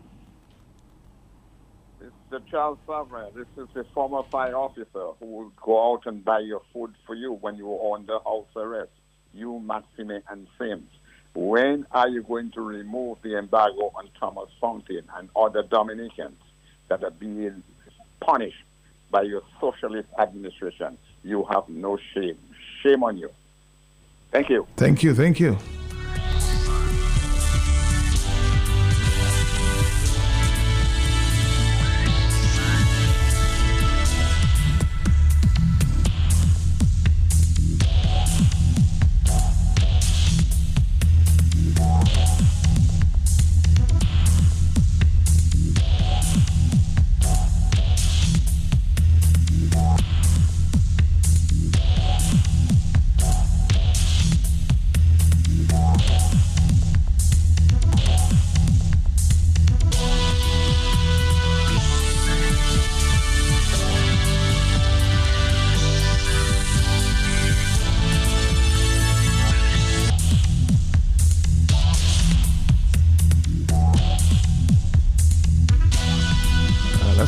Mister Charles Savarin, this is the former fire officer who will go out and buy your food for you when you are under house arrest. You, Maxime, and Sims. When are you going to remove the embargo on Thomas Fontaine and other Dominicans that are being punished by your socialist administration? You have no shame. Shame on you. Thank you. Thank you. Thank you.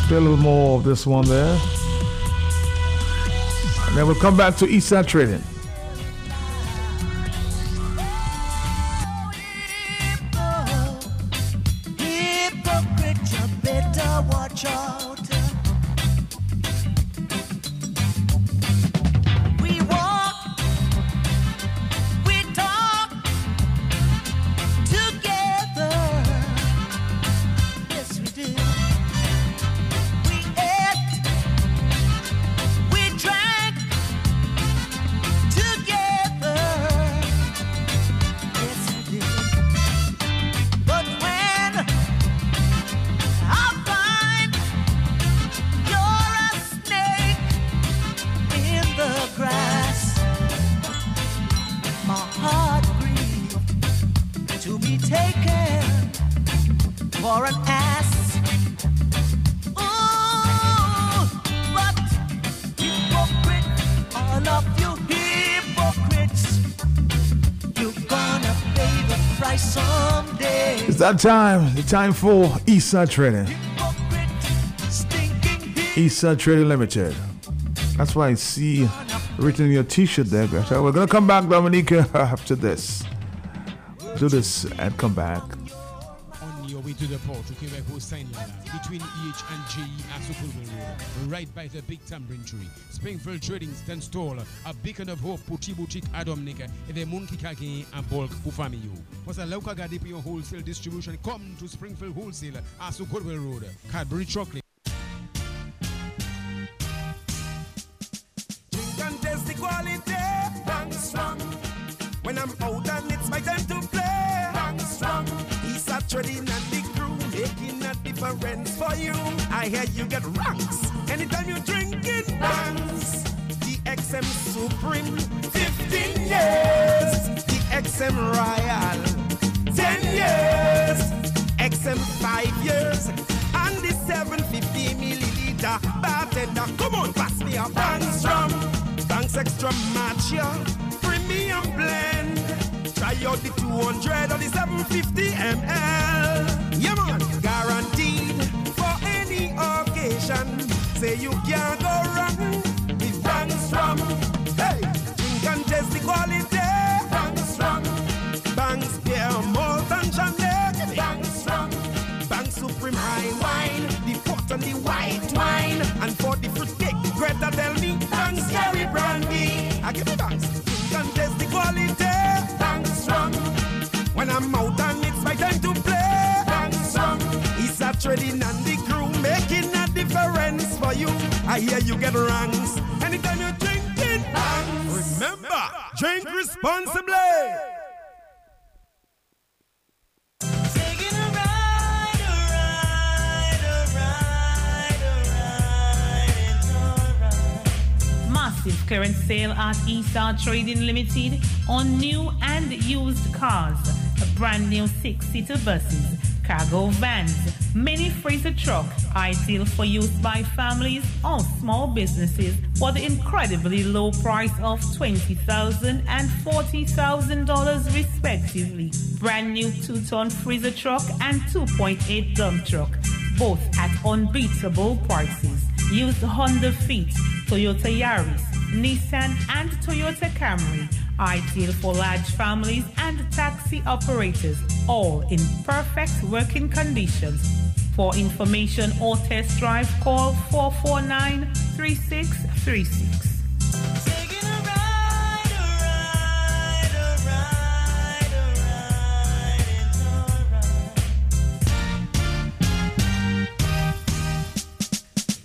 A little more of this one there, and then we'll come back to S-Smart Trading. That time, the time for S-Smart Trading. S-Smart Trading Limited. That's why I see written in your T-shirt there, Greta. We're gonna come back, Dominica, after this. Do this and come back. On your way to the port to Quebec Coast Sign Line, between E H and J E at Sokouvel Road, right by the big tamarind tree. Springfield Trading stands tall, a beacon of hope for Chibuchik and Dominica, and the moon kikage and bulk for family. For the local Gadipion wholesale distribution, come to Springfield Wholesale at Sokouvel Road, Cadbury Chocolate. Drink responsibly. Taking a ride, a ride, a ride, a ride, it's alright. Massive clearance sale at Issa Trading Limited on new and used cars, brand new six-seater buses, cargo vans, mini freezer truck, ideal for use by families or small businesses for the incredibly low price of twenty thousand dollars and forty thousand dollars respectively. Brand new two-ton freezer truck and two point eight dump truck, both at unbeatable prices. Used Honda Fit, Toyota Yaris, Nissan and Toyota Camry, ideal for large families and taxi operators, all in perfect working conditions. For information or test drive, call four four nine, three six three six. Taking a ride, a ride, a ride, a ride, it's alright.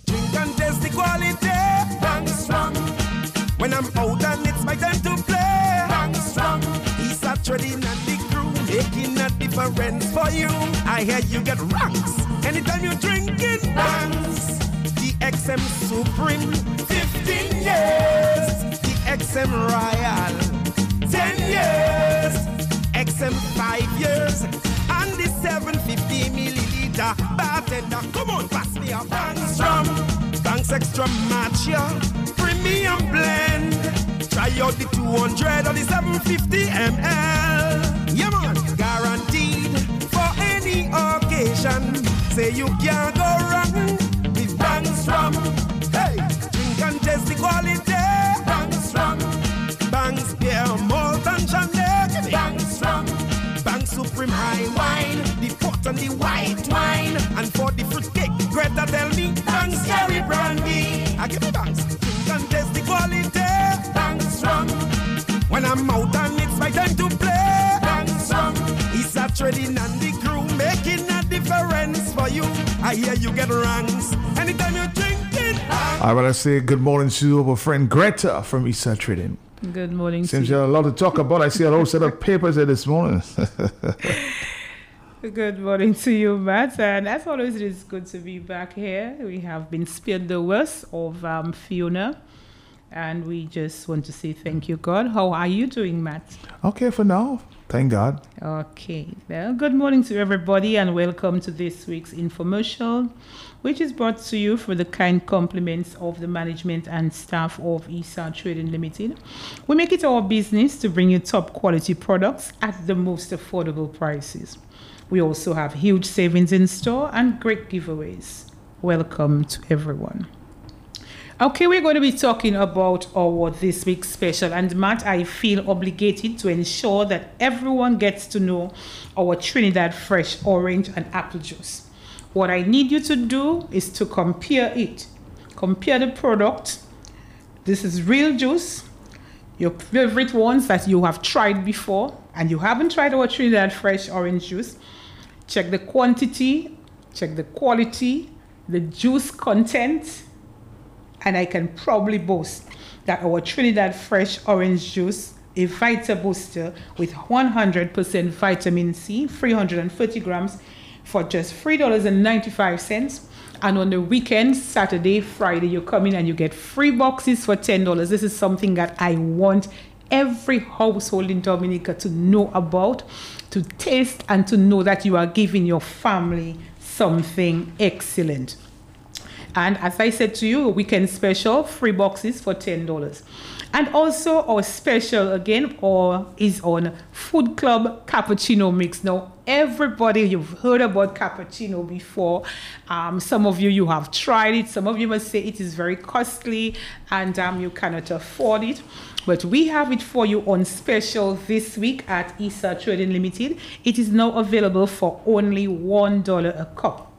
Drink and test the quality, Banks rum. When I'm out and it's my time to play, Banks rum. He's a trading and the crew, making a difference for you. I hear you get ranks anytime you drink it. Banks, the X M Supreme, fifteen years. The X M Royal, ten years. X M five years. And the seven fifty milliliter bartender. Come on, pass me a Banks rum. Banks Extra Matcha Premium Blend. Try out the two hundred or the seven fifty milliliters. Yeah, man. Guaranteed for any occasion. Say you can't go wrong with Banks rum. Hey, drink and taste the quality. Banks rum. Banks beer, malt and champagne. Banks rum. Banks Supreme High Wine, the port and the white wine. And for the fruit cake, Greta tell me, Banks Cherry Brandy. I give me Banks. And test the quality, Banks rum. When I'm out and it's my time to play, Banks rum. It's a trading and the crew making a difference for you. I hear you get ranks anytime you drink it. I want to say good morning to our friend Greta from Issa Trading. Good morning. Seems you have a lot to talk about. I see a whole set of papers here this morning. Good morning to you, Matt, and as always, it is good to be back here. We have been spared the worst of um, Fiona, and we just want to say thank you, God. How are you doing, Matt? Okay, for now, thank God. Okay, well, good morning to everybody, and welcome to this week's infomercial, which is brought to you for the kind compliments of the management and staff of Issa Trading Limited. We make it our business to bring you top quality products at the most affordable prices. We also have huge savings in store and great giveaways. Welcome to everyone. Okay, we're going to be talking about our this week's special. And Matt, I feel obligated to ensure that everyone gets to know our Trinidad Fresh Orange and Apple Juice. What I need you to do is to compare it. Compare the product. This is real juice. Your favorite ones that you have tried before, and you haven't tried our Trinidad Fresh Orange Juice. Check the quantity, check the quality, the juice content, and I can probably boast that our Trinidad Fresh Orange Juice, a Vita Booster with one hundred percent vitamin C, three hundred thirty grams for just three dollars and ninety-five cents. And on the weekend, Saturday, Friday, you come in and you get free boxes for ten dollars. This is something that I want every household in Dominica to know about, to taste, and to know that you are giving your family something excellent. And as I said to you, weekend special, free boxes for ten dollars. And also our special again or is on Food Club Cappuccino Mix. Now, everybody, you've heard about cappuccino before. Um, some of you, you have tried it. Some of you must say it is very costly and um, you cannot afford it. But we have it for you on special this week at Issa Trading Limited. It is now available for only one dollar a cup.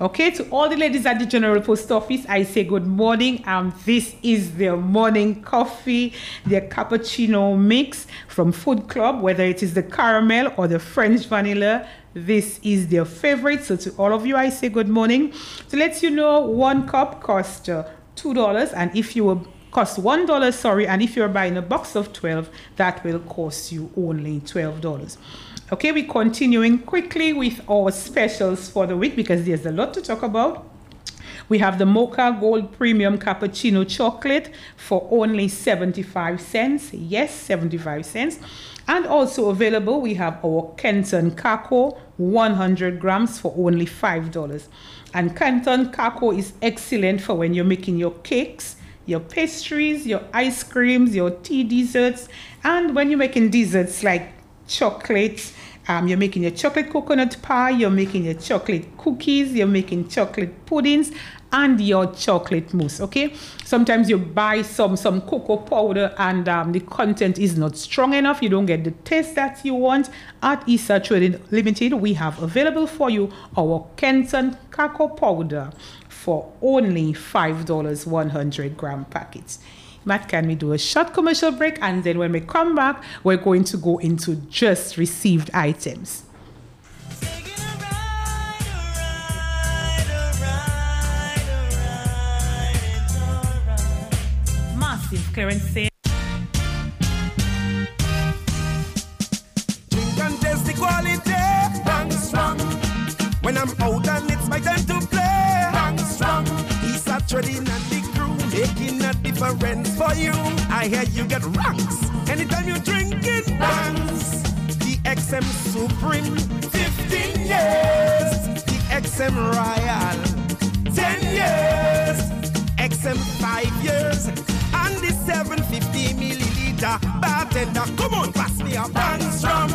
Okay, to all the ladies at the General Post Office, I say good morning. Um, this is their morning coffee, their cappuccino mix from Food Club, whether it is the caramel or the French vanilla. This is their favorite. So to all of you, I say good morning. To let you know, one cup costs uh, two dollars. And if you were costs one dollar, sorry, and if you're buying a box of twelve, that will cost you only twelve dollars. Okay, we're continuing quickly with our specials for the week because there's a lot to talk about. We have the Mocha Gold Premium Cappuccino Chocolate for only seventy-five cents. Yes, seventy-five cents. And also available, we have our Kenton Kakao one hundred grams for only five dollars. And Kenton Kakao is excellent for when you're making your cakes, your pastries, your ice creams, your tea desserts. And when you're making desserts like chocolates, Um, you're making your chocolate coconut pie, you're making your chocolate cookies, you're making chocolate puddings, and your chocolate mousse, okay? Sometimes you buy some, some cocoa powder and um, the content is not strong enough. You don't get the taste that you want. At Issa Trading Limited, we have available for you our Kenton Kakao Powder for only five dollars, one hundred gram packets. Matt, can we do a short commercial break? And then when we come back, we're going to go into just received items. Massive currency. Drink and taste the quality. Banks Rum. When I'm out and it's my time to play. Banks Rum. He's actually not the crew making a difference for you. I hear you get ranks anytime you drink it. Banks, the X M Supreme, fifteen years. The X M Royal, ten years. X M five years. And the seven fifty milliliter bartender. Come on, pass me a Banks Rum.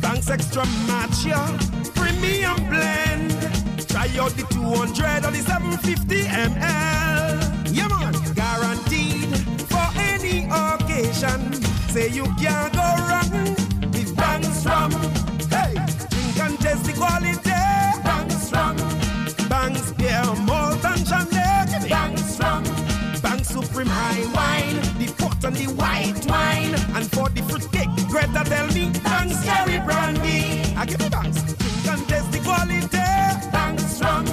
Banks Extra Matcha, Premium Blend. Try out the two hundred or the seven fifty milliliters. Yeah, man. Guaranteed for any occasion. Say you can't go wrong with Banks Rum. Hey, drink and taste the quality. Banks Rum. Banks beer, malt and champagne. Banks Rum. Banks Supreme High Wine, the port and the white wine. And for the fruit cake, Greta tell me Banks Cherry Brandy. I give me Banks. Drink and taste the quality. Banks Rum.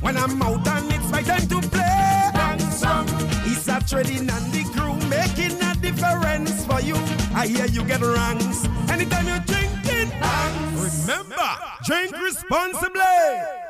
When I'm out and it's my time to play. Banks Rum. It's a trading and the crew making a difference for you. I hear you get ranks anytime you're drinking Banks. Remember, Remember, drink, drink responsibly. responsibly.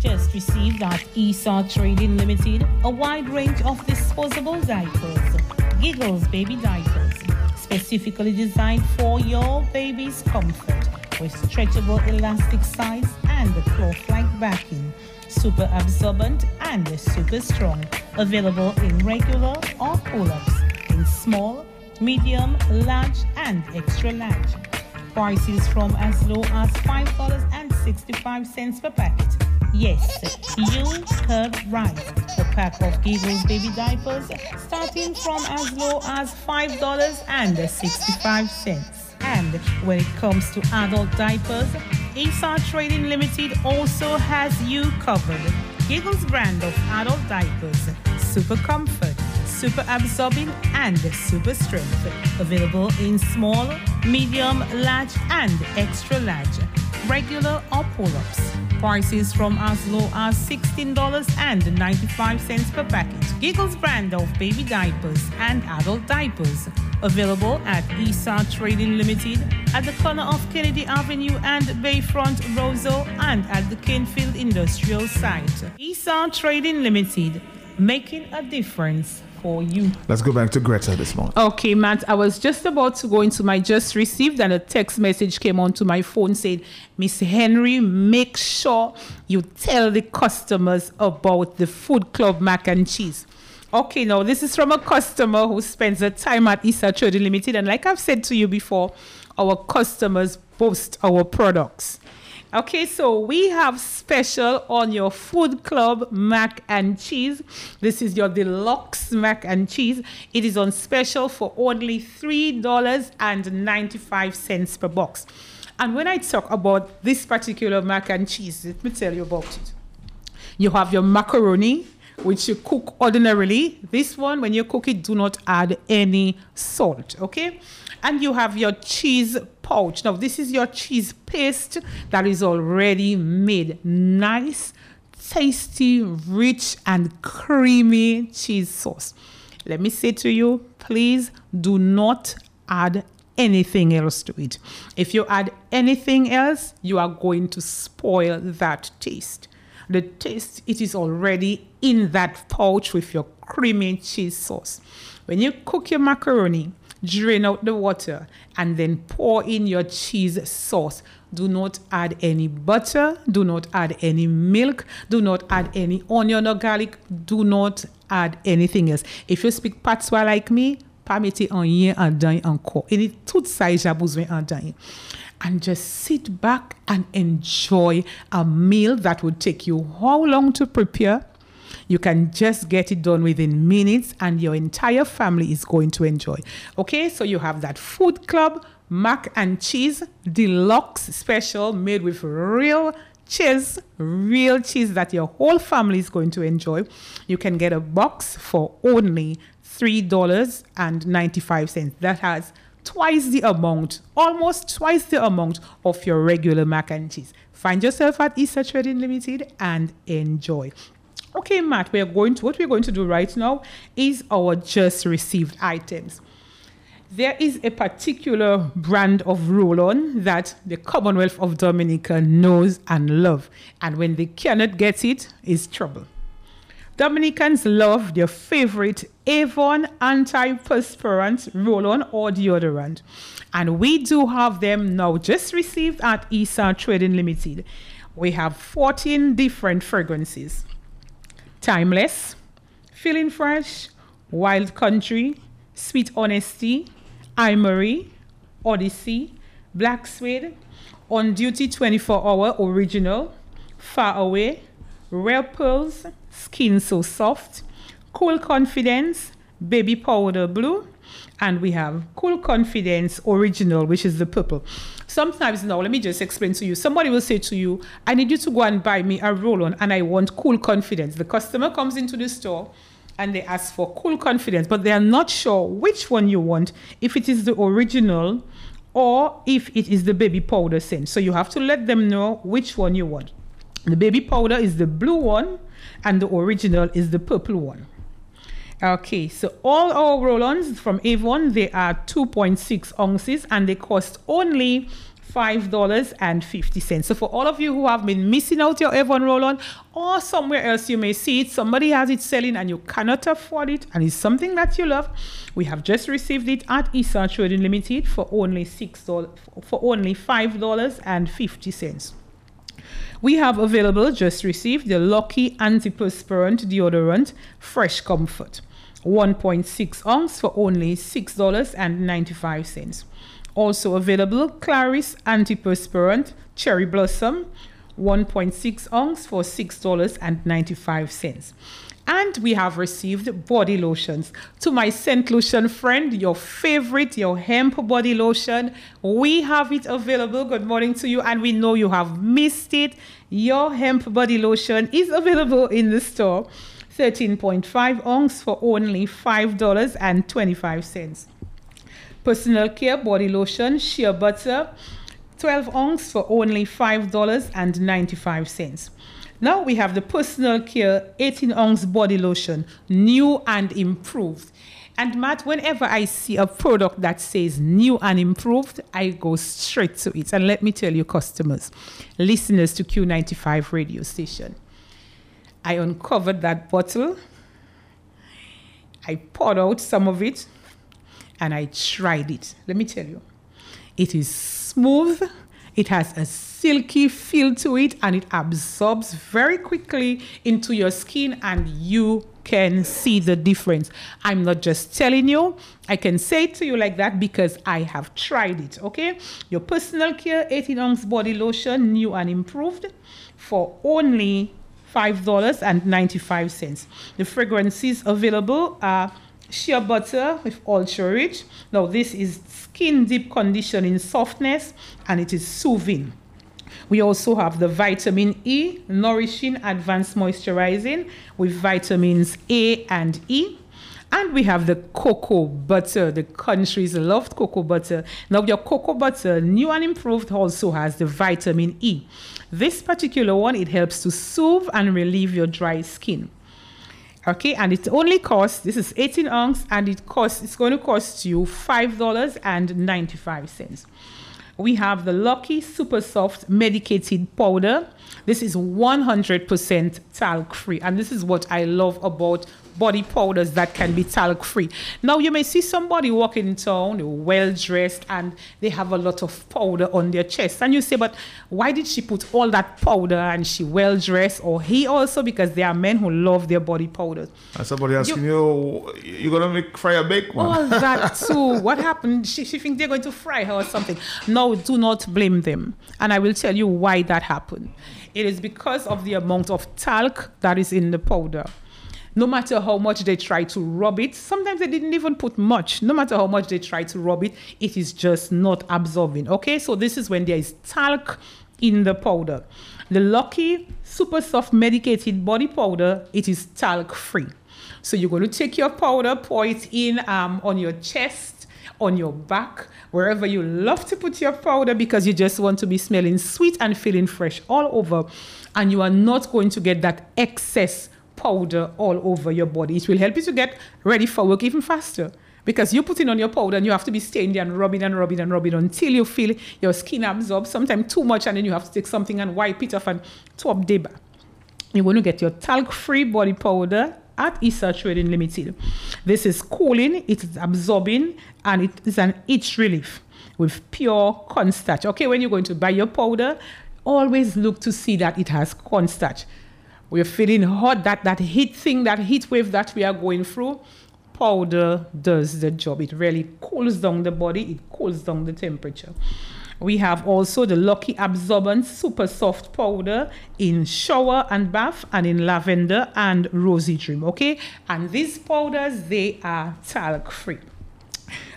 Just received at Issa Trading Limited a wide range of disposable diapers. Giggles baby diapers, specifically designed for your baby's comfort, with stretchable elastic sides and a cloth-like backing, super absorbent and super strong. Available in regular or pull-ups, in small, medium, large and extra large. Prices from as low as five dollars and sixty-five cents per packet. Yes, you heard right. A pack of Giggles baby diapers starting from as low as five dollars and sixty-five cents. And when it comes to adult diapers, Issa Trading Limited also has you covered. Giggles brand of adult diapers, super comfort, super absorbing and super strength. Available in small, medium, large and extra large. Regular or pull-ups. Prices from as low as sixteen dollars and ninety-five cents per package. Giggles brand of baby diapers and adult diapers. Available at Issa Trading Limited at the corner of Kennedy Avenue and Bayfront Roseau and at the Kenfield Industrial Site. Issa Trading Limited, making a difference for you. Let's go back to Greta this morning. Okay, Matt, I was just about to go into my just received and a text message came onto my phone saying, Miss Henry, make sure you tell the customers about the Food Club mac and cheese. Okay, now this is from a customer who spends her time at Issa Trading Limited, and like I've said to you before, our customers boast our products. Okay, so we have special on your Food Club mac and cheese. This is your deluxe mac and cheese. It is on special for only three dollars and ninety-five cents per box. And when I talk about this particular mac and cheese, let me tell you about it. You have your macaroni, which you cook ordinarily. This one, when you cook it, do not add any salt, okay? And you have your cheese pouch. Now, this is your cheese paste that is already made. Nice, tasty, rich, and creamy cheese sauce. Let me say to you, please do not add anything else to it. If you add anything else, you are going to spoil that taste. The taste, it is already in that pouch with your creamy cheese sauce. When you cook your macaroni, drain out the water and then pour in your cheese sauce. Do not add any butter. Do not add any milk. Do not add any onion or garlic. Do not add anything else. If you speak patois like me, pas mettre rien en dedans encore. Il est tout ça j'ai besoin en dedans. And just sit back and enjoy a meal that would take you how long to prepare? You can just get it done within minutes and your entire family is going to enjoy. Okay, so you have that Food Club mac and cheese deluxe special made with real cheese, real cheese that your whole family is going to enjoy. You can get a box for only three dollars and ninety-five cents. That has twice the amount, almost twice the amount of your regular mac and cheese. Find yourself at Issa Trading Limited and enjoy. Okay, Matt, we are going to, what we're going to do right now is our just received items. There is a particular brand of roll-on that the Commonwealth of Dominica knows and love. And when they cannot get it, it's trouble. Dominicans love their favorite Avon antiperspirant roll-on or deodorant. And we do have them now just received at Issa Trading Limited. We have fourteen different fragrances. Timeless, Feeling Fresh, Wild Country, Sweet Honesty, Ivory, Odyssey, Black Suede, On Duty twenty-four hour Original, Far Away, Rare Pearls, Skin So Soft, Cool Confidence, Baby Powder Blue, and we have Cool Confidence Original, which is the purple. Sometimes now, let me just explain to you. Somebody will say to you, I need you to go and buy me a roll-on and I want Cool Confidence. The customer comes into the store and they ask for Cool Confidence, but they are not sure which one you want, if it is the original or if it is the baby powder scent. So you have to let them know which one you want. The baby powder is the blue one and the original is the purple one. Okay, so all our roll-ons from Avon, they are two point six ounces and they cost only five dollars and fifty cents. So for all of you who have been missing out your Avon roll-on, or somewhere else you may see it, somebody has it selling and you cannot afford it and it's something that you love, we have just received it at Issa Trading Limited for only six dollars, for only five dollars and fifty cents. We have available, just received, the Lucky Antiperspirant Deodorant Fresh Comfort, one point six ounce for only six dollars and ninety-five cents. Also available, Clarice Antiperspirant Cherry Blossom, one point six ounce for six dollars and ninety-five cents. And we have received body lotions. To my scent lotion friend, your favorite, your hemp body lotion, we have it available. Good morning to you. And we know you have missed it. Your hemp body lotion is available in the store. thirteen point five ounce for only five dollars and twenty-five cents. Personal care body lotion, shea butter, twelve ounce for only five dollars and ninety-five cents. Now we have the personal care eighteen ounce body lotion, new and improved. And Matt, whenever I see a product that says new and improved, I go straight to it. And let me tell you, customers, listeners to Q ninety-five radio station, I uncovered that bottle. I poured out some of it and I tried it. Let me tell you, it is smooth. It has a silky feel to it and it absorbs very quickly into your skin and you can see the difference. I'm not just telling you, I can say it to you like that because I have tried it, okay? Your personal care eighteen ounce body lotion, new and improved, for only five dollars and ninety-five cents. The fragrances available are shea butter with ultra rich. Now this is skin deep conditioning softness and it is soothing. We also have the vitamin E, nourishing advanced moisturizing with vitamins A and E. And we have the cocoa butter, the country's loved cocoa butter. Now your cocoa butter, new and improved, also has the vitamin E. This particular one, it helps to soothe and relieve your dry skin. Okay, and it only costs, this is eighteen ounce, and it costs, it's going to cost you five dollars and ninety-five cents. We have the Lucky Super Soft Medicated Powder. This is one hundred percent talc-free, and this is what I love about body powders that can be talc-free. Now, you may see somebody walking in town, well-dressed, and they have a lot of powder on their chest. And you say, but why did she put all that powder and she well-dressed? Or he also, because there are men who love their body powders. And somebody asking you, you, you're going to make fry a bake one? All that too. What happened? She, she thinks they're going to fry her or something. No, do not blame them. And I will tell you why that happened. It is because of the amount of talc that is in the powder. No matter how much they try to rub it, sometimes they didn't even put much. No matter how much they try to rub it, it is just not absorbing. Okay, so this is when there is talc in the powder. The Lucky Super Soft Medicated Body Powder, it is talc-free. So you're going to take your powder, pour it in um, on your chest, on your back, wherever you love to put your powder, because you just want to be smelling sweet and feeling fresh all over. And you are not going to get that excess powder all over your body. It will help you to get ready for work even faster, because you're putting on your powder and you have to be staying there and rubbing and rubbing and rubbing until you feel your skin absorbs, sometimes too much, and then you have to take something and wipe it off and top day back. You're going to get your talc-free body powder at Issa Trading Limited. This is cooling, it is absorbing, and it is an itch relief with pure cornstarch. Okay, when you're going to buy your powder, always look to see that it has cornstarch. We're feeling hot, that, that heat thing, that heat wave that we are going through. Powder does the job. It really cools down the body. It cools down the temperature. We have also the Lucky Absorbent Super Soft Powder in Shower and Bath, and in Lavender and Rosy Dream, okay? And these powders, they are talc-free.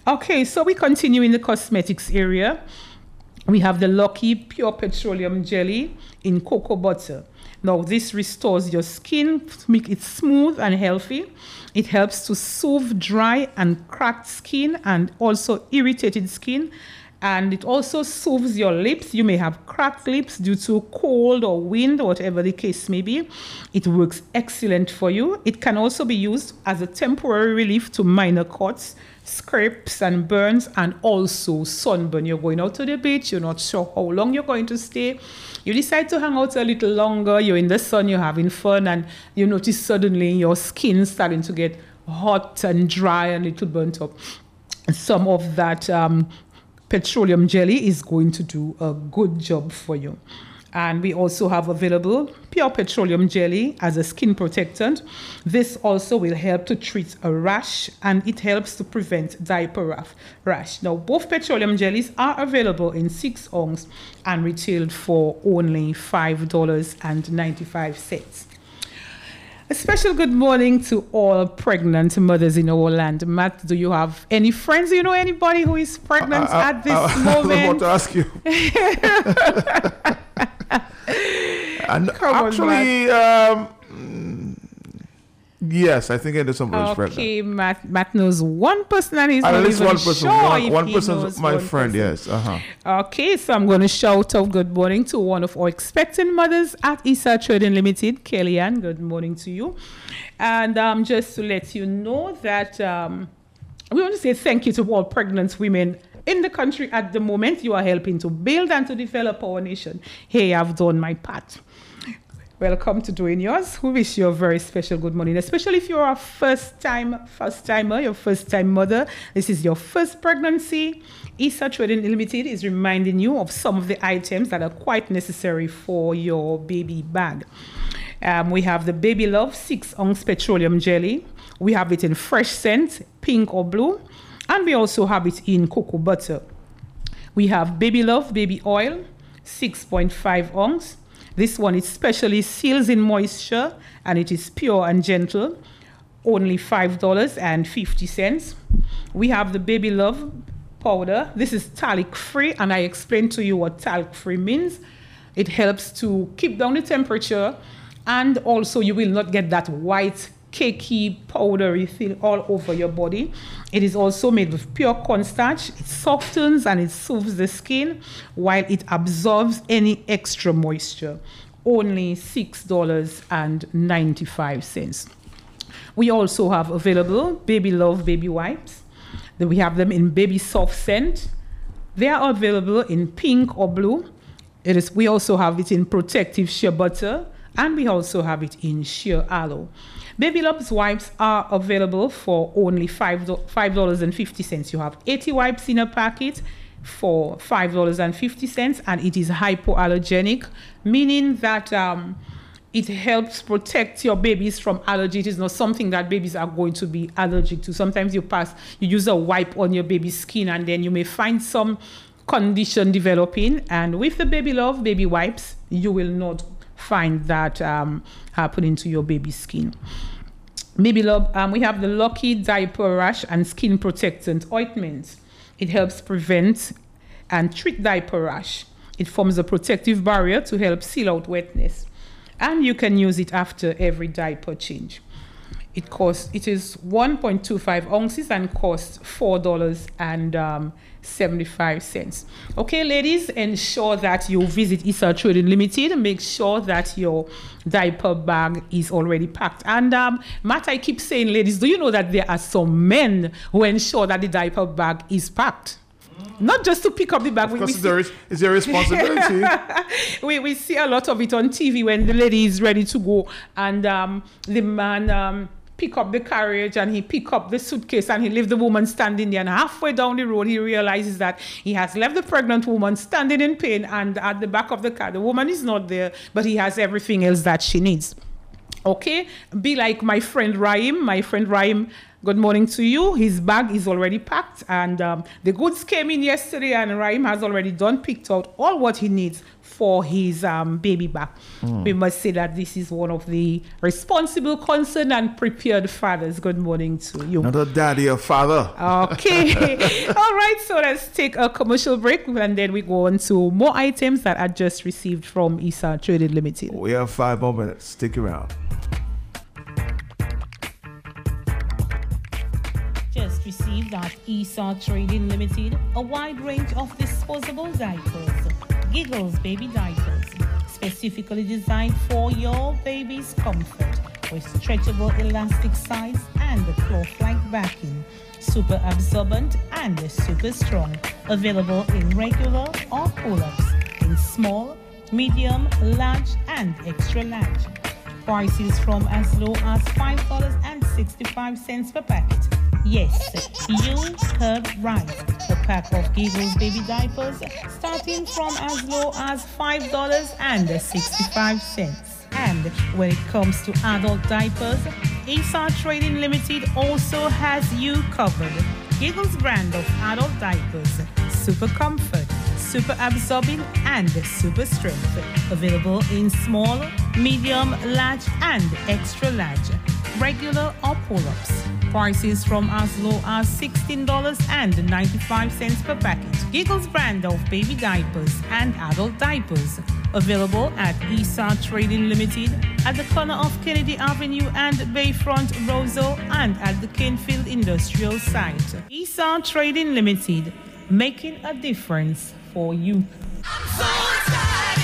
Okay, so we continue in the cosmetics area. We have the Lucky Pure Petroleum Jelly in Cocoa Butter. Now, this restores your skin, make it smooth and healthy. It helps to soothe dry and cracked skin and also irritated skin. And it also soothes your lips. You may have cracked lips due to cold or wind, whatever the case may be. It works excellent for you. It can also be used as a temporary relief to minor cuts, scrapes and burns, and also sunburn. You're going out to the beach, you're not sure how long you're going to stay. You decide to hang out a little longer, you're in the sun, you're having fun, and you notice suddenly your skin starting to get hot and dry and a little burnt up. Some of that um, petroleum jelly is going to do a good job for you. And we also have available Pure Petroleum Jelly as a skin protectant. This also will help to treat a rash, and it helps to prevent diaper rash. Now, both petroleum jellies are available in six ounce and retailed for only five dollars and ninety-five cents. A special good morning to all pregnant mothers in our land. Matt, do you have any friends? Do you know anybody who is pregnant I, I, at this I, moment? I want to ask you. And Come actually, on, um, yes, I think I know somebody who's pregnant. Okay, Matt, Matt knows one person, and he's at least one person. One, one person's my one friend, person. yes. Uh-huh. Okay, so I'm going to shout out good morning to one of our expecting mothers at Issa Trading Limited, Kellyanne. Good morning to you. And um, just to let you know that um, we want to say thank you to all pregnant women in the country at the moment. You are helping to build and to develop our nation. Hey, I've done my part. Welcome to doing yours. We wish you a very special good morning, especially if you're a first-time, first-timer, your first-time mother. This is your first pregnancy. Issa Trading Limited is reminding you of some of the items that are quite necessary for your baby bag. Um, we have the Baby Love six ounce petroleum jelly. We have it in fresh scent, pink or blue. And we also have it in cocoa butter. We have Baby Love Baby Oil, six point five ounce. This one is specially seals in moisture, and it is pure and gentle, only five dollars and fifty cents. We have the Baby Love powder. This is talc-free, and I explained to you what talc-free means. It helps to keep down the temperature, and also you will not get that white, cakey, powdery thing all over your body. It is also made with pure cornstarch. It softens and it soothes the skin while it absorbs any extra moisture. Only six dollars and ninety-five cents. We also have available Baby Love baby wipes. Then we have them in Baby Soft Scent. They are available in pink or blue. It is, we also have it in Protective Shea Butter, and we also have it in Sheer Aloe. Baby Love's wipes are available for only five dollars and fifty cents. You have eighty wipes in a packet for five dollars and fifty cents, and it is hypoallergenic, meaning that um, it helps protect your babies from allergy. It is not something that babies are going to be allergic to. Sometimes you pass, you use a wipe on your baby's skin, and then you may find some condition developing. And with the Baby Love baby wipes, you will not find that um, happening to your baby's skin. Baby Love, um, we have the Lucky Diaper Rash and Skin Protectant Ointment. It helps prevent and treat diaper rash. It forms a protective barrier to help seal out wetness. And you can use it after every diaper change. It costs, it is one point two five ounces and costs four dollars and seventy-five cents. Okay, ladies, ensure that you visit Issa Trading Limited. Make sure that your diaper bag is already packed. And um, Matt, I keep saying, ladies, do you know that there are some men who ensure that the diaper bag is packed? Not just to pick up the bag. Of course, there is, it's their responsibility. we, we see a lot of it on T V when the lady is ready to go, and um, the man um, pick up the carriage and he pick up the suitcase and he leaves the woman standing there. And halfway down the road, he realizes that he has left the pregnant woman standing in pain, and at the back of the car, the woman is not there, but he has everything else that she needs. Okay? Be like my friend Raim. My friend Raim, good morning to you. His bag is already packed, and um, the goods came in yesterday, and Raim has already done, picked out all what he needs for his um, baby back. Mm. We must say that this is one of the responsible, concerned, and prepared fathers. Good morning to you. Not a daddy, a father. Okay. All right, so let's take a commercial break, and then we go on to more items that I just received from Issa Trading Limited. We have five more minutes. Stick around. Received at Issa Trading Limited a wide range of disposable diapers, Giggles baby diapers, specifically designed for your baby's comfort, with stretchable elastic sides and a cloth-like backing, super absorbent and super strong, available in regular or pull-ups, in small, medium, large and extra large. Prices from as low as five dollars and sixty-five cents per packet. Yes, you heard right. The pack of Giggles baby diapers starting from as low as five dollars and sixty-five cents. And when it comes to adult diapers, Issa Trading Limited also has you covered. Giggles brand of adult diapers, super comfort, super absorbing and super strength. Available in small, medium, large and extra large. Regular or pull-ups. Prices from as low as sixteen dollars and ninety-five cents per package. Giggles brand of baby diapers and adult diapers. Available at Issa Trading Limited at the corner of Kennedy Avenue and Bayfront Roseau, and at the Kenfield Industrial Site. Issa Trading Limited, making a difference for you. I'm so excited,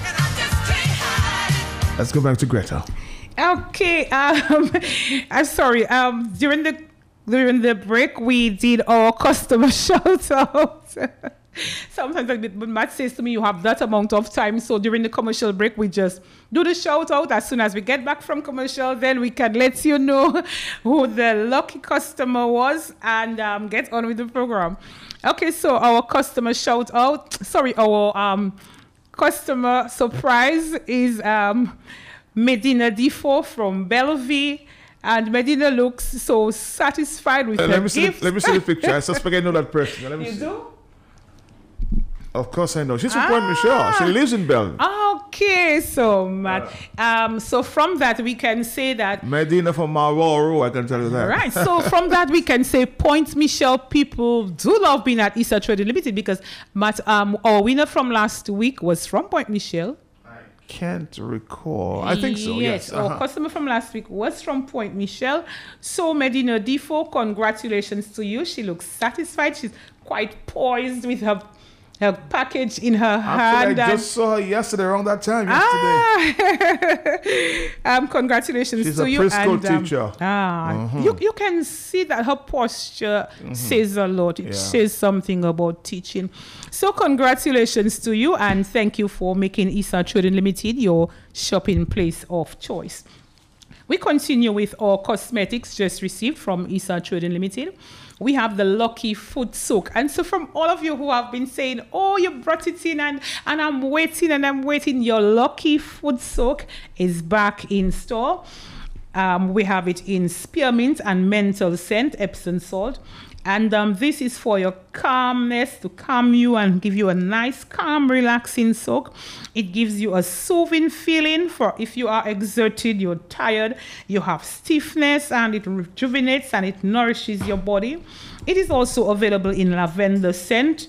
and I just can't hide it. Let's go back to Greta. Okay, um, I'm sorry. Um, during the during the break, we did our customer shout out. Sometimes, like, but Matt says to me, you have that amount of time. So during the commercial break, we just do the shout out. As soon as we get back from commercial, then we can let you know who the lucky customer was, and um, get on with the program. Okay, so our customer shout out. Sorry, our um, customer surprise is. Um, Medina Difo from Bellevue, and Medina looks so satisfied with uh, her let me see gift. The, let me see the picture. I suspect I know that person. Let me you see. Do? Of course I know. She's from ah, Point Michelle. She lives in Bellevue. Oh, Okay, so Matt. Yeah. Um, so from that we can say that Medina from Maroro, I can tell you that. Right. So from that we can say Point Michelle people do love being at Issa Trading Limited, because Matt, um, our winner from last week was from Point Michelle. Can't recall. I think so. Yes. yes. Our uh-huh. customer from last week was from Point Michelle. So Medina Defo, congratulations to you. She looks satisfied. She's quite poised with her her package in her hand. I just saw her yesterday around that time. Yesterday. Ah. um, congratulations She's to you. She's a preschool um, teacher. Ah, mm-hmm. you you can see that her posture mm-hmm. says a lot. It yeah. says something about teaching. So congratulations to you, and thank you for making Issa Trading Limited your shopping place of choice. We continue with our cosmetics just received from Issa Trading Limited. We have the Lucky Food Soak. And so from all of you who have been saying, oh, you brought it in and, and I'm waiting and I'm waiting, your Lucky Food Soak is back in store. Um, we have it in spearmint and menthol scent, Epsom salt. And um, this is for your calmness, to calm you and give you a nice, calm, relaxing soak. It gives you a soothing feeling for if you are exerted, you're tired, you have stiffness, and it rejuvenates and it nourishes your body. It is also available in lavender scent.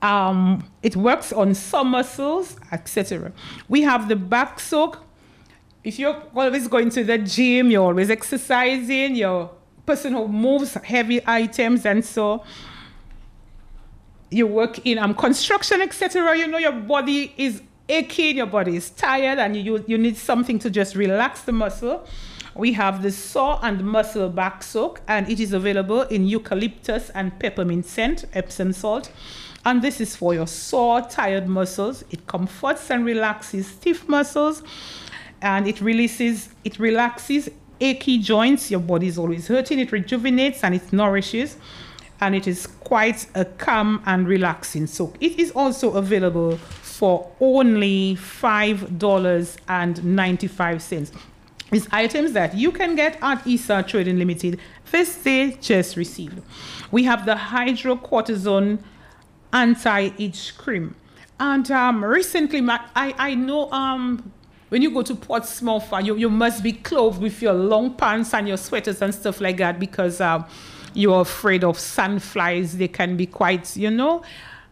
Um, it works on sore muscles, et cetera. We have the back soak. If you're always going to the gym, you're always exercising, you're person who moves heavy items, and so you work in um, construction, et cetera. You know, your body is aching, your body is tired, and you, you need something to just relax the muscle. We have the sore and muscle back soak, and it is available in eucalyptus and peppermint scent, Epsom salt. And this is for your sore, tired muscles. It comforts and relaxes stiff muscles, and it releases, it relaxes achy joints. Your body is always hurting. It rejuvenates and it nourishes, and it is quite a calm and relaxing soak. It is also available for only five dollars and ninety-five cents. It's items that you can get at Issa Trading Limited. First day just received. We have the hydrocortisone anti-itch cream, and um, recently, Matt, I I know um. when you go to Portsmouth, you, you must be clothed with your long pants and your sweaters and stuff like that, because um, you're afraid of sandflies. They can be quite, you know,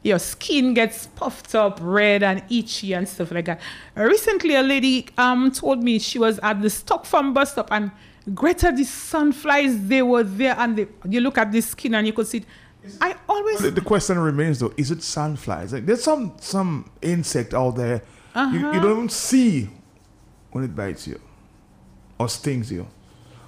your skin gets puffed up, red and itchy and stuff like that. Uh, recently, a lady um, told me she was at the Stock Farm bus stop, and Greta, the sandflies, they were there, and they, you look at the skin and you could see it. It, I always... The, the question remains, though, is it sandflies? Like, there's some, some insect out there uh-huh. you, you don't see when it bites you or stings you.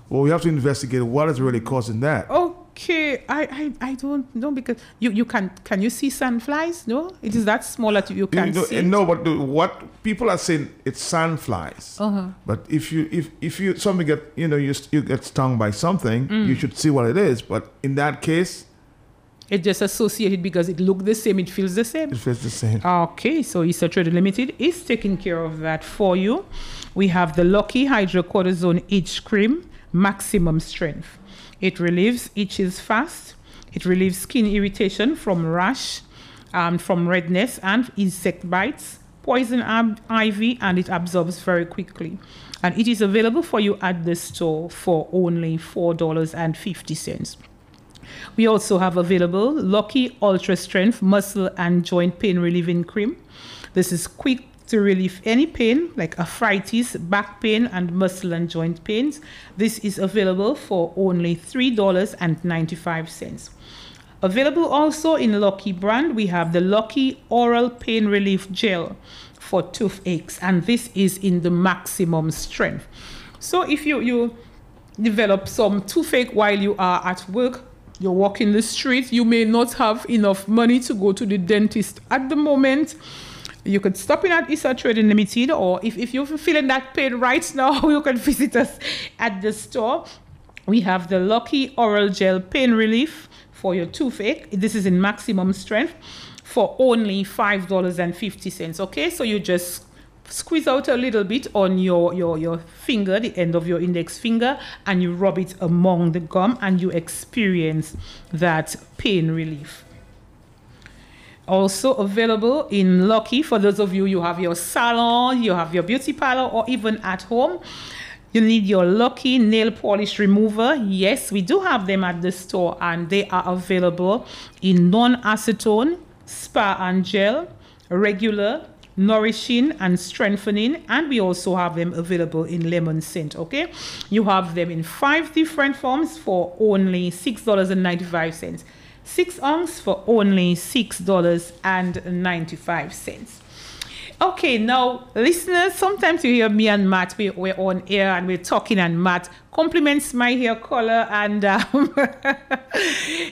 Well, we have to investigate what is really causing that. Okay, I, I, I don't know, because you, you can can you see sandflies? No, it is that small that you can you know, see. It? No, but the, what people are saying, it's sandflies. Uh-huh. But if you if if you something get you know you you get stung by something, mm. you should see what it is. But in that case, it's just associated because it looks the same, it feels the same. It feels the same. Okay, so Issa Trading Limited is taking care of that for you. We have the Lucky Hydrocortisone Itch Cream, maximum strength. It relieves itches fast. It relieves skin irritation from rash, um, from redness and insect bites, poison ivy, and it absorbs very quickly. And it is available for you at the store for only four dollars and fifty cents. We also have available Lucky Ultra Strength Muscle and Joint Pain Relieving Cream. This is quick to relieve any pain like arthritis, back pain, and muscle and joint pains. This is available for only three dollars and ninety-five cents. Available also in Lucky brand, we have the Lucky Oral Pain Relief Gel for toothaches, and this is in the maximum strength. So if you, you develop some toothache while you are at work, you're walking the street, you may not have enough money to go to the dentist at the moment, you could stop in at Issa Trading Limited, or if, if you're feeling that pain right now, you can visit us at the store. We have the Lucky Oral Gel Pain Relief for your toothache. This is in maximum strength for only five dollars and fifty cents. Okay, so you just squeeze out a little bit on your, your, your finger, the end of your index finger, and you rub it among the gum, and you experience that pain relief. also available in Lucky for those of you you have your salon, you have your beauty parlor, or even at home. You need your Lucky nail polish remover. Yes, we do have them at the store, and they are available in non-acetone, spa and gel, regular, nourishing and strengthening, and we also have them available in lemon scent. Okay, you have them in five different forms for only six dollars and ninety-five cents. Six ounce for only six dollars and ninety-five cents. Okay, now listeners, sometimes you hear me and Matt, we, we're on air and we're talking, and Matt compliments my hair color, and um,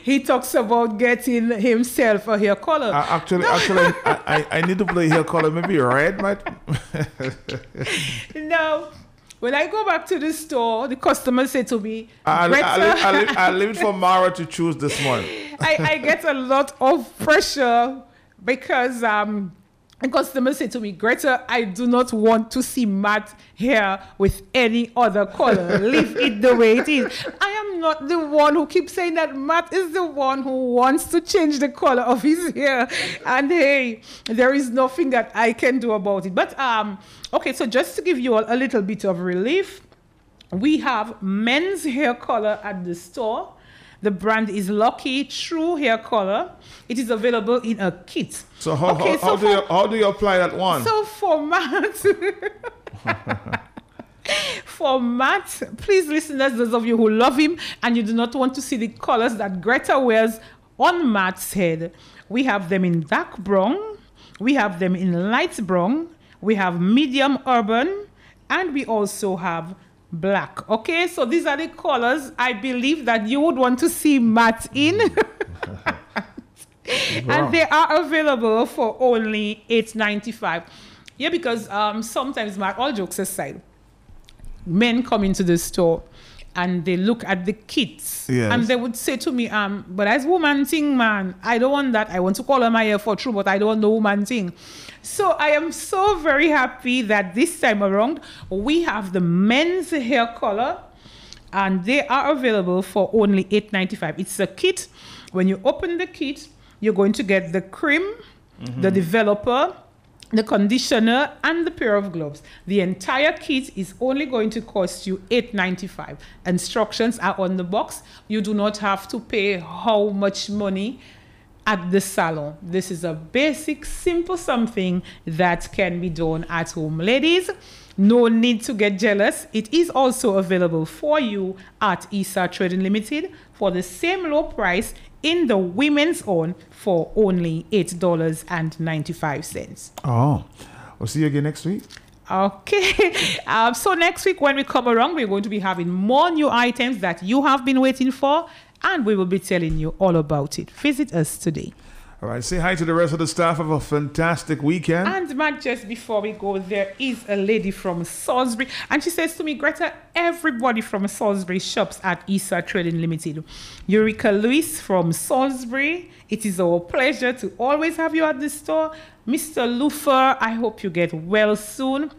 he talks about getting himself a hair color. Uh, actually, actually, I, I, I need to play hair color, maybe red, Matt. No. When I go back to the store, the customer said to me, I, I, leave, I, leave, I leave it for Mara to choose this one. I, I get a lot of pressure because um, the customer said to me, Greta, I do not want to see matte hair with any other color. Leave it the way it is. I am not the one who keeps saying that. Matt is the one who wants to change the color of his hair. And hey, there is nothing that I can do about it. But um. Okay, so just to give you all a little bit of relief, we have men's hair color at the store. The brand is Lucky True Hair Color. It is available in a kit. So how, okay, how, so how, for, do, you, how do you apply that one? So for Matt, for Matt, please listeners, those of you who love him and you do not want to see the colors that Greta wears on Matt's head, we have them in dark brown, we have them in light brown, we have medium urban, and we also have black. Okay, so these are the colors I believe that you would want to see Matt in. And they are available for only eight dollars and ninety-five cents. Yeah, because um, sometimes, Matt, all jokes aside, men come into the store and they look at the kits. Yes. And they would say to me, um, but as woman thing, man, I don't want that. I want to color my hair for true, but I don't want the woman thing. So I am so very happy that this time around, we have the men's hair color, and they are available for only eight dollars and ninety-five cents. It's a kit. When you open the kit, you're going to get the cream, mm-hmm. the developer, the conditioner, and the pair of gloves. The entire kit is only going to cost you eight dollars and ninety-five cents. Instructions are on the box. You do not have to pay how much money at the salon. This is a basic, simple something that can be done at home. Ladies, no need to get jealous. It is also available for you at Issa Trading Limited for the same low price in the women's own for only eight dollars and ninety-five cents. Oh, we'll see you again next week. Okay. Um, so next week when we come around, we're going to be having more new items that you have been waiting for, and we will be telling you all about it. Visit us today. All right. Say hi to the rest of the staff. Have a fantastic weekend. And Matt, just before we go, there is a lady from Salisbury, and she says to me, Greta, everybody from Salisbury shops at Issa Trading Limited. Eureka Lewis from Salisbury, it is our pleasure to always have you at the store. Mister Luther, I hope you get well soon.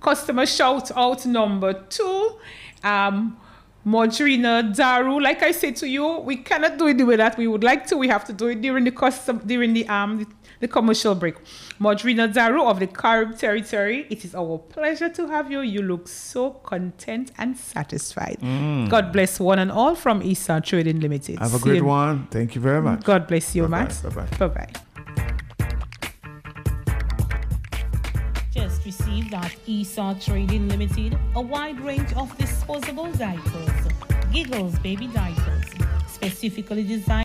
Customer shout out number two. Um... Margarina Daru, like I said to you, we cannot do it the way that we would like to. We have to do it during the custom, during the um the, the commercial break. Margarina Daru of the Carib Territory, it is our pleasure to have you. You look so content and satisfied. Mm. God bless one and all from Issa Trading Limited. Have a See great you. one. Thank you very much. God bless you, Matt. Bye bye. Bye bye. Just received at Issa Trading Limited a wide range of disposable diapers, Giggles baby diapers, specifically designed